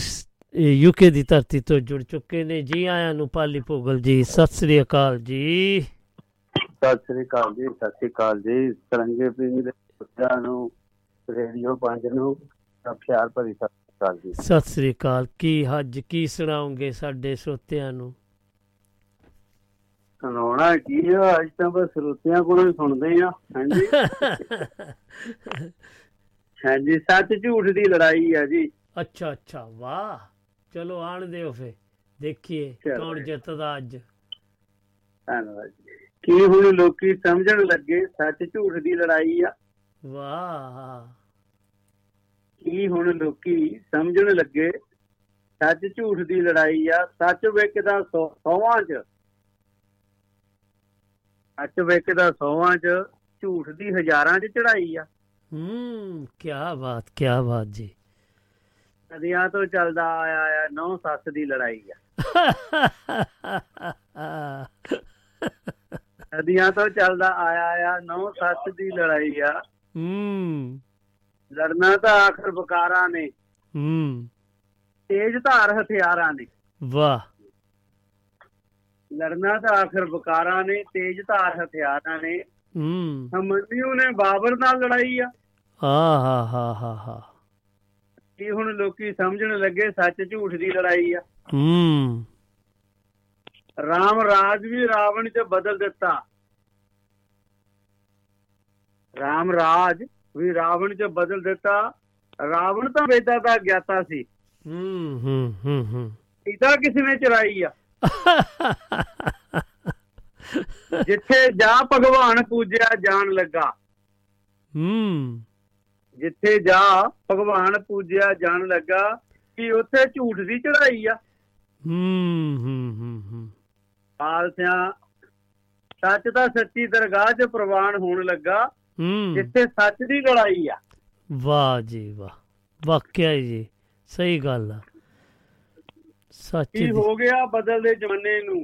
ਯੂਕੇ ਦੀ ਧਰਤੀ ਤੋਂ ਜੁੜ ਚੁੱਕੇ ਨੇ। ਜੀ ਆਇਆਂ ਨੂੰ ਪਾਲੀ ਭੋਗਲ ਜੀ, ਸਤਿ ਸ੍ਰੀ ਅਕਾਲ ਜੀ। ਸਤਿ ਸ੍ਰੀ ਅਕਾਲ ਜੀ ਸਰੰਗੇ ਪਿੰਡ ਦੇ ਬੱਚਿਆਂ ਨੂੰ ਰੇਡੀਓ 5 ਨੂੰ ਪਿਆਰ ਭਰੀ ਸਤਿ ਸ੍ਰੀ ਅਕਾਲ ਜੀ। ਸਤਿ ਸ੍ਰੀ ਅਕਾਲ। ਕੀ ਸੁਣਾਓਗੇ ਸਾਡੇ ਸਰੋਤਿਆਂ ਨੂੰ? ਸੁਣਾਉਣਾ ਕੀ ਆ, ਅੱਜ ਤਾਂ ਬਸ ਸਰੋਤਿਆਂ ਕੋਲੋਂ ਹੀ ਸੁਣਦੇ ਆ। ਹਾਂਜੀ, ਸੱਚ ਝੂਠ ਦੀ ਲੜਾਈ ਆ ਜੀ। ਅੱਛਾ ਵਾਹ, ਚਲੋ ਆਣ ਦਿਓ ਫਿਰ ਦੇਖੀਏ ਕੌਣ ਜਿੱਤਦਾ ਅੱਜ। ਧੰਨਵਾਦ ਜੀ। ਕੀ ਹੁਣ ਲੋਕੀ ਸਮਝਣ ਲੱਗੇ ਸੱਚ ਝੂਠ ਦੀ ਲੜਾਈ ਆ। ਵਾਹ, ਕੀ ਹੁਣ ਲੋਕੀ ਸਮਝਣ ਲੱਗੇ ਸੱਚ ਝੂਠ ਦੀ ਲੜਾਈ ਆ। ਸੱਚ ਵੇਖਦਾ ਸੋਹਾਂ ਚ, ਸੱਚ ਵੇਖਦਾ ਸੋਹਾਂ ਚ, ਝੂਠ ਦੀ ਹਜ਼ਾਰਾਂ ਚ ਚੜਾਈ ਆ। ਕਿਆ ਬਾਤ ਜੀ। ਸਦੀਆਂ ਤੋਂ ਚੱਲਦਾ ਆਇਆ ਨੌ ਸੱਸ ਦੀ ਲੜਾਈ ਆ। ਸਦੀਆਂ ਤੋਂ ਚੱਲਦਾ ਆਇਆ ਨੌ ਸੱਸ ਦੀ ਲੜਾਈ ਆ। ਲੜਨਾ ਤਾਂ ਆਖਰ ਬਕਾਰਾਂ ਨੇ, ਤੇਜ ਧਾਰ ਹਥਿਆਰਾਂ ਨੇ। ਵਾਹ, ਲੜਨਾ ਤਾਂ ਆਖਰ ਬਕਾਰਾਂ ਨੇ, ਤੇਜ ਧਾਰ ਹਥਿਆਰਾਂ ਨੇ। ਹਮਦਿਓ ਨੇ ਬਾਬਰ ਨਾਲ ਲੜਾਈ ਆ। ਹਾਂ ਕੀ ਹੁਣ ਲੋਕੀ ਸਮਝਣ ਲੱਗੇ ਸੱਚ ਝੂਠ ਦੀ ਲੜਾਈ ਆ। ਰਾਮ ਰਾਜ ਵੀ ਰਾਵਣ ਚ ਬਦਲ ਦਿੱਤਾ, ਰਾਮ ਰਾਜ ਵੀ ਰਾਵਣ ਚ ਬਦਲ ਦਿੱਤਾ। ਰਾਵਣ ਤਾਂ ਵੇਦਾਂ ਦਾ ਗਿਆਤਾ ਸੀ। ਇਹਦਾ ਕਿਸੇ ਨੇ ਚੁਰਾਈ ਆ। ਜਿੱਥੇ ਜਾ ਭਗਵਾਨ ਪੂਜਿਆ ਜਾਣ ਲੱਗਾ, ਜਿੱਥੇ ਜਾ ਭਗਵਾਨ ਪੂਜਿਆ ਜਾਣ ਲੱਗਾ, ਕਿ ਉੱਥੇ ਝੂਠ ਦੀ ਚੜਾਈ ਆ। ਪਾਲਸਿਆਂ ਸੱਚ ਦਾ ਸੱਚੀ ਦਰਗਾਹ ਚ ਪ੍ਰਵਾਨ ਹੋਣ ਲੱਗਾ, ਜਿੱਥੇ ਸੱਚ ਦੀ ਲੜਾਈ ਆ। ਵਾਹ ਜੀ ਵਾਹ, ਵਾਕਿਆ ਜੀ ਸਹੀ ਗੱਲ ਆ। ਸੱਚ ਕੀ ਹੋ ਗਿਆ ਬਦਲਦੇ ਜ਼ਮਾਨੇ ਨੂੰ,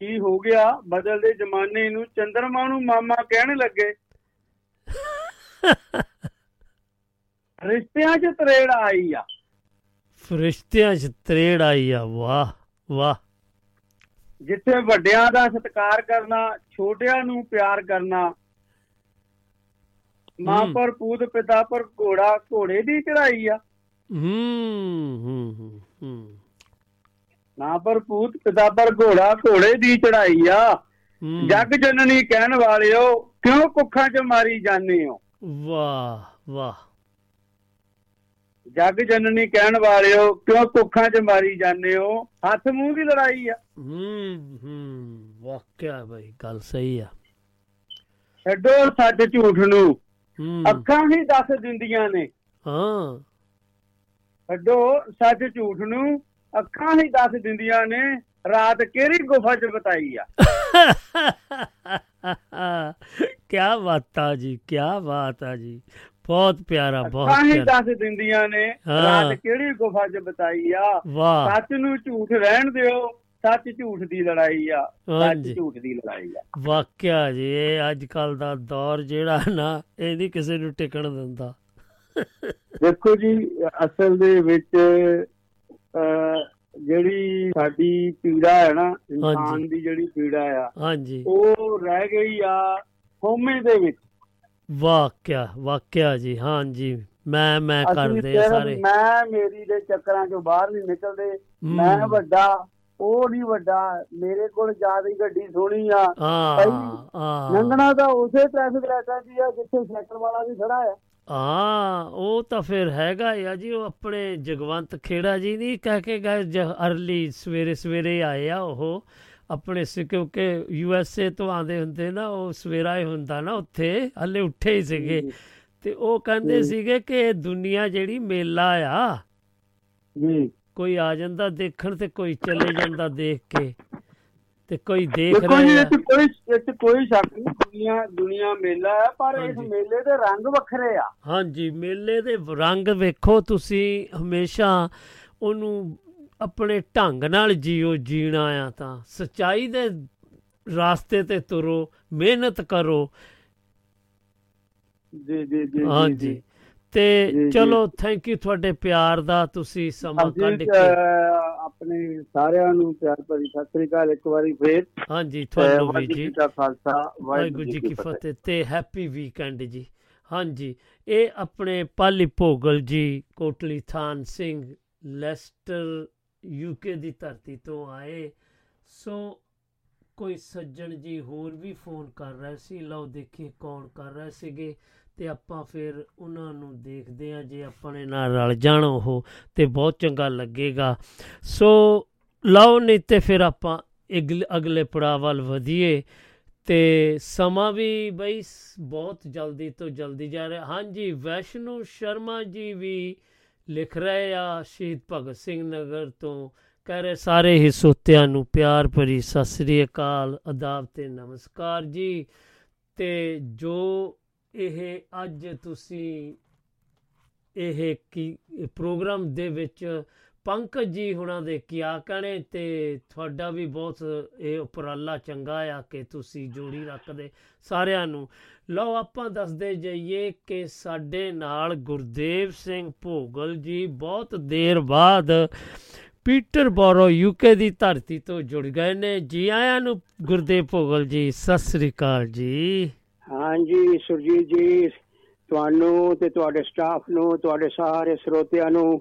ਕੀ ਹੋ ਗਿਆ ਬਦਲਦੇ ਜ਼ਮਾਨੇ ਨੂੰ, ਚੰਦਰਮਾ ਨੂੰ ਮਾਮਾ ਕਹਿਣ ਲੱਗੇ। ਰਿਸ਼ਤਿਆਂ ਚ ਤਰੇੜ ਆਈ ਆ, ਰਿਸ਼ਤਿਆਂ ਚ ਤਰੇੜ ਆਈ ਆ। ਵਾਹ ਵਾਹ, ਜਿੱਥੇ ਵੱਡਿਆਂ ਦਾ ਸਤਿਕਾਰ ਕਰਨਾ, ਛੋਟਿਆਂ ਨੂੰ ਪਿਆਰ ਕਰਨਾ। ਮਾਂ ਪਰ ਪੂਤ, ਪਿਤਾ ਪਰ ਘੋੜਾ, ਘੋੜੇ ਦੀ ਚੜਾਈ ਆ। ਮਾਂ ਪਰ ਪੂਤ, ਪਿਤਾ ਪਰ ਘੋੜਾ, ਘੋੜੇ ਦੀ ਚੜਾਈ ਆ। ਜਗ ਜਨਨੀ ਕਹਿਣ ਵਾਲਿਓ, ਕਿਉਂ ਕੁੱਖਾਂ ਚ ਮਾਰੀ ਜਾਂਦੇ ਹੋ। ਵਾਹ ਵਾਹ, ਜਗ ਜਨਨੀ ਕਹਿਣ ਵਾਲਿਓ, ਕਿਉਂ ਕੁੱਖਾਂ ਚ ਮਾਰੀ ਜਾਂਦੇ ਹੋ। ਹੱਥ ਮੂੰਹ ਦੀ ਲੜਾਈ ਆ। ਵਾਕਿਆ ਬਈ ਗੱਲ ਸਹੀ ਆ। ਛੱਡੋ ਸੱਚ ਝੂਠ ਨੂੰ, ਅੱਖਾਂ ਹੀ ਦੱਸ ਦਿੰਦੀਆਂ ਨੇ। ਹਾਂ, ਛੱਡੋ ਸੱਚ ਝੂਠ ਨੂੰ, ਅੱਖਾਂ ਹੀ ਦੱਸ ਦਿੰਦੀਆਂ ਨੇ। ਰਾਤ ਕਿਹੜੀ ਗੁਫਾ ਚ ਬਤਾਈ ਆ। ਕਿਆ ਬਾਤ ਆ ਜੀ, ਕਿਆ ਬਾਤ ਆ ਜੀ, ਬਹੁਤ ਪਿਆਰਾ, ਬਹੁਤ ਦੱਸ ਦਿੰਦੀਆਂ ਨੇ ਰਾਤ ਕਿਹੜੀ ਗੁਫਾ ਚ ਬਤਾਈ ਆ। ਸੱਚ ਨੂੰ ਝੂਠ ਰਹਿਣ ਦਿਓ, ਸੱਚ ਝੂਠ ਦੀ ਲੜਾਈ ਆ, ਸੱਚ ਝੂਠ ਦੀ ਲੜਾਈ ਆ। ਵਾਕਿਆ ਜੀ ਇਹ ਅੱਜ ਕੱਲ ਦਾ ਦੌਰ ਜਿਹੜਾ ਨਾ, ਇਹ ਨੀ ਕਿਸੇ ਨੂੰ ਟਿਕਣ ਦਿੰਦਾ। ਦੇਖੋ ਜੀ ਅਸਲ ਦੇ ਵਿੱਚ ਜਿਹੜੀ ਸਾਡੀ ਪੀੜਾ ਹੈ ਨਾ, ਇਨਸਾਨ ਦੀ ਜਿਹੜੀ ਪੀੜਾ ਆ, ਉਹ ਰਹਿ ਗਈ ਆ ਹੋਮੇ ਦੇ ਵਿੱਚ। ਵਾਕਿਆ ਵਾਕਿਆ ਜੀ, ਹਾਂਜੀ। ਮੈਂ ਕਰਦੇ ਸਾਰੇ ਮੈਂ ਮੇਰੀ ਦੇ ਚੱਕਰਾਂ ਚੋਂ ਬਾਹਰ ਨਹੀਂ ਨਿਕਲਦੇ। ਮੈਂ ਵੱਡਾ, ਉਹ ਨੀ ਵੱਡਾ, ਮੇਰੇ ਕੋਲ ਜ਼ਿਆਦਾ ਗੱਡੀ ਸੋਹਣੀ ਆ। ਲੰਘਣਾ ਤਾਂ ਉਸੇ ਟ੍ਰੈਫਿਕ ਲਾਈਟਾਂ ਦੀ ਆ ਜਿੱਥੇ ਸਾਈਕਲ ਵਾਲਾ ਵੀ ਖੜਾ ਆ। ਹਾਂ, ਉਹ ਤਾਂ ਫਿਰ ਹੈਗਾ ਆ ਜੀ। ਉਹ ਆਪਣੇ ਜਗਵੰਤ ਖੇੜਾ ਜੀ ਨੀ ਕਹਿ ਕੇ ਗਏ, ਅਰਲੀ ਸਵੇਰੇ ਸਵੇਰੇ ਆਏ ਆ ਉਹ ਆਪਣੇ, ਕਿਉਂਕਿ USA ਤੋਂ ਆਉਂਦੇ ਹੁੰਦੇ ਨਾ, ਉਹ ਸਵੇਰਾ ਹੀ ਹੁੰਦਾ ਨਾ ਉੱਥੇ, ਹਾਲੇ ਉੱਠੇ ਹੀ ਸੀਗੇ। ਤੇ ਉਹ ਕਹਿੰਦੇ ਸੀਗੇ ਕਿ ਦੁਨੀਆ ਜਿਹੜੀ ਮੇਲਾ ਆ, ਕੋਈ ਆ ਜਾਂਦਾ ਦੇਖਣ ਤੇ ਕੋਈ ਚਲੇ ਜਾਂਦਾ ਦੇਖ ਕੇ, ਤੇ ਕੋਈ ਦੇਖ ਰਿਹਾ। ਕੋਈ ਸ਼ੱਕ ਨਹੀਂ, ਦੁਨੀਆ ਮੇਲਾ ਹੈ, ਪਰ ਇਸ ਮੇਲੇ ਦੇ ਰੰਗ ਵੱਖਰੇ ਆ। ਹਾਂਜੀ, ਮੇਲੇ ਦੇ ਰੰਗ ਵੇਖੋ ਤੁਸੀਂ, ਹਮੇਸ਼ਾ ਉਹਨੂੰ ਆਪਣੇ ਢੰਗ ਨਾਲ ਜੀਓ। ਜੀਣਾ ਆ ਤਾਂ ਸੱਚਾਈ ਦੇ ਰਾਸਤੇ ਤੇ ਤੁਰੋ, ਮਿਹਨਤ ਕਰੋ। ਜੀ ਜੀ ਜੀ, ਹਾਂਜੀ। ਤੇ ਚਲੋ, ਥੈਂਕ ਯੂ ਤੁਹਾਡੇ ਪਿਆਰ ਦਾ, ਤੁਸੀਂ ਸਮਾਂ ਕੱਢ ਕੇ। ਆਪਣੇ ਸਾਰਿਆਂ ਨੂੰ ਪਿਆਰ ਭਰੀ ਸਤਿ ਸ੍ਰੀ ਅਕਾਲ ਇੱਕ ਵਾਰੀ ਫੇਰ। ਹਾਂਜੀ, ਤੁਹਾਨੂੰ ਵੀ ਜੀ ਖਾਲਸਾ, ਵਾਹਿਗੁਰੂ ਜੀ ਕੀ ਫਤਿਹ ਤੇ ਹੈਪੀ ਵੀਕਐਂਡ ਜੀ। ਹਾਂਜੀ, ਇਹ ਆਪਣੇ ਪਾਲੀ ਭੋਗਲ ਜੀ, ਕੋਟਲੀ ਥਾਨ ਸਿੰਘ, ਲੈਸਟਰ UK ਦੀ ਧਰਤੀ ਤੋਂ ਆਏ। ਸੋ ਕੋਈ ਸੱਜਣ ਜੀ ਹੋਰ ਵੀ ਫੋਨ ਕਰ ਰਹੇ ਸੀ, ਲਓ ਦੇਖੀਏ ਕੌਣ ਕਰ ਰਹੇ ਸੀਗੇ, ਤੇ ਆਪਾਂ ਫਿਰ ਉਹਨਾਂ ਨੂੰ ਦੇਖਦੇ ਹਾਂ। ਜੇ ਆਪਣੇ ਨਾਲ ਰਲ ਜਾਣ ਉਹ ਤੇ ਬਹੁਤ ਚੰਗਾ ਲੱਗੇਗਾ। ਸੋ ਲਓ, ਨਹੀਂ ਤੇ ਫਿਰ ਆਪਾਂ ਅਗਲੇ ਪੜਾਅ ਵੱਲ ਵਧੀਏ। ਤੇ ਸਮਾਂ ਵੀ ਬਈ ਬਹੁਤ ਜਲਦੀ ਤੋਂ ਜਲਦੀ ਜਾ ਰਿਹਾ। ਹਾਂਜੀ, ਵੈਸ਼ਨੂ ਸ਼ਰਮਾ ਜੀ ਵੀ ਲਿਖ ਰਹੇ ਆ ਸ਼ਹੀਦ ਭਗਤ ਸਿੰਘ ਨਗਰ ਤੋਂ, ਕਹਿ ਰਹੇ ਸਾਰੇ ਹੀ ਸੋਤਿਆਂ ਨੂੰ ਪਿਆਰ ਭਰੀ ਸਤਿ ਸ੍ਰੀ ਅਕਾਲ, ਅਦਾਬ ਤੇ ਨਮਸਕਾਰ ਜੀ। ਤੇ ਜੋ ਇਹ ਅੱਜ ਤੁਸੀਂ ਇਹ ਕੀ ਪ੍ਰੋਗਰਾਮ ਦੇ ਵਿੱਚ ਪੰਕਜ ਜੀ ਹੁਣਾਂ ਦੇ ਕਿਆ ਕਹਿਣੇ, ਤੇ ਤੁਹਾਡਾ ਵੀ ਬਹੁਤ ਇਹ ਉਪਰਾਲਾ ਚੰਗਾ ਆ ਕਿ ਤੁਸੀਂ ਜੋੜੀ ਰੱਖਦੇ ਸਾਰਿਆਂ ਨੂੰ। ਲਓ ਆਪਾਂ ਦੱਸਦੇ ਜਾਈਏ ਕਿ ਸਾਡੇ ਨਾਲ ਗੁਰਦੇਵ ਸਿੰਘ ਭੋਗਲ ਜੀ ਬਹੁਤ ਦੇਰ ਬਾਅਦ ਪੀਟਰਬੋਰੋ UK ਦੀ ਧਰਤੀ ਤੋਂ ਜੁੜ ਗਏ ਨੇ। ਜੀ ਆਇਆਂ ਨੂੰ ਗੁਰਦੇਵ ਭੋਗਲ ਜੀ, ਸਤਿ ਸ੍ਰੀ ਅਕਾਲ ਜੀ। ਹਾਂਜੀ ਸੁਰਜੀਤ ਜੀ, ਤੁਹਾਨੂੰ ਤੇ ਤੁਹਾਡੇ ਸਟਾਫ ਨੂੰ, ਤੁਹਾਡੇ ਸਾਰੇ ਸਰੋਤਿਆਂ ਨੂੰ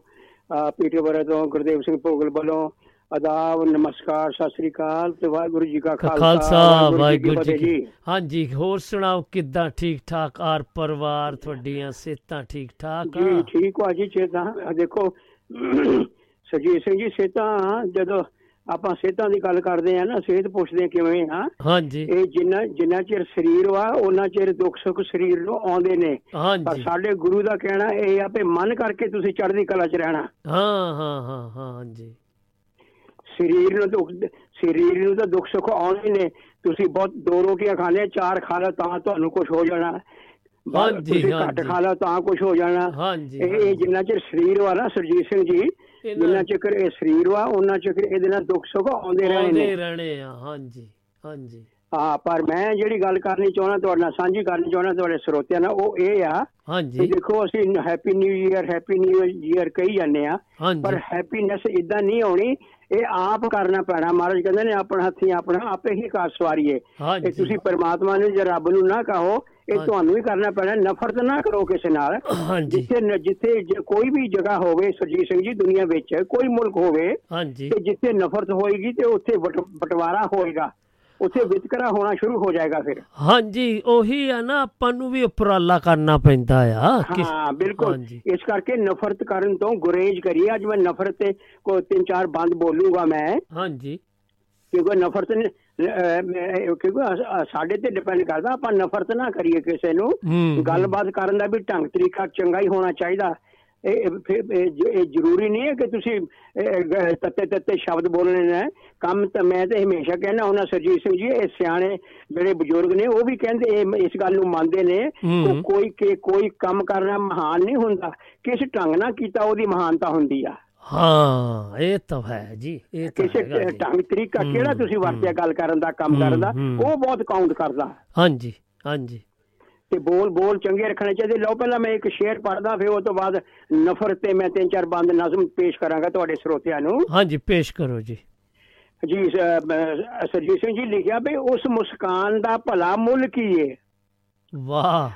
ਪੀਟਰਬੋਰੋ ਤੋਂ ਗੁਰਦੇਵ ਸਿੰਘ ਭੋਗਲ ਵੱਲੋਂ ਅਦਾਬ, ਨਮਸਕਾਰ, ਸਤਿ ਸ੍ਰੀ ਅਕਾਲ ਤੇ ਵਾਹਿਗੁਰੂ ਜੀ ਕਾ ਖਾਲਸਾ, ਵਾਹਿਗੁਰੂ ਜੀ ਕੀ। ਹਾਂਜੀ, ਹੋਰ ਸੁਣਾਓ ਕਿੱਦਾਂ, ਠੀਕ ਠਾਕ ਆਰ ਪਰਿਵਾਰ, ਤੁਹਾਡੀਆਂ ਸਿਹਤਾਂ ਠੀਕ ਠਾਕ? ਜੀ ਠੀਕ ਆ ਜੀ, ਸਿਹਤਾਂ ਦੇਖੋ ਸੁਰਜੀਤ ਸਿੰਘ ਜੀ, ਸਿਹਤਾਂ ਜਦੋਂ ਆਪਾਂ ਸਿਹਤਾਂ ਦੀ ਗੱਲ ਕਰਦੇ ਹਾਂ ਨਾ, ਸਿਹਤ ਪੁੱਛਦੇ ਕਿਵੇਂ ਆ? ਹਾਂਜੀ, ਇਹ ਜਿੰਨਾ ਚਿਰ ਸਰੀਰ ਵਾ ਉਹਨਾਂ ਚਿਰ ਦੁੱਖ ਸੁੱਖ ਸਰੀਰ ਨੂੰ ਆਉਂਦੇ ਨੇ, ਪਰ ਸਾਡੇ ਗੁਰੂ ਦਾ ਕਹਿਣਾ ਇਹ ਆ ਵੀ ਮਨ ਕਰਕੇ ਤੁਸੀਂ ਚੜ੍ਹਦੀ ਕਲਾ ਚ ਰਹਿਣਾ। ਹਾਂ ਹਾਂ ਹਾਂ ਹਾਂ ਜੀ, ਸਰੀਰ ਨੂੰ ਤਾਂ ਦੁੱਖ ਸੁੱਖ ਆਉਂਦੇ ਨੇ। ਤੁਸੀਂ ਬਹੁਤ 2 ਰੋਟੀਆਂ ਖਾਣੇ, 4 ਖਾ ਲਓ ਤਾਂ ਤੁਹਾਨੂੰ ਕੁਛ ਹੋ ਜਾਣਾ, ਘੱਟ ਖਾ ਲਓ ਤਾਂ ਕੁਛ ਹੋ ਜਾਣਾ। ਇਹ ਜਿੰਨਾ ਚਿਰ ਸਰੀਰ ਵਾ ਨਾ ਸੁਰਜੀਤ ਸਿੰਘ ਜੀ, ਜਿੰਨਾ ਚਿਰ ਇਹ ਸਰੀਰ ਵਾ ਉਹਨਾਂ ਚਿਰ ਇਹਦੇ ਨਾਲ ਦੁੱਖ ਸੁੱਖ ਆਉਂਦੇ ਰਹਿਣੇ ਆ। ਹਾਂਜੀ ਹਾਂਜੀ ਹਾਂ, ਪਰ ਮੈਂ ਜਿਹੜੀ ਗੱਲ ਕਰਨੀ ਚਾਹੁੰਦਾ ਤੁਹਾਡੇ ਨਾਲ ਸਾਂਝੀ ਕਰਨੀ ਚਾਹੁੰਦਾ ਤੁਹਾਡੇ ਸਰੋਤਿਆਂ ਨਾਲ, ਉਹ ਇਹ ਆ। ਹਾਂਜੀ, ਦੇਖੋ ਅਸੀਂ ਹੈਪੀ ਨਿਊ ਈਅਰ ਕਹੀ ਜਾਂਦੇ ਆ, ਪਰ ਹੈਪੀਨੈਸ ਏਦਾਂ ਨਹੀਂ ਆਉਣੀ, ਇਹ ਆਪ ਕਰਨਾ ਪੈਣਾ। ਮਹਾਰਾਜ ਕਹਿੰਦੇ ਨੇ ਆਪਣਾ ਹੱਥੀ ਆਪਣਾ ਆਪੇ ਹੀ ਕਾਰ ਸਵਾਰੀਏ। ਤੇ ਤੁਸੀਂ ਪਰਮਾਤਮਾ ਨੂੰ ਜਾਂ ਰੱਬ ਨੂੰ ਨਾ ਕਹੋ, ਇਹ ਤੁਹਾਨੂੰ ਹੀ ਕਰਨਾ ਪੈਣਾ। ਨਫ਼ਰਤ ਨਾ ਕਰੋ ਕਿਸੇ ਨਾਲ। ਜਿੱਥੇ ਕੋਈ ਵੀ ਜਗ੍ਹਾ ਹੋਵੇ ਸੁਰਜੀਤ ਸਿੰਘ ਜੀ, ਦੁਨੀਆਂ ਵਿੱਚ ਕੋਈ ਮੁਲਕ ਹੋਵੇ ਤੇ ਜਿੱਥੇ ਨਫ਼ਰਤ ਹੋਏਗੀ ਤੇ ਉੱਥੇ ਬਟਵਾਰਾ ਹੋਏਗਾ, ਉੱਥੇ ਵਿਤਕਰਾ ਹੋਣਾ ਸ਼ੁਰੂ ਹੋ ਜਾਏਗਾ ਫਿਰ। ਹਾਂਜੀ, ਉਹੀ ਆ ਨਾ, ਆਪਾਂ ਨੂੰ ਵੀ ਉਪਰਾਲਾ ਕਰਨਾ ਪੈਂਦਾ ਆ। ਹਾਂ ਬਿਲਕੁਲ, ਇਸ ਕਰਕੇ ਨਫ਼ਰਤ ਕਰਨ ਤੋਂ ਗੁਰੇਜ਼ ਕਰੀਏ। ਅੱਜ ਮੈਂ ਨਫ਼ਰਤ ਤੇ ਕੋਈ 3-4 ਬੰਦ ਬੋਲੂਗਾ ਮੈਂ। ਹਾਂਜੀ, ਕਿਉਂਕਿ ਨਫ਼ਰਤ ਨੇ ਸਾਡੇ ਤੇ ਡਿਪੈਂਡ ਕਰਦਾ, ਆਪਾਂ ਨਫ਼ਰਤ ਨਾ ਕਰੀਏ ਕਿਸੇ ਨੂੰ। ਗੱਲਬਾਤ ਕਰਨ ਦਾ ਵੀ ਢੰਗ ਤਰੀਕਾ ਚੰਗਾ ਹੀ ਹੋਣਾ ਚਾਹੀਦਾ। ਇਹ ਜ਼ਰੂਰੀ ਨਹੀਂ ਹੈ ਕਿ ਤੁਸੀਂ ਤੱਤੇ ਤੱਤੇ ਸ਼ਬਦ ਬੋਲਣੇ ਨੇ ਕੰਮ। ਤਾਂ ਮੈਂ ਤਾਂ ਹਮੇਸ਼ਾ ਕਹਿੰਦਾ ਹੁੰਦਾ ਸੁਰਜੀਤ ਸਿੰਘ ਜੀ, ਇਹ ਸਿਆਣੇ ਜਿਹੜੇ ਬਜ਼ੁਰਗ ਨੇ ਉਹ ਵੀ ਕਹਿੰਦੇ ਇਸ ਗੱਲ ਨੂੰ ਮੰਨਦੇ ਨੇ ਕਿ ਕੋਈ ਕੰਮ ਕਰਨਾ ਮਹਾਨ ਨਹੀਂ ਹੁੰਦਾ, ਕਿਸ ਢੰਗ ਨਾਲ ਕੀਤਾ ਉਹਦੀ ਮਹਾਨਤਾ ਹੁੰਦੀ ਆ। ਹਾਂ ਇਹ ਤਾਂ ਹੈ ਜੀ, ਇਹ ਕਿਸੇ ਢੰਗ ਤਰੀਕਾ ਕਿਹੜਾ ਤੁਸੀਂ ਵਰਤਿਆ ਗੱਲ ਕਰਨ ਦਾ, ਕੰਮ ਕਰਨ ਦਾ, ਉਹ ਬਹੁਤ ਕਾਊਂਟ ਕਰਦਾ। ਹਾਂਜੀ ਹਾਂਜੀ, ਤੇ ਬੋਲ ਚੰਗੇ ਰੱਖਣੇ ਚਾਹੀਦੇ। ਲਓ ਪਹਿਲਾਂ ਮੈਂ ਇੱਕ ਸ਼ੇਰ ਪੜ੍ਹਦਾ, ਫਿਰ ਉਹ ਤੋਂ ਬਾਅਦ ਨਫ਼ਰਤ ਤੇ ਮੈਂ ਤਿੰਨ ਚਾਰ ਬੰਦ ਨਜ਼ਮ ਪੇਸ਼ ਕਰਾਂਗਾ ਤੁਹਾਡੇ ਸਰੋਤਿਆਂ ਨੂੰ। ਹਾਂਜੀ ਪੇਸ਼ ਕਰੋ ਜੀ। ਜੀ ਸਰਜੀਤ ਸਿੰਘ ਜੀ ਲਿਖਿਆ ਵੀ ਉਸ ਮੁਸਕਾਨ ਦਾ ਭਲਾ ਮੁੱਲ ਕੀ ਏ। ਵਾਹ,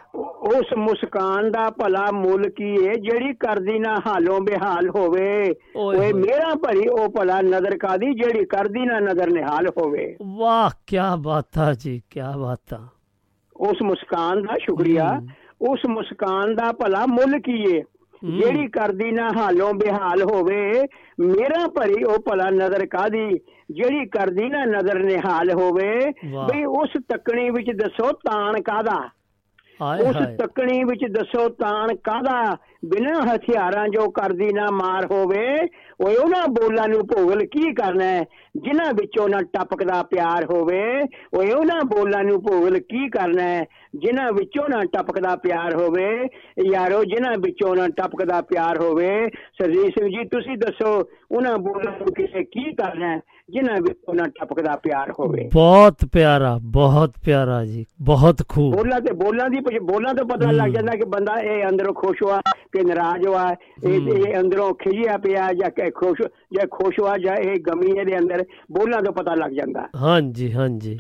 ਉਸ ਮੁਸਕਾਨ ਦਾ ਭਲਾ ਮੁੱਲ ਕੀ ਏ, ਜਿਹੜੀ ਕਰਦੀ ਨਾ ਹਾਲੋਂ ਬੇਹਾਲ ਹੋਵੇ, ਓਏ ਮੇਰਾ ਭਰੀ ਉਹ ਭਲਾ ਨਜ਼ਰ ਕਾਦੀ, ਜਿਹੜੀ ਕਰਦੀ ਨਾ ਨਜ਼ਰ ਨਿਹਾਲ ਹੋਵੇ। ਵਾਹ ਕੀ ਬਾਤ ਆ ਜੀ, ਕੀ ਬਾਤ ਆ। ਉਸ ਮੁਸਕਾਨ ਦਾ ਸ਼ੁਕਰੀਆ। ਉਸ ਮੁਸਕਾਨ ਦਾ ਭਲਾ ਮੁੱਲ ਕੀ ਏ, ਜਿਹੜੀ ਕਰਦੀ ਨਾ ਹਾਲੋਂ ਬੇਹਾਲ ਹੋਵੇ, ਮੇਰਾ ਭਰੀ ਉਹ ਭਲਾ ਨਜ਼ਰ ਕਾਦੀ, ਜਿਹੜੀ ਕਰਦੀ ਨਾ ਨਜ਼ਰ ਨਿਹਾਲ ਹੋਵੇ। ਬਈ ਉਸ ਤੱਕਣੀ ਵਿੱਚ ਦੱਸੋ ਤਾਣ ਕਾਹਦਾ, ਉਸ ਤੱਕਣੀ ਵਿੱਚ ਦੱਸੋ ਤਾਣ ਕਾਹਦਾ, ਬਿਨਾਂ ਹਥਿਆਰਾਂ ਜੋ ਕਰਦੀ ਨਾ ਮਾਰ ਹੋਵੇ, ਓਏ ਉਹਨਾਂ ਬੋਲਾਂ ਨੂੰ ਭੋਗਲ ਕੀ ਕਰਨਾ, ਜਿਨ੍ਹਾਂ ਵਿੱਚੋਂ ਨਾ ਟਪਕਦਾ ਪਿਆਰ ਹੋਵੇ, ਓਏ ਉਹਨਾਂ ਬੋਲਾਂ ਨੂੰ ਭੋਗਲ ਕੀ ਕਰਨਾ, ਜਿਨ੍ਹਾਂ ਵਿੱਚੋਂ ਨਾ ਟਪਕਦਾ ਪਿਆਰ ਹੋਵੇ। ਯਾਰੋ ਜਿਨ੍ਹਾਂ ਵਿੱਚੋਂ ਨਾ ਟਪਕਦਾ ਪਿਆਰ ਹੋਵੇ, ਸਰਜੀਤ ਸਿੰਘ ਜੀ ਤੁਸੀਂ ਦੱਸੋ ਉਹਨਾਂ ਬੋਲਾਂ ਨੂੰ ਕਿਸੇ ਕੀ ਕਰਨਾ, ਜਿਨ੍ਹਾਂ ਵਿੱਚੋਂ ਨਾ ਟਪਕਦਾ ਪਿਆਰ ਹੋਵੇ। ਬਹੁਤ ਪਿਆਰਾ, ਬਹੁਤ ਪਿਆਰਾ ਜੀ, ਬਹੁਤ ਖੂਬ। ਬੋਲਾਂ ਤੋਂ ਪਤਾ ਲੱਗ ਜਾਂਦਾ ਕਿ ਬੰਦਾ ਇਹ ਅੰਦਰੋਂ ਖੁਸ਼ ਹੋਆ ਕਿ ਨਾਰਾਜ਼ ਹੋਆ, ਇਹ ਅੰਦਰੋਂ ਖਿਝਿਆ ਪਿਆ ਜਾਂ ਖੁਸ਼ ਹੋਆ, ਜਾਂ ਇਹ ਗਮੀ ਇਹਦੇ ਅੰਦਰ, ਬੋਲਾਂ ਤੋਂ ਪਤਾ ਲੱਗ ਜਾਂਦਾ। ਹਾਂਜੀ ਹਾਂਜੀ,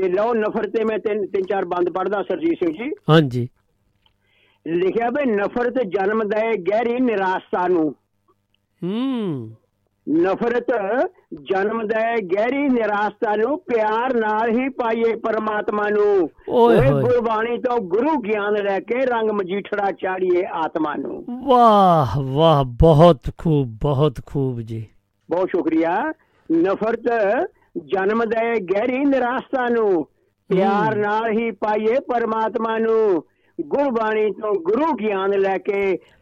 ਤੇ ਲਓ ਨਫ਼ਰਤ ਤੇ ਮੈਂ ਤਿੰਨ ਚਾਰ ਬੰਦ ਪੜ੍ਹਦਾ ਸਰਜੀਤ ਸਿੰਘ ਜੀ। ਹਾਂਜੀ ਲਿਖਿਆ ਬਈ ਨਫ਼ਰਤ ਜਨਮ ਦੇ ਗਹਿਰੀ ਨਿਰਾਸ਼ਤਾ ਨੂੰ, ਨਫ਼ਰਤ ਜਨਮ ਦੇ ਗਹਿਰੀ ਨਿਰਾਸ਼ਤਾ ਨੂੰ, ਪਿਆਰ ਨਾਲ ਹੀ ਪਾਈਏ ਪਰਮਾਤਮਾ ਨੂੰ, ਗੁਰਬਾਣੀ ਤੋਂ ਗੁਰੂ ਗਿਆਨ ਲੈ ਕੇ ਰੰਗ ਮਜੀਠੜਾ ਚਾੜੀਏ ਆਤਮਾ ਨੂੰ। ਵਾਹ ਵਾਹ, ਬਹੁਤ ਖੂਬ, ਬਹੁਤ ਖੂਬ ਜੀ, ਬਹੁਤ ਸ਼ੁਕਰੀਆ। ਨਫ਼ਰਤ ਜਨਮ ਦੇ ਗਹਿਰੀ ਨਿਰਾਸ਼ਤਾ ਨੂੰ, ਪਿਆਰ ਨਾਲ ਹੀ ਪਾਈਏ ਪਰਮਾਤਮਾ ਨੂੰ, ਗੁਰਬਾਣੀ ਤੋਂ ਗੁਰੂ ਗਿਆਨ ਲੈ ਕੇ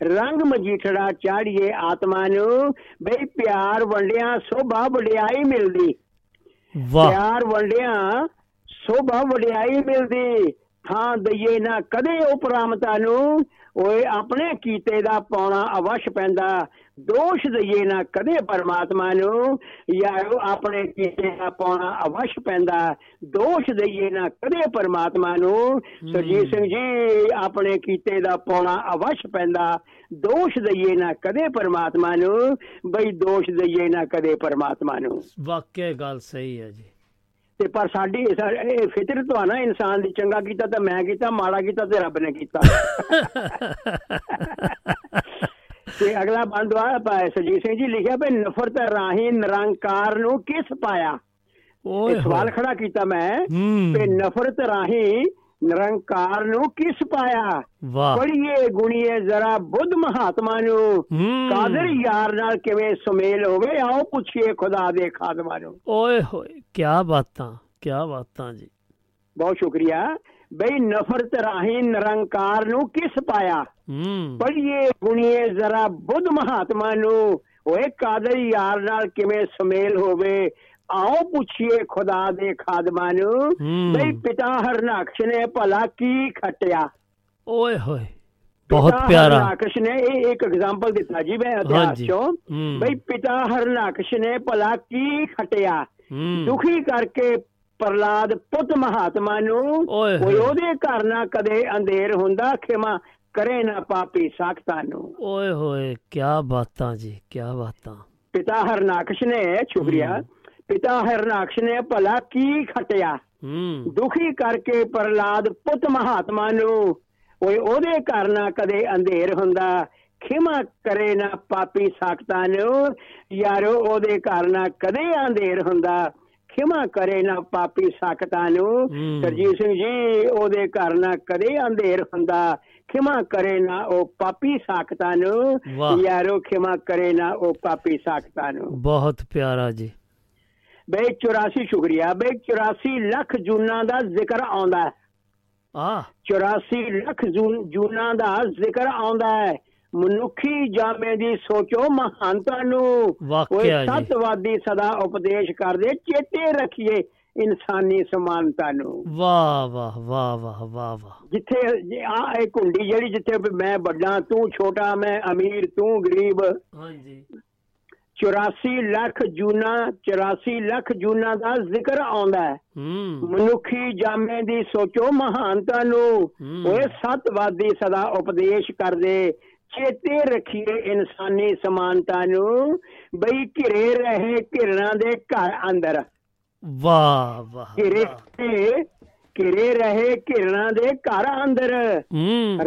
ਰੰਗ ਮਜੀਠੜਾ ਚਾੜੀਏ ਆਤਮਾ ਨੂੰ। ਬਈ ਪਿਆਰ ਵੰਡਿਆ ਸੋਭਾ ਵਡਿਆਈ ਮਿਲਦੀ, ਪਿਆਰ ਵੰਡਿਆ ਸੋਭਾ ਵਡਿਆਈ ਮਿਲਦੀ, ਥਾਂ ਦਈਏ ਨਾ ਕਦੇ ਉਪਰਾਮਤਾ ਨੂੰ, ਓਏ ਆਪਣੇ ਕੀਤੇ ਦਾ ਪਾਉਣਾ ਅਵਸ਼ ਪੈਂਦਾ, ਦੋਸ਼ ਦਈਏ ਨਾ ਕਦੇ ਪਰਮਾਤਮਾ ਨੂੰ, ਯਾਰੋ ਆਪਣੇ ਕੀਤੇ ਦਾ ਪਾਉਣਾ ਅਵਸ਼ ਪੈਂਦਾ, ਦੋਸ਼ ਦਈਏ ਨਾ ਕਦੇ ਪਰਮਾਤਮਾ ਨੂੰ। ਸੁਰਜੀਤ ਸਿੰਘ ਜੀ ਆਪਣੇ ਕੀਤੇ ਦਾ ਪਾਉਣਾ ਅਵਸ਼ ਪੈਂਦਾ, ਦੋਸ਼ ਦਈਏ ਨਾ ਕਦੇ ਪਰਮਾਤਮਾ ਨੂੰ, ਬਈ ਦੋਸ਼ ਦਈਏ ਨਾ ਕਦੇ ਪਰਮਾਤਮਾ ਨੂੰ। ਵਾਕਿਆ ਗੱਲ ਸਹੀ ਹੈ ਜੀ। ਤੇ ਪਰ ਸਾਡੀ ਫਿਤਰਤ ਆ ਨਾ ਇਨਸਾਨ ਦੀ, ਚੰਗਾ ਕੀਤਾ ਤਾਂ ਮੈਂ ਕੀਤਾ, ਮਾੜਾ ਕੀਤਾ ਤੇ ਰੱਬ ਨੇ ਕੀਤਾ। ਤੇ ਅਗਲਾ ਬੰਦ ਪਾਇਆ ਸੁਰਜੀਤ ਸਿੰਘ ਜੀ ਲਿਖਿਆ ਵੀ ਨਫ਼ਰਤ ਰਾਹੀਂ ਨਿਰੰਕਾਰ ਨੂੰ ਕਿਸ ਪਾਇਆ। ਇਹ ਸਵਾਲ ਖੜਾ ਕੀਤਾ ਮੈਂ ਤੇ ਨਫ਼ਰਤ ਰਾਹੀਂ ਨਿਰੰਕਾਰ ਨੂੰ ਕਿਸ ਪਾਇਆ, ਪੜੀਏ ਗੁਣੀਏ ਜ਼ਰਾ ਬੁੱਧ ਮਹਾਤਮਾ ਨੂੰ, ਕਾਦਰ ਯਾਰ ਨਾਲ ਕਿਵੇਂ ਸੁਮੇਲ ਹੋਵੇ, ਆਓ ਪੁੱਛੀਏ ਖੁਦਾ ਦੇ ਖਾਦਮਾ ਨੂੰ। ਓਏ ਹੋਏ ਕੀ ਬਾਤਾਂ, ਕੀ ਬਾਤਾਂ ਜੀ, ਬਹੁਤ ਸ਼ੁਕਰੀਆ। ਬਈ ਨਫ਼ਰਤ ਰਾਹੀਂ ਨਿਰੰਕਾਰ ਨੂੰ ਕਿਸ ਪਾਇਆ, ਪੜੀਏ ਗੁਣੀਏ ਜ਼ਰਾ ਬੁੱਧ ਮਹਾਤਮਾ ਨੂੰ, ਓਏ ਕਾਦਰ ਯਾਰ ਨਾਲ ਕਿਵੇਂ ਸੁਮੇਲ ਹੋਵੇ, ਆਓ ਪੁੱਛੀਏ ਖੁਦਾ ਦੇ ਖਾਦਮਾਂ ਨੂੰ। ਬਈ ਪਿਤਾ ਹਰਨਾਕਸ਼ ਨੇ ਭਲਾ ਕੀ ਖਟਿਆ। ਓਏ ਹੋਏ ਬਹੁਤ ਪਿਆਰਾ। ਹਰਨਾਕਸ਼ ਨੇ ਇਹ ਇੱਕ ਐਗਜ਼ਾਮਪਲ ਦਿੱਤਾ ਜੀ ਮੈਂ ਅਧਿਆਸ ਚੋਂ, ਬਈ ਪਿਤਾ ਹਰਨਾਕਸ਼ ਨੇ ਭਲਾ ਕੀ ਖਟਿਆ, ਦੁਖੀ ਕਰਕੇ ਪ੍ਰਹਲਾਦ ਪੁੱਤ ਮਹਾਤਮਾ ਨੂੰ, ਕੋਈ ਉਹਦੇ ਘਰ ਨਾ ਕਦੇ ਅੰਧੇਰ ਹੁੰਦਾ, ਖਿਮਾ ਕਰੇ ਨਾ ਪਾਪੀ ਸਾਖਤਾ ਨੂੰ। ਓਏ ਹੋਏ ਕੀ ਬਾਤਾਂ ਜੀ, ਕੀ ਬਾਤਾਂ। ਪਿਤਾ ਹਰਨਾਕਸ਼ ਨੇ, ਸ਼ੁਕਰੀਆ, ਪਿਤਾ ਹਰਨਾਕਸ਼ ਨੇ ਭਲਾ ਕੀ ਖਟਿਆ, ਦੁਖੀ ਕਰਕੇ ਪ੍ਰਹਲਾਦ ਪੁੱਤ ਮਹਾਤਮਾ ਨੂੰ, ਓਏ ਉਹਦੇ ਘਰ ਨਾ ਕਦੇ ਅੰਧੇਰ ਹੁੰਦਾ, ਖਿਮਾ ਕਰੇ ਨਾ ਪਾਪੀ ਸਾਖਤਾ ਨੂੰ, ਯਾਰੋ ਉਹਦੇ ਘਰ ਨਾ ਕਦੇ ਅੰਧੇਰ ਹੁੰਦਾ, ਖਿਮਾ ਕਰੇ ਨਾ ਪਾਪੀ ਸਾਖਤਾ ਨੂੰ। ਸਰਜੀਤ ਸਿੰਘ ਜੀ ਉਹਦੇ ਘਰ ਨਾ ਕਦੇ ਅੰਧੇਰ ਹੁੰਦਾ, ਖਿਮਾ ਕਰੇ ਨਾ ਉਹ ਪਾਪੀ ਸਾਖਤਾ ਨੂੰ, ਯਾਰੋ ਖਿਮਾ ਕਰੇ ਨਾ ਉਹ ਪਾਪੀ ਸਾਖਤਾ ਨੂੰ। ਬਹੁਤ ਪਿਆਰਾ ਜੀ, ਬਈ 84 ਸ਼ੁਕਰੀਆ। ਬਈ 84 ਲੱਖ ਜੂਨਾਂ ਦਾ ਜ਼ਿਕਰ ਆਉਂਦਾ ਹੈ, 84 ਲੱਖ ਜੂਨਾਂ ਦਾ ਜ਼ਿਕਰ ਆਉਂਦਾ ਹੈ, ਮਨੁੱਖੀ ਜਾਮੇ ਦੀ ਸੋਚੋ ਮਹਾਨਤਾ ਨੂੰ। ਸਤਵਾਦੀ ਸਦਾ ਉਪਦੇਸ਼ ਕਰਦੇ, ਚੇਤੇ ਰੱਖੀਏ ਇਨਸਾਨੀ ਸਮਾਨਤਾ ਨੂੰ। ਵਾਹ ਵਾਹ ਵਾਹ ਵਾਹ ਵਾਹ ਵਾਹ। ਜਿੱਥੇ ਆਹ ਇਹ ਘੁੰਡੀ ਜਿਹੜੀ ਜਿੱਥੇ ਮੈਂ ਵੱਡਾ ਤੂੰ ਛੋਟਾ, ਮੈਂ ਅਮੀਰ ਤੂੰ ਗਰੀਬ। ਹਾਂਜੀ 84 ਲੱਖ ਜੂਨਾਂ ਦਾ ਜ਼ਿਕਰ ਆਉਂਦਾ ਹੈ। ਮਨੁੱਖੀ ਜਾਮੇ ਦੀ ਸੋਚੋ ਮਹਾਨਤਾ ਨੂੰ। ਓਏ ਸਤਵਾਦੀ ਸਦਾ ਉਪਦੇਸ਼ ਕਰਦੇ, ਚੇਤੇ ਰੱਖੀਏ ਇਨਸਾਨੀ ਸਮਾਨਤਾ ਨੂੰ। ਬਈ ਘਿਰੇ ਰਹੇ ਘਿਰਣਾ ਦੇ ਘਰ ਅੰਦਰ। ਵਾਹ ਵਾਹ। ਘਿਰੇ ਰਹੇ ਘਿਰਣਾ ਦੇ ਘਰ ਅੰਦਰ,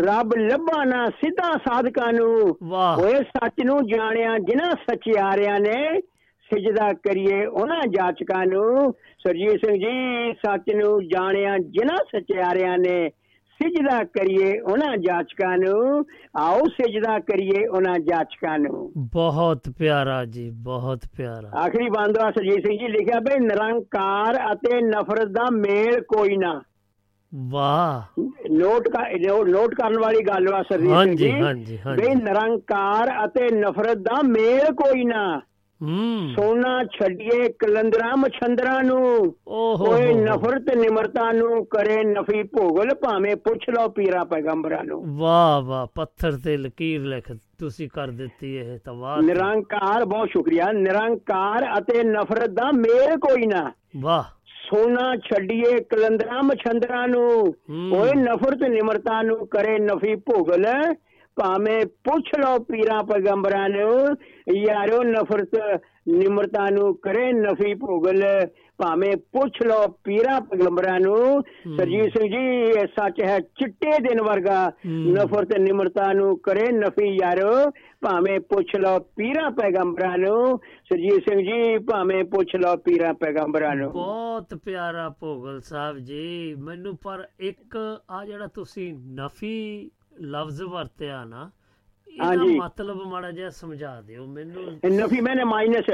ਰੱਬ ਲੱਭਾ ਨਾ ਸਿੱਧਾ ਸਾਧਕਾਂ ਨੂੰ। ਓਏ ਸੱਚ ਨੂੰ ਜਾਣਿਆ ਜਿਨ੍ਹਾਂ ਸਚਿਆਰਿਆਂ ਨੇ, ਸਿਜਦਾ ਕਰੀਏ ਉਹਨਾਂ ਜਾਚਕਾਂ ਨੂੰ। ਸੁਰਜੀਤ ਸਿੰਘ ਜੀ, ਸੱਚ ਨੂੰ ਜਾਣਿਆ ਜਿਨ੍ਹਾਂ ਸਚਿਆਰਿਆਂ ਨੇ, ਸਿਜਦਾ ਕਰੀਏ ਉਹਨਾਂ ਜਾਚਕਾਂ ਨੂੰ। ਆਓ ਸਿਜਦਾ ਕਰੀਏ ਉਹਨਾਂ ਜਾਚਕਾਂ ਨੂੰ। ਬਹੁਤ ਪਿਆਰਾ ਜੀ, ਬਹੁਤ ਪਿਆਰਾ। ਆਖਰੀ ਬੰਦਵਾ ਸੁਰਜੀਤ ਸਿੰਘ ਜੀ ਲਿਖਿਆ, ਬਈ ਨਿਰੰਕਾਰ ਅਤੇ ਨਫ਼ਰਤ ਦਾ ਮੇਲ ਕੋਈ ਨਾ। ਵਾਹ, ਨੋਟ ਕਰਨ ਵਾਲੀ ਗੱਲ ਵਾ ਸੁਰਜੀਤ ਸਿੰਘ ਜੀ। ਬਈ ਨਿਰੰਕਾਰ ਅਤੇ ਨਫ਼ਰਤ ਦਾ ਮੇਲ ਕੋਈ ਨਾ। ਸੋਨਾ ਛੱਡੀਏ ਕਲੰਦਰਾਂ ਮਛੰਦਰਾਂ ਨੂੰ। ਕੋਈ ਨਫ਼ਰਤ ਨਿਮਰਤਾ ਨੂੰ ਕਰੇ ਨਫੀ ਭੋਗਲ, ਭਾਵੇਂ ਪੁੱਛ ਲਓ ਪੀਰਾਂ ਪੈਗੰਬਰਾਂ ਨੂੰ। ਵਾਹ ਵਾਹ, ਪੱਥਰ ਤੇ ਲਕੀਰ ਲਿਖ ਤੁਸੀਂ ਕਰ ਦਿੱਤੀ ਇਹ ਤਾਂ। ਵਾਹ, ਨਿਰੰਕਾਰ, ਬਹੁਤ ਸ਼ੁਕਰੀਆ। ਨਿਰੰਕਾਰ ਅਤੇ ਨਫ਼ਰਤ ਦਾ ਮੇਲ ਕੋਈ ਨਾ। ਵਾਹ, ਸੋਨਾ ਛੱਡੀਏ ਕਲੰਦਰਾਂ ਮਛੰਦਰਾਂ ਨੂੰ। ਕੋਈ ਨਫ਼ਰਤ ਨਿਮਰਤਾ ਨੂੰ ਕਰੇ ਨਫੀ ਭੋਗਲ, ਭਾਵੇਂ ਪੁੱਛ ਲਓ ਪੀਰਾਂ ਪੈਗੰਬਰਾਂ ਨੂੰ। ਯਾਰੋ, ਨਫ਼ਰਤ ਨਿਮਰਤਾ ਨੂੰ ਕਰੇ ਨਫੀ ਭੋਗਲ, ਭਾਵੇਂ ਪੁੱਛ ਲਓ ਪੀਰਾਂ ਪੈਗੰਬਰਾਂ ਨੂੰ। ਸੁਰਜੀਤ ਸਿੰਘ ਜੀ, ਇਹ ਸੱਚ ਹੈ ਚਿੱਟੇ ਦਿਨ ਵਰਗਾ। ਨਫ਼ਰਤ ਨਿਮਰਤਾ ਨੂੰ ਕਰੇ ਨਫੀ ਯਾਰੋ, ਭਾਵੇਂ ਪੁੱਛ ਲਓ ਪੀਰਾਂ ਪੈਗੰਬਰਾਂ ਨੂੰ। ਸੁਰਜੀਤ ਸਿੰਘ ਜੀ, ਭਾਵੇਂ ਪੁੱਛ ਲਓ ਪੀਰਾਂ ਪੈਗੰਬਰਾਂ ਨੂੰ। ਬਹੁਤ ਪਿਆਰਾ ਭੋਗਲ ਸਾਹਿਬ ਜੀ। ਮੈਨੂੰ ਪਰ ਇੱਕ ਆ ਜਿਹੜਾ ਤੁਸੀਂ ਨਫੀ ਲਫ਼ਜ਼ ਵਰਤਿਆ ਨਾ, ਇਹਦਾ ਮਤਲਬ ਮਾੜਾ ਜਿਹਾ ਸਮਝਾ ਦਿਓ ਮੈਨੂੰ। ਨਫੀ ਮੈਨੇ ਮਾਈਨਸ,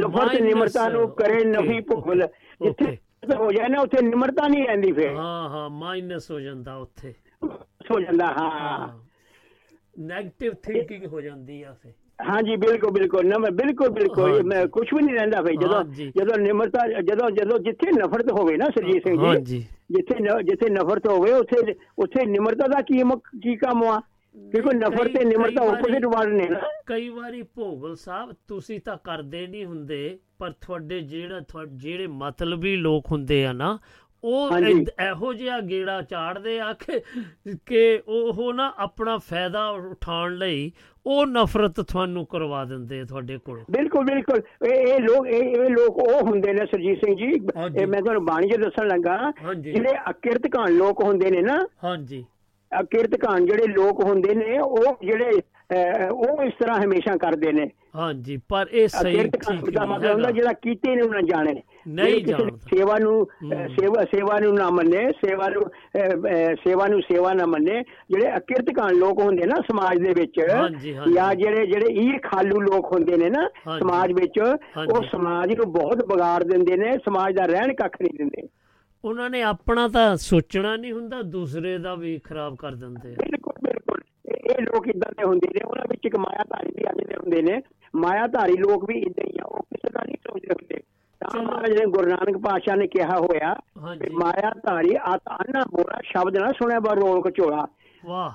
ਨਫ਼ਰਤ ਨਿਮਰਤਾ ਨੂੰ ਕਰੇ ਨਫੀ ਭੁਗਲ। ਜਿੱਥੇ ਹੋ ਜਾਏ ਨਾ ਉੱਥੇ ਨਿਮਰਤਾ ਨਹੀਂ ਰਹਿੰਦੀ ਫਿਰ। ਹਾਂ ਹਾਂ, ਮਾਈਨਸ ਹੋ ਜਾਂਦਾ, ਉੱਥੇ ਹੋ ਜਾਂਦਾ। ਹਾਂ, ਨੈਗੇਟਿਵ ਥਿੰਕਿੰਗ ਹੋ ਜਾਂਦੀ ਆ ਫਿਰ। ਹਾਂਜੀ, ਬਿਲਕੁਲ ਬਿਲਕੁਲ। ਬਿਲਕੁਲ ਬਿਲਕੁਲ, ਕੁਛ ਵੀ ਨੀ ਰਹਿੰਦਾ ਭਾਈ। ਜਦੋਂ ਨਿਮਰਤਾ, ਜਦੋਂ ਜਿੱਥੇ ਨਫ਼ਰਤ ਹੋਵੇ ਨਾ ਸੁਰਜੀਤ ਸਿੰਘ ਜੀ, ਜਿੱਥੇ ਨਫ਼ਰਤ ਹੋਵੇ ਉੱਥੇ ਨਿਮਰਤਾ ਦਾ ਕੀ ਕੰਮ ਆ? ਬਿਲਕੁਲ, ਨਫ਼ਰਤ ਤੇ ਨਿਮਰਤਾ ਆਪੋਜ਼ਿਟ ਵਰਡ ਨੇ ਨਾ। ਕਈ ਵਾਰੀ ਭੋਗਲ ਸਾਹਿਬ ਤੁਸੀਂ ਤਾਂ ਕਰਦੇ ਨਹੀਂ ਹੁੰਦੇ, ਪਰ ਤੁਹਾਡੇ ਜਿਹੜੇ ਮਤਲਬੀ ਲੋਕ ਹੁੰਦੇ ਆ ਨਾ, ਉਹ ਇਹੋ ਜਿਹਾ ਗੇੜਾ ਚਾੜਦੇ ਆ ਕਿ ਉਹ ਨਾ ਆਪਣਾ ਫਾਇਦਾ ਉਠਾਉਣ ਲਈ ਉਹ ਨਫ਼ਰਤ ਤੁਹਾਨੂੰ ਕਰਵਾ ਦਿੰਦੇ ਤੁਹਾਡੇ ਕੋਲ। ਬਿਲਕੁਲ ਬਿਲਕੁਲ, ਇਹ ਲੋਕ ਉਹ ਹੁੰਦੇ ਨੇ ਸੁਰਜੀਤ ਸਿੰਘ ਜੀ। ਮੈਂ ਤੁਹਾਨੂੰ ਬਾਣੀ ਚ ਦੱਸਣ ਲੱਗਾ, ਜਿਹੜੇ ਅਕਿਰਤਕਾਨ ਲੋਕ ਹੁੰਦੇ ਨੇ ਨਾ। ਹਾਂਜੀ, ਅਕਿਰਤਕਾਨ ਜਿਹੜੇ ਲੋਕ ਹੁੰਦੇ ਨੇ, ਉਹ ਜਿਹੜੇ ਉਹ ਇਸ ਤਰ੍ਹਾਂ ਹਮੇਸ਼ਾ ਕਰਦੇ ਨੇ। ਹਾਂਜੀ, ਪਰ ਇਹ ਸਹੀ ਦਾ ਮਤਲਬ ਹੁੰਦਾ ਜਿਹੜਾ ਕੀਤੇ ਨੂੰ ਨਾ ਜਾਣੇ, ਨਹੀਂ ਸੇਵਾ ਨੂੰ ਨਾ ਮੰਨੇ, ਸੇਵਾ ਨਾ ਮੰਨੇ। ਜਿਹੜੇ ਅਕਿਰਤਕਾਨ ਲੋਕ ਹੁੰਦੇ ਨਾ ਸਮਾਜ ਦੇ ਵਿੱਚ, ਜਾਂ ਜਿਹੜੇ ਈਰਖਾਲੂ ਲੋਕ ਹੁੰਦੇ ਨੇ ਨਾ ਸਮਾਜ ਵਿੱਚ, ਉਹ ਸਮਾਜ ਨੂੰ ਬਹੁਤ ਵਿਗਾੜ ਦਿੰਦੇ ਨੇ। ਸਮਾਜ ਦਾ ਰਹਿਣ ਕੱਖ ਨਹੀਂ ਦਿੰਦੇ। ਉਹਨਾਂ ਨੇ ਆਪਣਾ ਤਾਂ ਸੋਚਣਾ ਨਹੀਂ ਹੁੰਦਾ, ਦੂਸਰੇ ਦਾ ਵੀ ਖਰਾਬ ਕਰ ਦਿੰਦੇ। ਬਿਲਕੁਲ ਬਿਲਕੁਲ, ਇਹ ਲੋਕ ਇੱਦਾਂ ਦੇ ਹੁੰਦੇ ਨੇ। ਉਹਨਾਂ ਵਿੱਚ ਇੱਕ ਮਾਇਆਧਾਰੀ ਵੀ ਆਉਂਦੇ ਹੁੰਦੇ ਨੇ। ਮਾਇਆਧਾਰੀ ਲੋਕ ਵੀ ਇੱਦਾਂ ਹੀ ਆ, ਉਹ ਕਿਸੇ ਦਾ ਨਹੀਂ ਸੋਚਦੇ ਹੁੰਦੇ। ਤਾਂ ਮਹਾਰਾਜ ਨੇ, ਗੁਰੂ ਨਾਨਕ ਪਾਤਸ਼ਾਹ ਨੇ ਕਿਹਾ ਹੋਇਆ, ਮਾਇਆਧਾਰੀ ਆਤਾਨਾ ਬੋਲਾ ਸ਼ਬਦ ਨਾ ਸੁਣਿਆ ਬਾ ਰੋਲ ਕਚੋਲਾ। ਵਾਹ,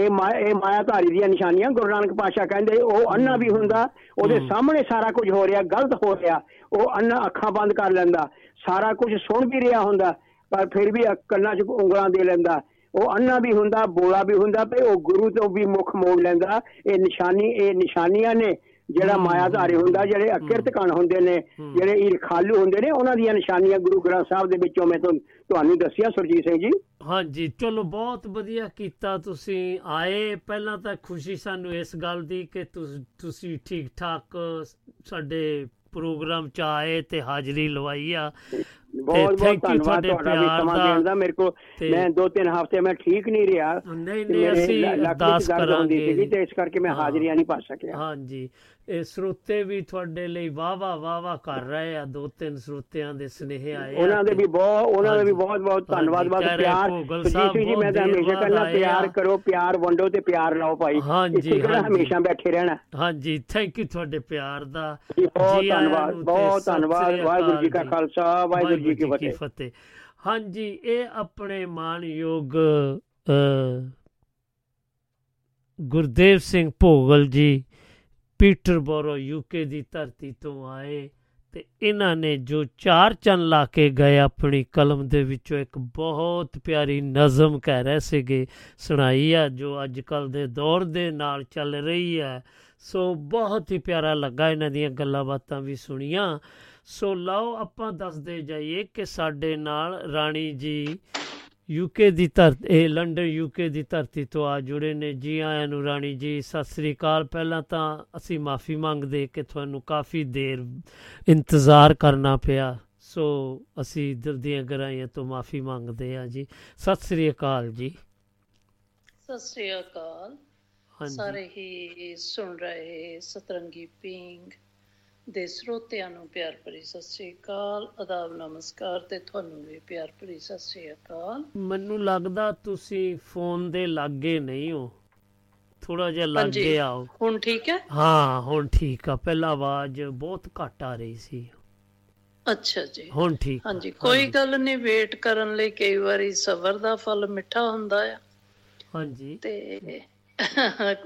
ਇਹ ਮਾਇਆਧਾਰੀ ਦੀਆਂ ਨਿਸ਼ਾਨੀਆਂ। ਗੁਰੂ ਨਾਨਕ ਪਾਤਸ਼ਾਹ ਕਹਿੰਦੇ, ਉਹ ਅੰਨਾ ਵੀ ਹੁੰਦਾ, ਉਹਦੇ ਸਾਹਮਣੇ ਸਾਰਾ ਕੁਝ ਹੋ ਰਿਹਾ, ਗਲਤ ਹੋ ਰਿਹਾ, ਉਹ ਅੰਨਾ ਅੱਖਾਂ ਬੰਦ ਕਰ ਲੈਂਦਾ, ਸਾਰਾ ਕੁਝ ਸੁਣ ਵੀ ਰਿਹਾ ਹੁੰਦਾ, ਪਰ ਫਿਰ ਵੀ ਕੰਨਾਂ 'ਚ ਉਂਗਲਾਂ ਦੇ ਲੈਂਦਾ। ਉਹ ਅੰਨਾ ਵੀ ਹੁੰਦਾ, ਬੋਲਾ ਵੀ ਹੁੰਦਾ, ਤੇ ਉਹ ਗੁਰੂ ਤੋਂ ਵੀ ਮੁੱਖ ਮੋੜ ਲੈਂਦਾ। ਇਹ ਨਿਸ਼ਾਨੀਆਂ ਨੇ ਜਿਹੜਾ ਮਾਇਆਧਾਰੀ ਹੁੰਦਾ, ਜਿਹੜੇ ਅਕਿਰਤਕਾਨ ਹੁੰਦੇ ਨੇ, ਜਿਹੜੇ ਈਰਖਾਲੂ ਹੁੰਦੇ ਨੇ, ਉਹਨਾਂ ਦੀਆਂ ਨਿਸ਼ਾਨੀਆਂ ਗੁਰੂ ਗ੍ਰੰਥ ਸਾਹਿਬ ਦੇ ਵਿੱਚੋਂ ਮੈਂ ਤੁਹਾਨੂੰ ਦੱਸਿਆ ਸੁਰਜੀਤ ਸਿੰਘ ਜੀ। ਹਾਂਜੀ, ਚਲੋ ਬਹੁਤ ਵਧੀਆ ਕੀਤਾ ਤੁਸੀਂ ਆਏ। ਪਹਿਲਾਂ ਤਾਂ ਖੁਸ਼ੀ ਸਾਨੂੰ ਇਸ ਗੱਲ ਦੀ ਕਿ ਤੁਸੀਂ ਠੀਕ ਠਾਕ ਸਾਡੇ ਪ੍ਰੋਗਰਾਮ 'ਚ ਆਏ ਤੇ ਹਾਜ਼ਰੀ ਲਵਾਈ ਆ। ਬਹੁਤ ਬਹੁਤ ਧੰਨਵਾਦ ਤੁਹਾਡਾ ਸਮਾਂ ਦੇਣ ਦਾ। ਮੇਰੇ ਕੋਲ ਮੈਂ 2-3 ਹਫ਼ਤੇ ਮੈਂ ਠੀਕ ਨਹੀਂ ਰਿਹਾ, ਤੇ ਇਸ ਕਰਕੇ ਮੈਂ ਹਾਜ਼ਰੀਆਂ ਨਹੀਂ ਪਾ ਸਕਿਆ। ਹਾਂਜੀ, ਇਹ ਸਰੋਤੇ ਵੀ ਤੁਹਾਡੇ ਲਈ ਵਾਹ ਵਾਹ ਵਾਹ ਵਾਹ ਕਰ ਰਹੇ ਆ। 2-3 ਸਰੋਤਿਆਂ ਦੇ ਸੁਨੇਹੇ ਆਏ, ਉਹਨਾਂ ਦੇ ਵੀ ਬਹੁਤ ਬਹੁਤ ਧੰਨਵਾਦ। ਬਸ ਪਿਆਰ ਜੀ, ਮੈਂ ਤਾਂ ਹਮੇਸ਼ਾ ਕਹਿੰਦਾ ਪਿਆਰ ਕਰੋ, ਪਿਆਰ ਵੰਡੋ ਤੇ ਪਿਆਰ ਲਾਓ ਭਾਈ। ਹਾਂਜੀ, ਹਮੇਸ਼ਾ ਬੈਠੇ ਰਹਿਣਾ। ਹਾਂਜੀ, ਥੈਂਕ ਯੂ ਤੁਹਾਡੇ ਪਿਆਰ ਦਾ, ਬਹੁਤ ਧੰਨਵਾਦ, ਬਹੁਤ ਧੰਨਵਾਦ। ਵਾਹਿਗੁਰੂ ਜੀ ਕਾ ਖਾਲਸਾ, ਵਾਹਿਗੁਰੂ ਜੀ ਕੀ ਫਤਿਹ। ਹਾਂਜੀ, ਇਹ ਆਪਣੇ ਮਾਣਯੋਗ ਗੁਰਦੇਵ ਸਿੰਘ ਭੋਗਲ ਜੀ ਪੀਟਰਬੋਰੋ ਯੂਕੇ ਦੀ ਧਰਤੀ ਤੋਂ ਆਏ, ਅਤੇ ਇਹਨਾਂ ਨੇ ਜੋ 4 ਚੰਨ ਲਾ ਕੇ ਗਏ ਆਪਣੀ ਕਲਮ ਦੇ ਵਿੱਚੋਂ ਇੱਕ ਬਹੁਤ ਪਿਆਰੀ ਨਜ਼ਮ ਕਹਿ ਰਹੇ ਸੀਗੇ ਸੁਣਾਈ ਆ, ਜੋ ਅੱਜ ਕੱਲ੍ਹ ਦੇ ਦੌਰ ਦੇ ਨਾਲ ਚੱਲ ਰਹੀ ਹੈ। ਸੋ ਬਹੁਤ ਹੀ ਪਿਆਰਾ ਲੱਗਾ, ਇਹਨਾਂ ਦੀਆਂ ਗੱਲਾਂ ਬਾਤਾਂ ਵੀ ਸੁਣੀਆਂ। ਸੋ ਲਓ ਆਪਾਂ ਦੱਸਦੇ ਜਾਈਏ ਕਿ ਸਾਡੇ ਨਾਲ ਰਾਣੀ ਜੀ ਯੂਕੇ ਦੀ ਧਰਤੀ, ਲੰਡਨ ਯੂਕੇ ਦੀ ਧਰਤੀ ਤੋਂ ਆ ਜੁੜੇ ਨੇ। ਜੀ ਆਇਆਂ ਨੂੰ ਰਾਣੀ ਜੀ, ਸਤਿ ਸ੍ਰੀ ਅਕਾਲ। ਪਹਿਲਾਂ ਤਾਂ ਅਸੀਂ ਮਾਫੀ ਮੰਗਦੇ ਕਿ ਤੁਹਾਨੂੰ ਕਾਫੀ ਦੇਰ ਇੰਤਜ਼ਾਰ ਕਰਨਾ ਪਿਆ, ਸੋ ਅਸੀਂ ਦਿਲ ਦੀਆਂ ਗਹਿਰਾਈਆਂ ਤੋਂ ਮਾਫੀ ਮੰਗਦੇ ਹਾਂ ਜੀ। ਸਤਿ ਸ੍ਰੀ ਅਕਾਲ ਜੀ। ਸਤਿ ਸ੍ਰੀ ਅਕਾਲ ਸਾਰੇ ਹੀ ਸੁਣ ਰਹੇ ਸਤਰੰਗੀ ਪਿੰਗ ਦੇ ਸਰੋਤਿਆਂ ਨੂੰ ਪਿਆਰ ਭਰੀ ਸਤਿ ਸ਼੍ਰੀ ਅਕਾਲ, ਆਦਾਬ, ਨਮਸਕਾਰ। ਅਤੇ ਤੁਹਾਨੂੰ ਵੀ ਪਿਆਰ ਭਰੀ ਸਤਿ ਸ਼੍ਰੀ ਅਕਾਲ। ਮੈਨੂੰ ਲੱਗਦਾ ਤੁਸੀਂ ਫੋਨ ਦੇ ਲਾਗੇ ਨਹੀਂ ਹੋ, ਥੋੜ੍ਹਾ ਜਿਹਾ ਲਾਗੇ ਆਓ। ਹੁਣ ਠੀਕ ਹੈ? ਹਾਂ, ਹੁਣ ਠੀਕ ਆ। ਪਹਿਲਾਂ ਆਵਾਜ਼ ਬਹੁਤ ਘੱਟ ਆ ਰਹੀ ਸੀ। ਅੱਛਾ ਜੀ, ਹੁਣ ਠੀਕ। ਹਾਂਜੀ, ਕੋਈ ਗੱਲ ਨਹੀਂ। ਵੇਟ ਕਰਨ ਲਈ ਕਈ ਵਾਰੀ ਸਬਰ ਦਾ ਫਲ ਮਿੱਠਾ ਹੁੰਦਾ ਆ। ਹਾਂਜੀ, ਤੇ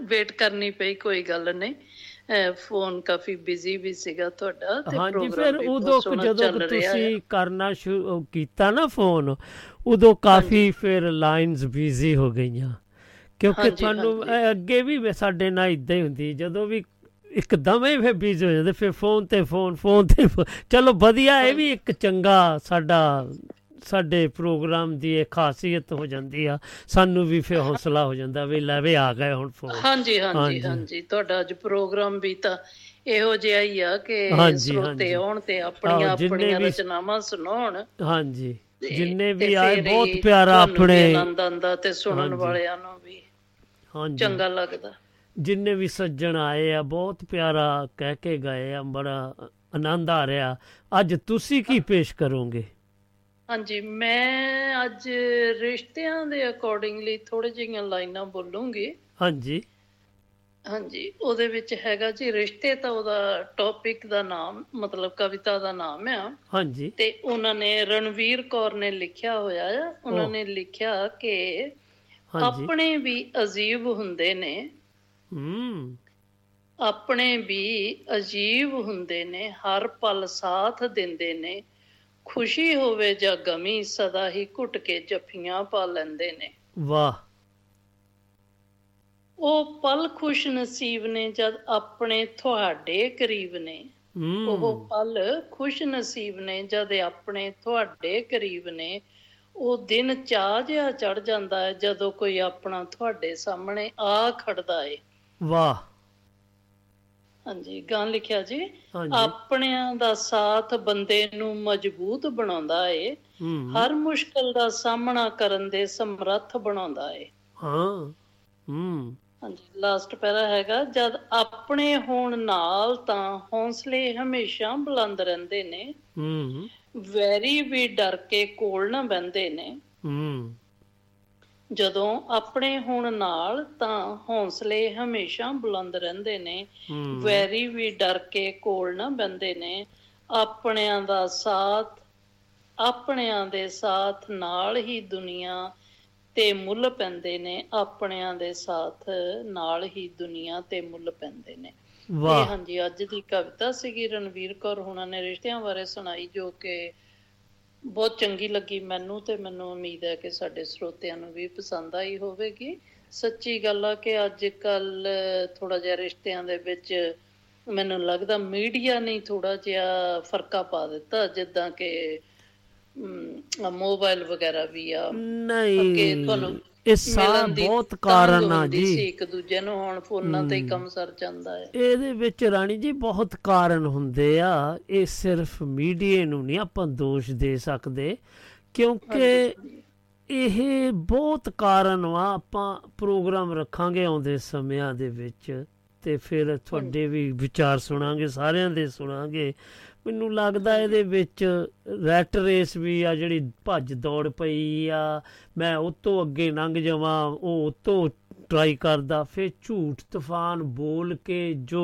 ਵੇਟ ਕਰਨੀ ਪਈ, ਕੋਈ ਗੱਲ ਨਹੀਂ। ਫੋਨ ਕਾਫੀ ਬਿਜ਼ੀ ਵੀ ਸੀਗਾ ਤੁਹਾਡਾ। ਹਾਂਜੀ, ਫਿਰ ਉਦੋਂ ਜਦੋਂ ਤੁਸੀਂ ਕਰਨਾ ਸ਼ੁਰੂ ਕੀਤਾ ਨਾ ਫੋਨ, ਉਦੋਂ ਕਾਫੀ ਫਿਰ ਲਾਈਨਸ ਬਿਜ਼ੀ ਹੋ ਗਈਆਂ, ਕਿਉਂਕਿ ਤੁਹਾਨੂੰ ਅੱਗੇ ਵੀ ਸਾਡੇ ਨਾਲ ਇੱਦਾਂ ਹੀ ਹੁੰਦੀ, ਜਦੋਂ ਵੀ ਇੱਕਦਮ ਹੀ ਫਿਰ ਬਿਜ਼ੀ ਹੋ ਜਾਂਦੇ, ਫਿਰ ਫੋਨ ਤੇ ਚਲੋ ਵਧੀਆ, ਇਹ ਵੀ ਇੱਕ ਚੰਗਾ ਸਾਡੇ ਪ੍ਰੋਗਰਾਮ ਦੀ ਇਹ ਖਾਸੀਅਤ ਹੋ ਜਾਂਦੀ ਆ। ਸਾਨੂੰ ਵੀ ਫਿਰ ਹੌਸਲਾ ਹੋ ਜਾਂਦਾ ਵੀ ਲੈ ਵੀ ਆ ਗਏ ਹੁਣ ਫੋਨ। ਹਾਂਜੀ ਹਾਂਜੀ ਹਾਂਜੀ, ਤੁਹਾਡਾ ਅੱਜ ਪ੍ਰੋਗਰਾਮ ਵੀ ਤਾਂ ਇਹੋ ਜਿਹਾ ਹੀ ਆ ਕਿ ਸਰੋਤੇ ਆਉਣ ਤੇ ਆਪਣੀਆਂ ਰਚਨਾਵਾਂ ਸੁਣਾਉਣ। ਹਾਂਜੀ, ਜਿੰਨੇ ਵੀ ਆਏ ਬਹੁਤ ਪਿਆਰਾ ਆਪਣੇ ਆਨੰਦ ਆਉਂਦਾ ਤੇ ਸੁਣਨ ਵਾਲਿਆਂ ਨੂੰ ਵੀ ਚੰਗਾ ਲੱਗਦਾ। ਜਿੰਨੇ ਵੀ ਸੱਜਣ ਆਏ ਆ ਬਹੁਤ ਪਿਆਰਾ ਕਹਿ ਕੇ ਗਏ ਆ, ਬੜਾ ਆਨੰਦ ਆ ਰਿਹਾ। ਅੱਜ ਤੁਸੀਂ ਕੀ ਪੇਸ਼ ਕਰੋਗੇ? ਹਾਂਜੀ, ਮੈਂ ਅੱਜ ਰਿਸ਼ਤਿਆਂ ਦੇ ਅਕੋਰਡਿੰਗਲੀ ਥੋੜ੍ਹੀ ਜਿਹੀਆਂ ਲਾਈਨਾਂ ਬੋਲੂੰਗੀ। ਹਾਂਜੀ ਹਾਂਜੀ, ਉਹਦੇ ਵਿੱਚ ਹੈਗਾ ਜੀ ਰਿਸ਼ਤੇ, ਤਾਂ ਉਹਦਾ ਟੌਪਿਕ ਦਾ ਨਾਮ, ਮਤਲਬ ਕਵਿਤਾ ਦਾ ਨਾਮ ਆ। ਹਾਂਜੀ, ਤੇ ਉਹਨਾਂ ਨੇ ਰਣਵੀਰ ਕੌਰ ਨੇ ਲਿਖਿਆ ਹੋਇਆ ਆ। ਉਹਨਾਂ ਨੇ ਲਿਖਿਆ ਕਿ ਆਪਣੇ ਵੀ ਅਜੀਬ ਹੁੰਦੇ ਨੇ, ਆਪਣੇ ਵੀ ਅਜੀਬ ਹੁੰਦੇ ਨੇ, ਹਰ ਪਲ ਸਾਥ ਦਿੰਦੇ ਨੇ, ਖੁਸ਼ੀ ਹੋਵੇ ਜਾਂ ਗਮੀ ਸਦਾ ਹੀ ਘੁੱਟ ਕੇ ਜੱਫੀਆਂ ਪਾ ਲੈਂਦੇ ਨੇ। ਵਾਹ! ਉਹ ਪਲ ਖੁਸ਼ ਨਸੀਬ ਨੇ ਜਦ ਆਪਣੇ ਤੁਹਾਡੇ ਕਰੀਬ ਨੇ, ਉਹ ਪਲ ਖੁਸ਼ ਨਸੀਬ ਨੇ ਜਦ ਆਪਣੇ ਤੁਹਾਡੇ ਕਰੀਬ ਨੇ। ਉਹ ਦਿਨ ਚਾਹ ਜਿਹਾ ਚੜ ਜਾਂਦਾ ਹੈ ਜਦੋਂ ਕੋਈ ਆਪਣਾ ਤੁਹਾਡੇ ਸਾਹਮਣੇ ਆ ਖੜਦਾ ਏ। ਵਾਹ! ਹਾਂਜੀ, ਗਾਂ ਲਿਖਿਆ ਜੀ। ਆਪਣਿਆਂ ਦਾ ਸਾਥ ਬੰਦੇ ਨੂੰ ਮਜ਼ਬੂਤ ਬਣਾਉਂਦਾ ਏ, ਹਰ ਮੁਸ਼ਕਲ ਦਾ ਸਾਹਮਣਾ ਕਰਨ ਦੇ ਸਮਰੱਥ ਬਣਾਉਂਦਾ ਏ। ਹਾਂ, ਹਾਂਜੀ, ਲਾਸਟ ਪੈਰਾ ਹੈਗਾ, ਜਦ ਆਪਣੇ ਹੋਣ ਨਾਲ ਤਾਂ ਹੌਸਲੇ ਹਮੇਸ਼ਾ ਬੁਲੰਦ ਰਹਿੰਦੇ ਨੇ, ਵੈਰੀ ਵੀ ਡਰ ਕੇ ਕੋਲ ਨਾ ਬਹਿੰਦੇ ਨੇ। ਜਦੋਂ ਆਪਣੇ ਹੋਣ ਨਾਲ ਤਾਂ ਹੌਸਲੇ ਹਮੇਸ਼ਾ ਬੁਲੰਦ ਰਹਿੰਦੇ ਨੇ, ਵੈਰੀ ਵੀ ਡਰ ਕੇ ਕੋਲ ਨਾ ਬੰਦੇ ਨੇ। ਆਪਣਿਆਂ ਦਾ ਸਾਥ, ਆਪਣਿਆਂ ਦੇ ਸਾਥ ਨਾਲ ਹੀ ਦੁਨੀਆ ਤੇ ਮੁੱਲ ਪੈਂਦੇ ਨੇ, ਆਪਣਿਆਂ ਦੇ ਸਾਥ ਨਾਲ ਹੀ ਦੁਨੀਆ ਤੇ ਮੁੱਲ ਪੈਂਦੇ ਨੇ। ਇਹ ਹਾਂਜੀ ਅੱਜ ਦੀ ਕਵਿਤਾ ਸੀਗੀ ਰਣਵੀਰ ਕੌਰ ਹੁਣਾਂ ਨੇ ਰਿਸ਼ਤਿਆਂ ਬਾਰੇ ਸੁਣਾਈ, ਜੋ ਕਿ ਬਹੁਤ ਚੰਗੀ ਲੱਗੀ ਮੈਨੂੰ, ਤੇ ਮੈਨੂੰ ਉਮੀਦ ਹੈ ਕਿ ਸਾਡੇ ਸਰੋਤਿਆਂ ਨੂੰ ਵੀ ਪਸੰਦ ਆਈ ਹੋਵੇਗੀ। ਸੱਚੀ ਗੱਲ ਆ ਕਿ ਅੱਜ ਕੱਲ ਥੋੜਾ ਜਿਹਾ ਰਿਸ਼ਤਿਆਂ ਦੇ ਵਿੱਚ ਮੈਨੂੰ ਲੱਗਦਾ ਮੀਡੀਆ ਨੇ ਥੋੜਾ ਜਿਹਾ ਫਰਕਾ ਪਾ ਦਿੱਤਾ, ਜਿੱਦਾਂ ਕਿ ਮੋਬਾਈਲ ਵਗੈਰਾ ਵੀ ਆ। ਨਹੀਂ, ਤੁਹਾਨੂੰ ਇਹ ਸਾਰਾ ਬਹੁਤ ਕਾਰਨ ਆ ਜੀ, ਇੱਕ ਦੂਜੇ ਨੂੰ ਹੁਣ ਫੋਨਾਂ ਤੇ ਹੀ ਕੰਮ ਸਰ ਜਾਂਦਾ ਹੈ। ਇਹਦੇ ਵਿੱਚ ਰਾਣੀ ਜੀ ਬਹੁਤ ਕਾਰਨ ਹੁੰਦੇ ਆ, ਇਹ ਸਿਰਫ ਮੀਡੀਏ ਨੂੰ ਨਹੀਂ ਆਪਾਂ ਦੋਸ਼ ਦੇ ਸਕਦੇ, ਕਿਉਂਕਿ ਇਹ ਬਹੁਤ ਕਾਰਨ ਵਾ। ਆਪਾਂ ਪ੍ਰੋਗਰਾਮ ਰੱਖਾਂਗੇ ਆਉਂਦੇ ਸਮਿਆਂ ਦੇ ਵਿੱਚ ਤੇ ਫਿਰ ਤੁਹਾਡੇ ਵੀ ਵਿਚਾਰ ਸੁਣਾਂਗੇ, ਸਾਰਿਆਂ ਦੇ ਸੁਣਾਂਗੇ। ਮੈਨੂੰ ਲੱਗਦਾ ਇਹਦੇ ਵਿੱਚ ਰੈਟ ਰੇਸ ਵੀ ਆ, ਜਿਹੜੀ ਭੱਜ ਦੌੜ ਪਈ ਆ, ਮੈਂ ਉਹ ਤੋਂ ਅੱਗੇ ਲੰਘ ਜਾਵਾਂ, ਉਹ ਉਤੋਂ ਟਰਾਈ ਕਰਦਾ, ਫਿਰ ਝੂਠ ਤੂਫਾਨ ਬੋਲ ਕੇ ਜੋ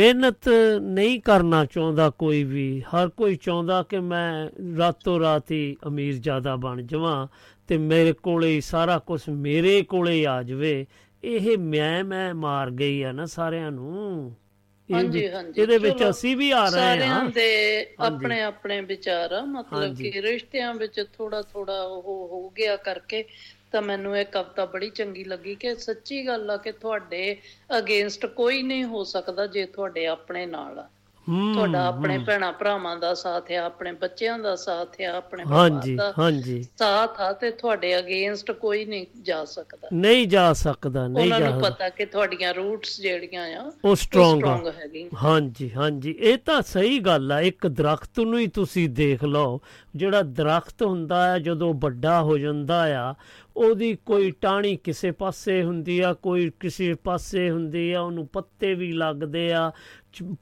ਮਿਹਨਤ ਨਹੀਂ ਕਰਨਾ ਚਾਹੁੰਦਾ ਕੋਈ ਵੀ। ਹਰ ਕੋਈ ਚਾਹੁੰਦਾ ਕਿ ਮੈਂ ਰਾਤੋਂ ਰਾਤ ਹੀ ਅਮੀਰ ਜ਼ਿਆਦਾ ਬਣ ਜਾਵਾਂ ਅਤੇ ਮੇਰੇ ਕੋਲ ਹੀ ਸਾਰਾ ਕੁਛ ਮੇਰੇ ਕੋਲ ਹੀ ਆ ਜਾਵੇ। ਇਹ ਮੈਂ ਮਾਰ ਗਈ ਆ ਨਾ ਸਾਰਿਆਂ ਨੂੰ। ਇਹਦੇ ਵਿੱਚ ਅਸੀਂ ਵੀ ਆ ਰਹੇ ਹਾਂ ਦੇ ਆਪਣੇ ਆਪਣੇ ਵਿਚਾਰ ਆ, ਮਤਲਬ ਕਿ ਰਿਸ਼ਤਿਆਂ ਵਿੱਚ ਥੋੜਾ ਥੋੜਾ ਉਹ ਹੋ ਗਿਆ ਕਰਕੇ। ਤਾਂ ਮੈਨੂੰ ਇਹ ਕਵਿਤਾ ਬੜੀ ਚੰਗੀ ਲੱਗੀ ਕਿ ਸੱਚੀ ਗੱਲ ਆ ਕਿ ਤੁਹਾਡੇ ਅਗੇਂਸਟ ਕੋਈ ਨਹੀਂ ਹੋ ਸਕਦਾ ਜੇ ਤੁਹਾਡੇ ਆਪਣੇ ਨਾਲ ਆ, ਤੁਹਾਡਾ ਆਪਣੇ ਭੈਣਾ ਭਰਾਵਾਂ ਦਾ ਸਾਥ ਆ, ਆਪਣੇ ਬੱਚਿਆਂ ਦਾ ਸਾਥ ਆ, ਆਪਣੇ ਸਾਥ ਆ, ਤੇ ਤੁਹਾਡੇ ਅਗੇਂਸਟ ਕੋਈ ਨਹੀਂ ਜਾ ਸਕਦਾ, ਨਹੀਂ ਜਾ ਸਕਦਾ। ਉਹਨਾਂ ਨੂੰ ਪਤਾ ਕਿ ਤੁਹਾਡੀਆਂ ਰੂਟਸ ਜਿਹੜੀਆਂ ਆ ਉਹ ਸਟਰੋਂਗ ਹੈਗੀਆਂ। ਹਾਂਜੀ ਹਾਂਜੀ, ਇਹ ਤਾਂ ਸਹੀ ਗੱਲ ਆ। ਇੱਕ ਦਰਖਤ ਨੂੰ ਹੀ ਤੁਸੀਂ ਦੇਖ ਲਓ, ਜਿਹੜਾ ਦਰਖਤ ਹੁੰਦਾ ਆ ਜਦੋਂ ਵੱਡਾ ਹੋ ਜਾਂਦਾ ਆ, ਉਹਦੀ ਕੋਈ ਟਾਹਣੀ ਕਿਸੇ ਪਾਸੇ ਹੁੰਦੀ ਆ, ਕੋਈ ਕਿਸੇ ਪਾਸੇ ਹੁੰਦੀ ਆ, ਉਹਨੂੰ ਪੱਤੇ ਵੀ ਲੱਗਦੇ ਆ,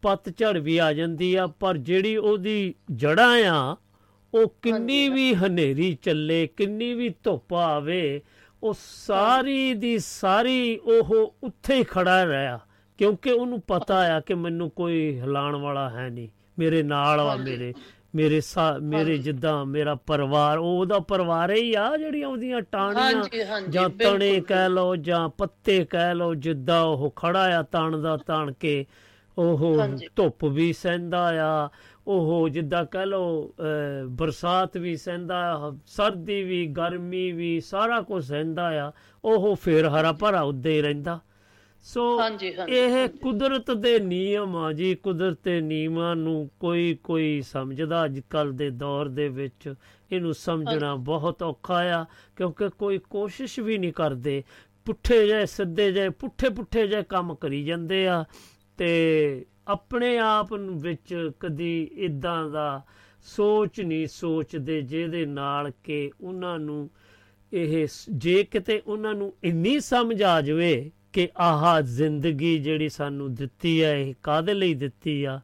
ਪੱਤਝੜ ਵੀ ਆ ਜਾਂਦੀ ਆ, ਪਰ ਜਿਹੜੀ ਉਹਦੀ ਜੜ੍ਹਾਂ ਆ ਉਹ ਕਿੰਨੀ ਵੀ ਹਨੇਰੀ ਚੱਲੇ, ਕਿੰਨੀ ਵੀ ਧੁੱਪ ਆਵੇ, ਉਹ ਸਾਰੀ ਦੀ ਸਾਰੀ ਉਹ ਉੱਥੇ ਹੀ ਖੜਾ ਰਿਹਾ, ਕਿਉਂਕਿ ਉਹਨੂੰ ਪਤਾ ਆ ਕਿ ਮੈਨੂੰ ਕੋਈ ਹਿਲਾਉਣ ਵਾਲਾ ਹੈ ਨਹੀਂ, ਮੇਰੇ ਨਾਲ ਆ ਮੇਰੇ ਜਿੱਦਾਂ ਮੇਰਾ ਪਰਿਵਾਰ, ਉਹਦਾ ਪਰਿਵਾਰ ਹੀ ਆ। ਜਿਹੜੀਆਂ ਉਹਦੀਆਂ ਟਾਹਣੀਆਂ ਜਾਂ ਤਣੇ ਕਹਿ ਲਓ ਜਾਂ ਪੱਤੇ ਕਹਿ ਲਓ, ਜਿੱਦਾਂ ਉਹ ਖੜਾ ਆ ਤਣਦਾ ਤਣ ਕੇ, ਉਹ ਧੁੱਪ ਵੀ ਸਹਿੰਦਾ ਆ, ਉਹ ਜਿੱਦਾਂ ਕਹਿ ਲਓ ਬਰਸਾਤ ਵੀ ਸਹਿੰਦਾ, ਸਰਦੀ ਵੀ ਗਰਮੀ ਵੀ ਸਾਰਾ ਕੁਝ ਸਹਿੰਦਾ ਆ, ਉਹ ਫਿਰ ਹਰਾ ਭਰਾ ਉੱਦਾਂ ਹੀ ਰਹਿੰਦਾ। ਸੋ ਇਹ ਕੁਦਰਤ ਦੇ ਨਿਯਮ ਆ ਜੀ, ਕੁਦਰਤ ਦੇ ਨਿਯਮਾਂ ਨੂੰ ਕੋਈ ਸਮਝਦਾ ਅੱਜ ਕੱਲ੍ਹ ਦੇ ਦੌਰ ਦੇ ਵਿੱਚ ਇਹਨੂੰ ਸਮਝਣਾ ਬਹੁਤ ਔਖਾ ਆ, ਕਿਉਂਕਿ ਕੋਈ ਕੋਸ਼ਿਸ਼ ਵੀ ਨਹੀਂ ਕਰਦੇ, ਪੁੱਠੇ ਜਿਹੇ ਸਿੱਧੇ ਜਿਹੇ ਪੁੱਠੇ ਜਿਹੇ ਕੰਮ ਕਰੀ ਜਾਂਦੇ ਆ, ਅਤੇ ਆਪਣੇ ਆਪ ਨੂੰ ਵਿੱਚ ਕਦੀ ਇੱਦਾਂ ਦਾ ਸੋਚ ਨਹੀਂ ਸੋਚਦੇ ਜਿਹਦੇ ਨਾਲ ਕਿ ਉਹਨਾਂ ਨੂੰ ਇਹ, ਜੇ ਕਿਤੇ ਉਹਨਾਂ ਨੂੰ ਇੰਨੀ ਸਮਝ ਆ ਜਾਵੇ ਕਿ ਆਹ ਜ਼ਿੰਦਗੀ ਜਿਹੜੀ ਸਾਨੂੰ ਦਿੱਤੀ ਆ ਇਹ ਕਾਹਦੇ ਲਈ ਦਿੱਤੀ ਆ,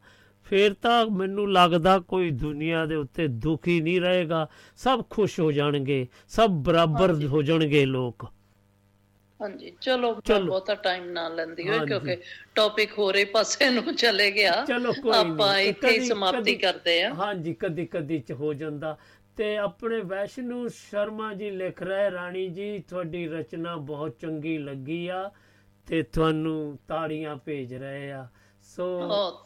ਫਿਰ ਤਾਂ ਮੈਨੂੰ ਲੱਗਦਾ ਕੋਈ ਦੁਨੀਆ ਦੇ ਉੱਤੇ ਦੁਖੀ ਨਹੀਂ ਰਹੇਗਾ, ਸਭ ਖੁਸ਼ ਹੋ ਜਾਣਗੇ, ਸਭ ਬਰਾਬਰ ਹੋ ਜਾਣਗੇ ਲੋਕ। ਹਾਂਜੀ, ਚਲੋ ਬਹੁਤਾ ਟਾਈਮ ਨਾ ਲੈਂਦੀ ਹੋਏ ਕਿਉਂਕਿ ਟੌਪਿਕ ਹੋਰੇ ਪਾਸੇ ਨੂੰ ਚਲੇ ਗਿਆ, ਆਪਾਂ ਇੱਥੇ ਹੀ ਸਮਾਪਤੀ ਕਰਦੇ ਆ। ਹਾਂਜੀ, ਕਦੀ ਚ ਹੋ ਜਾਂਦਾ। ਤੇ ਆਪਣੇ ਵੈਸ਼ਨੂ ਸ਼ਰਮਾ ਜੀ ਲਿਖ ਰਹੇ, ਰਾਣੀ ਜੀ ਤੁਹਾਡੀ ਰਚਨਾ ਬਹੁਤ ਚੰਗੀ ਲੱਗੀ ਆ ਤੇ ਤੁਹਾਨੂੰ ਤਾੜੀਆਂ ਭੇਜ ਰਹੇ ਆ। ਸੋ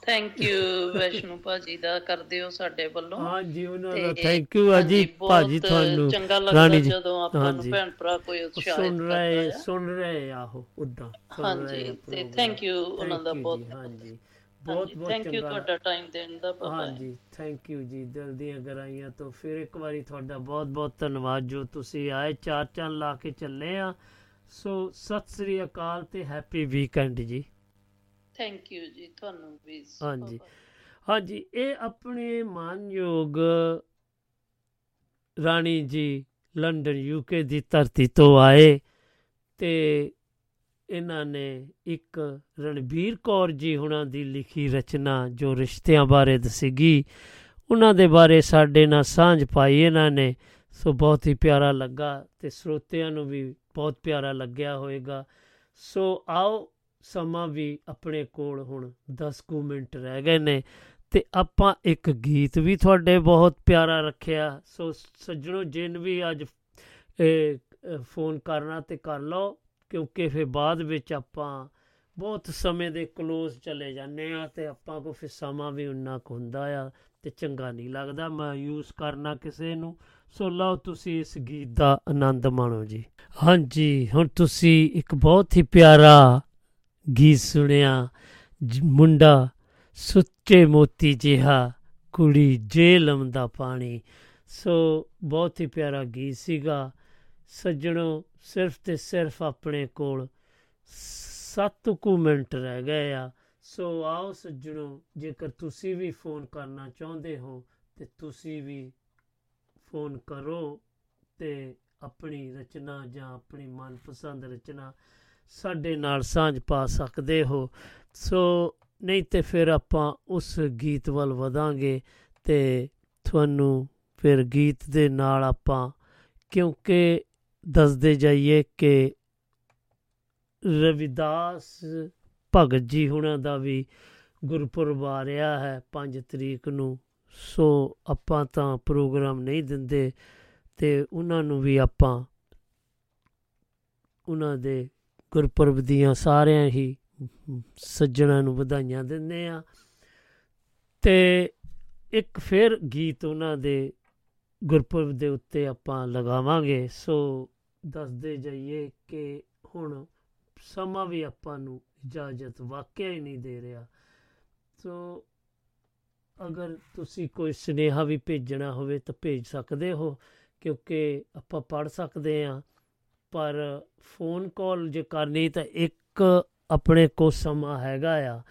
ਥੈਂਕ ਯੂ ਵੈਸ਼ਨੂ ਭਾਜੀ ਦਾ ਕਰਦੇ ਹੋ ਸਾਡੇ ਵੱਲੋਂ। ਹਾਂਜੀ, ਉਹਨਾਂ ਦਾ ਥੈਂਕ ਯੂ ਆ ਜੀ ਭਾਜੀ, ਤੁਹਾਨੂੰ ਚੰਗਾ ਲੱਗਦਾ ਜਦੋਂ ਆਪਾਂ ਨੂੰ ਭੈਣ ਭਰਾ ਕੋਈ ਸੁਣ ਰਹੇ ਆਹੋ ਉਦਾਂ। ਹਾਂਜੀ, ਤੇ ਥੈਂਕ ਯੂ ਉਹਨਾਂ ਦਾ ਬਹੁਤ। ਹਾਂਜੀ, ਬਹੁਤ ਥੈਂਕ ਯੂ ਤੁਹਾਡਾ ਟਾਈਮ ਦੇਣ ਦਾ। ਹਾਂਜੀ, ਥੈਂਕ ਯੂ ਜੀ, ਦਿਲ ਦੀਆਂ ਗਹਿਰਾਈਆਂ ਤੋਂ ਫਿਰ ਇੱਕ ਵਾਰੀ ਤੁਹਾਡਾ ਬਹੁਤ ਧੰਨਵਾਦ ਜੋ ਤੁਸੀਂ ਆਏ, ਚਾਰ ਚੰਨ ਲਾ ਕੇ ਚੱਲੇ ਆ। ਸੋ ਸਤਿ ਸ੍ਰੀ ਅਕਾਲ ਤੇ ਹੈਪੀ ਵੀਕਐਂਡ ਜੀ। ਥੈਂਕ ਯੂ ਜੀ, ਤੁਹਾਨੂੰ ਵੀ। ਹਾਂਜੀ, ਇਹ ਆਪਣੇ ਮਾਨਯੋਗ ਰਾਣੀ ਜੀ ਲੰਡਨ ਯੂਕੇ ਦੀ ਧਰਤੀ ਤੋਂ ਆਏ ਤੇ ਇਹਨਾਂ ਨੇ ਇੱਕ ਰਣਬੀਰ ਕੌਰ ਜੀ ਹੁਣਾਂ ਦੀ ਲਿਖੀ ਰਚਨਾ ਜੋ ਰਿਸ਼ਤਿਆਂ ਬਾਰੇ ਦੱਸੀਗੀ, ਉਹਨਾਂ ਦੇ ਬਾਰੇ ਸਾਡੇ ਨਾਲ ਸਾਂਝ ਪਾਈ ਇਹਨਾਂ ਨੇ। ਸੋ ਬਹੁਤ ਹੀ ਪਿਆਰਾ ਲੱਗਾ ਅਤੇ ਸਰੋਤਿਆਂ ਨੂੰ ਵੀ ਬਹੁਤ ਪਿਆਰਾ ਲੱਗਿਆ ਹੋਵੇਗਾ। ਸੋ ਆਓ, ਸਮਾਂ ਵੀ ਆਪਣੇ ਕੋਲ ਹੁਣ 10 ਮਿੰਟ ਰਹਿ ਗਏ ਨੇ ਅਤੇ ਆਪਾਂ ਇੱਕ ਗੀਤ ਵੀ ਤੁਹਾਡੇ ਬਹੁਤ ਪਿਆਰਾ ਰੱਖਿਆ। ਸੋ ਸੱਜਣੋ, ਜਿਨ ਵੀ ਅੱਜ ਫੋਨ ਕਰਨਾ ਤਾਂ ਕਰ ਲਓ, ਕਿਉਂਕਿ ਫਿਰ ਬਾਅਦ ਵਿੱਚ ਆਪਾਂ ਬਹੁਤ ਸਮੇਂ ਦੇ ਕਲੋਜ਼ ਚਲੇ ਜਾਂਦੇ ਹਾਂ ਅਤੇ ਆਪਾਂ ਕੋਲ ਫਿਰ ਸਮਾਂ ਵੀ ਉਨਾ ਕੁ ਹੁੰਦਾ ਆ ਅਤੇ ਚੰਗਾ ਨਹੀਂ ਲੱਗਦਾ ਮਾਯੂਸ ਕਰਨਾ ਕਿਸੇ ਨੂੰ। ਸੋ ਲਓ, ਤੁਸੀਂ ਇਸ ਗੀਤ ਦਾ ਆਨੰਦ ਮਾਣੋ ਜੀ। ਹਾਂਜੀ, ਹੁਣ ਤੁਸੀਂ ਇੱਕ ਬਹੁਤ ਹੀ ਪਿਆਰਾ ਗੀਤ ਸੁਣਿਆ, ਮੁੰਡਾ ਸੁੱਚੇ ਮੋਤੀ ਜਿਹਾ, ਕੁੜੀ ਜੇਲਮ ਦਾ ਪਾਣੀ। ਸੋ ਬਹੁਤ ਹੀ ਪਿਆਰਾ ਗੀਤ ਸੀਗਾ। ਸੱਜਣੋ ਸਿਰਫ ਅਤੇ ਸਿਰਫ ਆਪਣੇ ਕੋਲ 7 ਕੁ ਮਿੰਟ ਰਹਿ ਗਏ ਆ। ਸੋ ਆਓ ਸੱਜਣੋ, ਜੇਕਰ ਤੁਸੀਂ ਵੀ ਫੋਨ ਕਰਨਾ ਚਾਹੁੰਦੇ ਹੋ ਤਾਂ ਤੁਸੀਂ ਵੀ ਫੋਨ ਕਰੋ ਅਤੇ ਆਪਣੀ ਰਚਨਾ ਜਾਂ ਆਪਣੀ ਮਨਪਸੰਦ ਰਚਨਾ ਸਾਡੇ ਨਾਲ ਸਾਂਝ ਪਾ ਸਕਦੇ ਹੋ। ਸੋ ਨਹੀਂ ਤਾਂ ਫਿਰ ਆਪਾਂ ਉਸ ਗੀਤ ਵੱਲ ਵਧਾਂਗੇ ਅਤੇ ਤੁਹਾਨੂੰ ਫਿਰ ਗੀਤ ਦੇ ਨਾਲ ਆਪਾਂ, ਕਿਉਂਕਿ ਦੱਸਦੇ ਜਾਈਏ ਕਿ ਰਵਿਦਾਸ ਭਗਤ ਜੀ ਹੁਣਾਂ ਦਾ ਵੀ ਗੁਰਪੁਰਬ ਆ ਰਿਹਾ ਹੈ 5 ਤਰੀਕ ਨੂੰ। ਸੋ ਆਪਾਂ ਤਾਂ ਪ੍ਰੋਗਰਾਮ ਨਹੀਂ ਦਿੰਦੇ ਅਤੇ ਉਹਨਾਂ ਨੂੰ ਵੀ ਆਪਾਂ ਉਹਨਾਂ ਦੇ ਗੁਰਪੁਰਬ ਦੀਆਂ ਸਾਰਿਆਂ ਹੀ ਸੱਜਣਾਂ ਨੂੰ ਵਧਾਈਆਂ ਦਿੰਦੇ ਹਾਂ। ਅਤੇ ਇੱਕ ਫਿਰ ਗੀਤ ਉਹਨਾਂ ਦੇ ਗੁਰਪੁਰਬ ਦੇ ਉੱਤੇ ਆਪਾਂ ਲਗਾਵਾਂਗੇ। ਸੋ ਦੱਸਦੇ ਜਾਈਏ ਕਿ ਹੁਣ ਸਮਾਂ ਵੀ ਆਪਾਂ ਨੂੰ ਇਜਾਜ਼ਤ ਵਾਕਿਆ ਹੀ ਨਹੀਂ ਦੇ ਰਿਹਾ। ਸੋ ਅਗਰ ਤੁਸੀਂ ਕੋਈ ਸੁਨੇਹਾ ਵੀ ਭੇਜਣਾ ਹੋਵੇ ਤਾਂ ਭੇਜ ਸਕਦੇ ਹੋ, ਕਿਉਂਕਿ ਆਪਾਂ ਪੜ੍ਹ ਸਕਦੇ ਹਾਂ। ਪਰ ਫੋਨ ਕਾਲ ਜੇ ਕਰਨੀ ਤਾਂ ਇੱਕ ਆਪਣੇ ਕੋਲ ਸਮਾਂ ਹੈਗਾ ਆ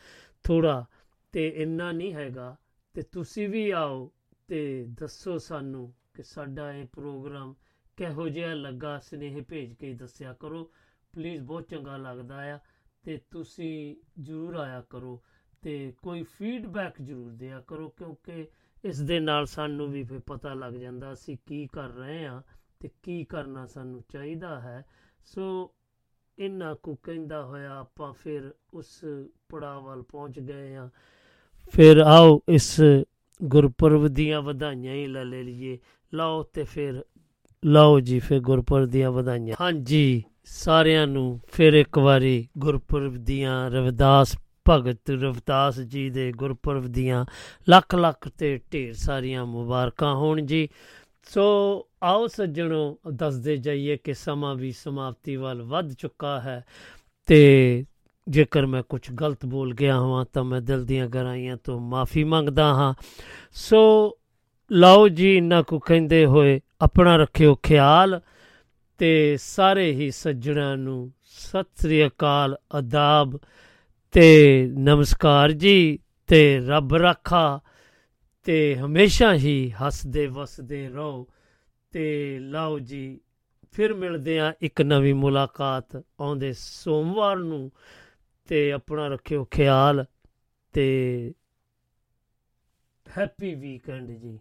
ਥੋੜ੍ਹਾ, ਅਤੇ ਇੰਨਾ ਨਹੀਂ ਹੈਗਾ। ਅਤੇ ਤੁਸੀਂ ਵੀ ਆਓ ਅਤੇ ਦੱਸੋ ਸਾਨੂੰ ਕਿ ਸਾਡਾ ਇਹ ਪ੍ਰੋਗਰਾਮ ਕਿਹੋ ਜਿਹਾ ਲੱਗਾ। ਸੁਨੇਹੇ ਭੇਜ ਕੇ ਦੱਸਿਆ ਕਰੋ ਪਲੀਜ਼, ਬਹੁਤ ਚੰਗਾ ਲੱਗਦਾ ਆ। ਅਤੇ ਤੁਸੀਂ ਜ਼ਰੂਰ ਆਇਆ ਕਰੋ ਅਤੇ ਕੋਈ ਫੀਡਬੈਕ ਜ਼ਰੂਰ ਦਿਆ ਕਰੋ, ਕਿਉਂਕਿ ਇਸ ਦੇ ਨਾਲ ਸਾਨੂੰ ਵੀ ਫਿਰ ਪਤਾ ਲੱਗ ਜਾਂਦਾ ਅਸੀਂ ਕੀ ਕਰ ਰਹੇ ਹਾਂ ਅਤੇ ਕੀ ਕਰਨਾ ਸਾਨੂੰ ਚਾਹੀਦਾ ਹੈ। ਸੋ ਇਹਨਾਂ ਕੁ ਕਹਿੰਦਾ ਹੋਇਆ ਆਪਾਂ ਫਿਰ ਉਸ ਪੜਾਅ ਵੱਲ ਪਹੁੰਚ ਗਏ ਹਾਂ। ਫਿਰ ਆਓ ਇਸ ਗੁਰਪੁਰਬ ਦੀਆਂ ਵਧਾਈਆਂ ਹੀ ਲੈ ਲਈਏ। ਲਓ ਅਤੇ ਫਿਰ ਲਓ ਜੀ, ਫਿਰ ਗੁਰਪੁਰਬ ਦੀਆਂ ਵਧਾਈਆਂ। ਹਾਂਜੀ ਸਾਰਿਆਂ ਨੂੰ ਫਿਰ ਇੱਕ ਵਾਰੀ ਗੁਰਪੁਰਬ ਦੀਆਂ, ਰਵਿਦਾਸ ਭਗਤ ਰਵਿਦਾਸ ਜੀ ਦੇ ਗੁਰਪੁਰਬ ਦੀਆਂ ਲੱਖ ਲੱਖ ਅਤੇ ਢੇਰ ਸਾਰੀਆਂ ਮੁਬਾਰਕਾਂ ਹੋਣ ਜੀ। ਸੋ ਆਓ ਸੱਜਣੋ, ਦੱਸਦੇ ਜਾਈਏ ਕਿ ਸਮਾਂ ਵੀ ਸਮਾਪਤੀ ਵੱਲ ਵੱਧ ਚੁੱਕਾ ਹੈ। ਅਤੇ ਜੇਕਰ ਮੈਂ ਕੁਛ ਗਲਤ ਬੋਲ ਗਿਆ ਹਾਂ ਤਾਂ ਮੈਂ ਦਿਲ ਦੀਆਂ ਗਹਿਰਾਈਆਂ ਤੋਂ ਮਾਫੀ ਮੰਗਦਾ ਹਾਂ। ਸੋ ਲਓ ਜੀ, ਇਹਨਾਂ ਕੁ ਕਹਿੰਦੇ ਹੋਏ ਆਪਣਾ ਰੱਖਿਓ ਖਿਆਲ ਅਤੇ ਸਾਰੇ ਹੀ ਸੱਜਣਾਂ ਨੂੰ ਸਤਿ ਸ੍ਰੀ ਅਕਾਲ, ਅਦਾਬ ਅਤੇ ਨਮਸਕਾਰ ਜੀ। ਅਤੇ ਰੱਬ ਰਾਖਾ ਅਤੇ ਹਮੇਸ਼ਾ ਹੀ ਹੱਸਦੇ ਵਸਦੇ ਰਹੋ। ਅਤੇ ਲਓ ਜੀ, ਫਿਰ ਮਿਲਦੇ ਹਾਂ, ਇੱਕ ਨਵੀਂ ਮੁਲਾਕਾਤ ਆਉਂਦੇ ਸੋਮਵਾਰ ਨੂੰ। ਅਤੇ ਆਪਣਾ ਰੱਖਿਓ ਖਿਆਲ ਅਤੇ ਹੈਪੀ ਵੀਕਐਂਡ ਜੀ।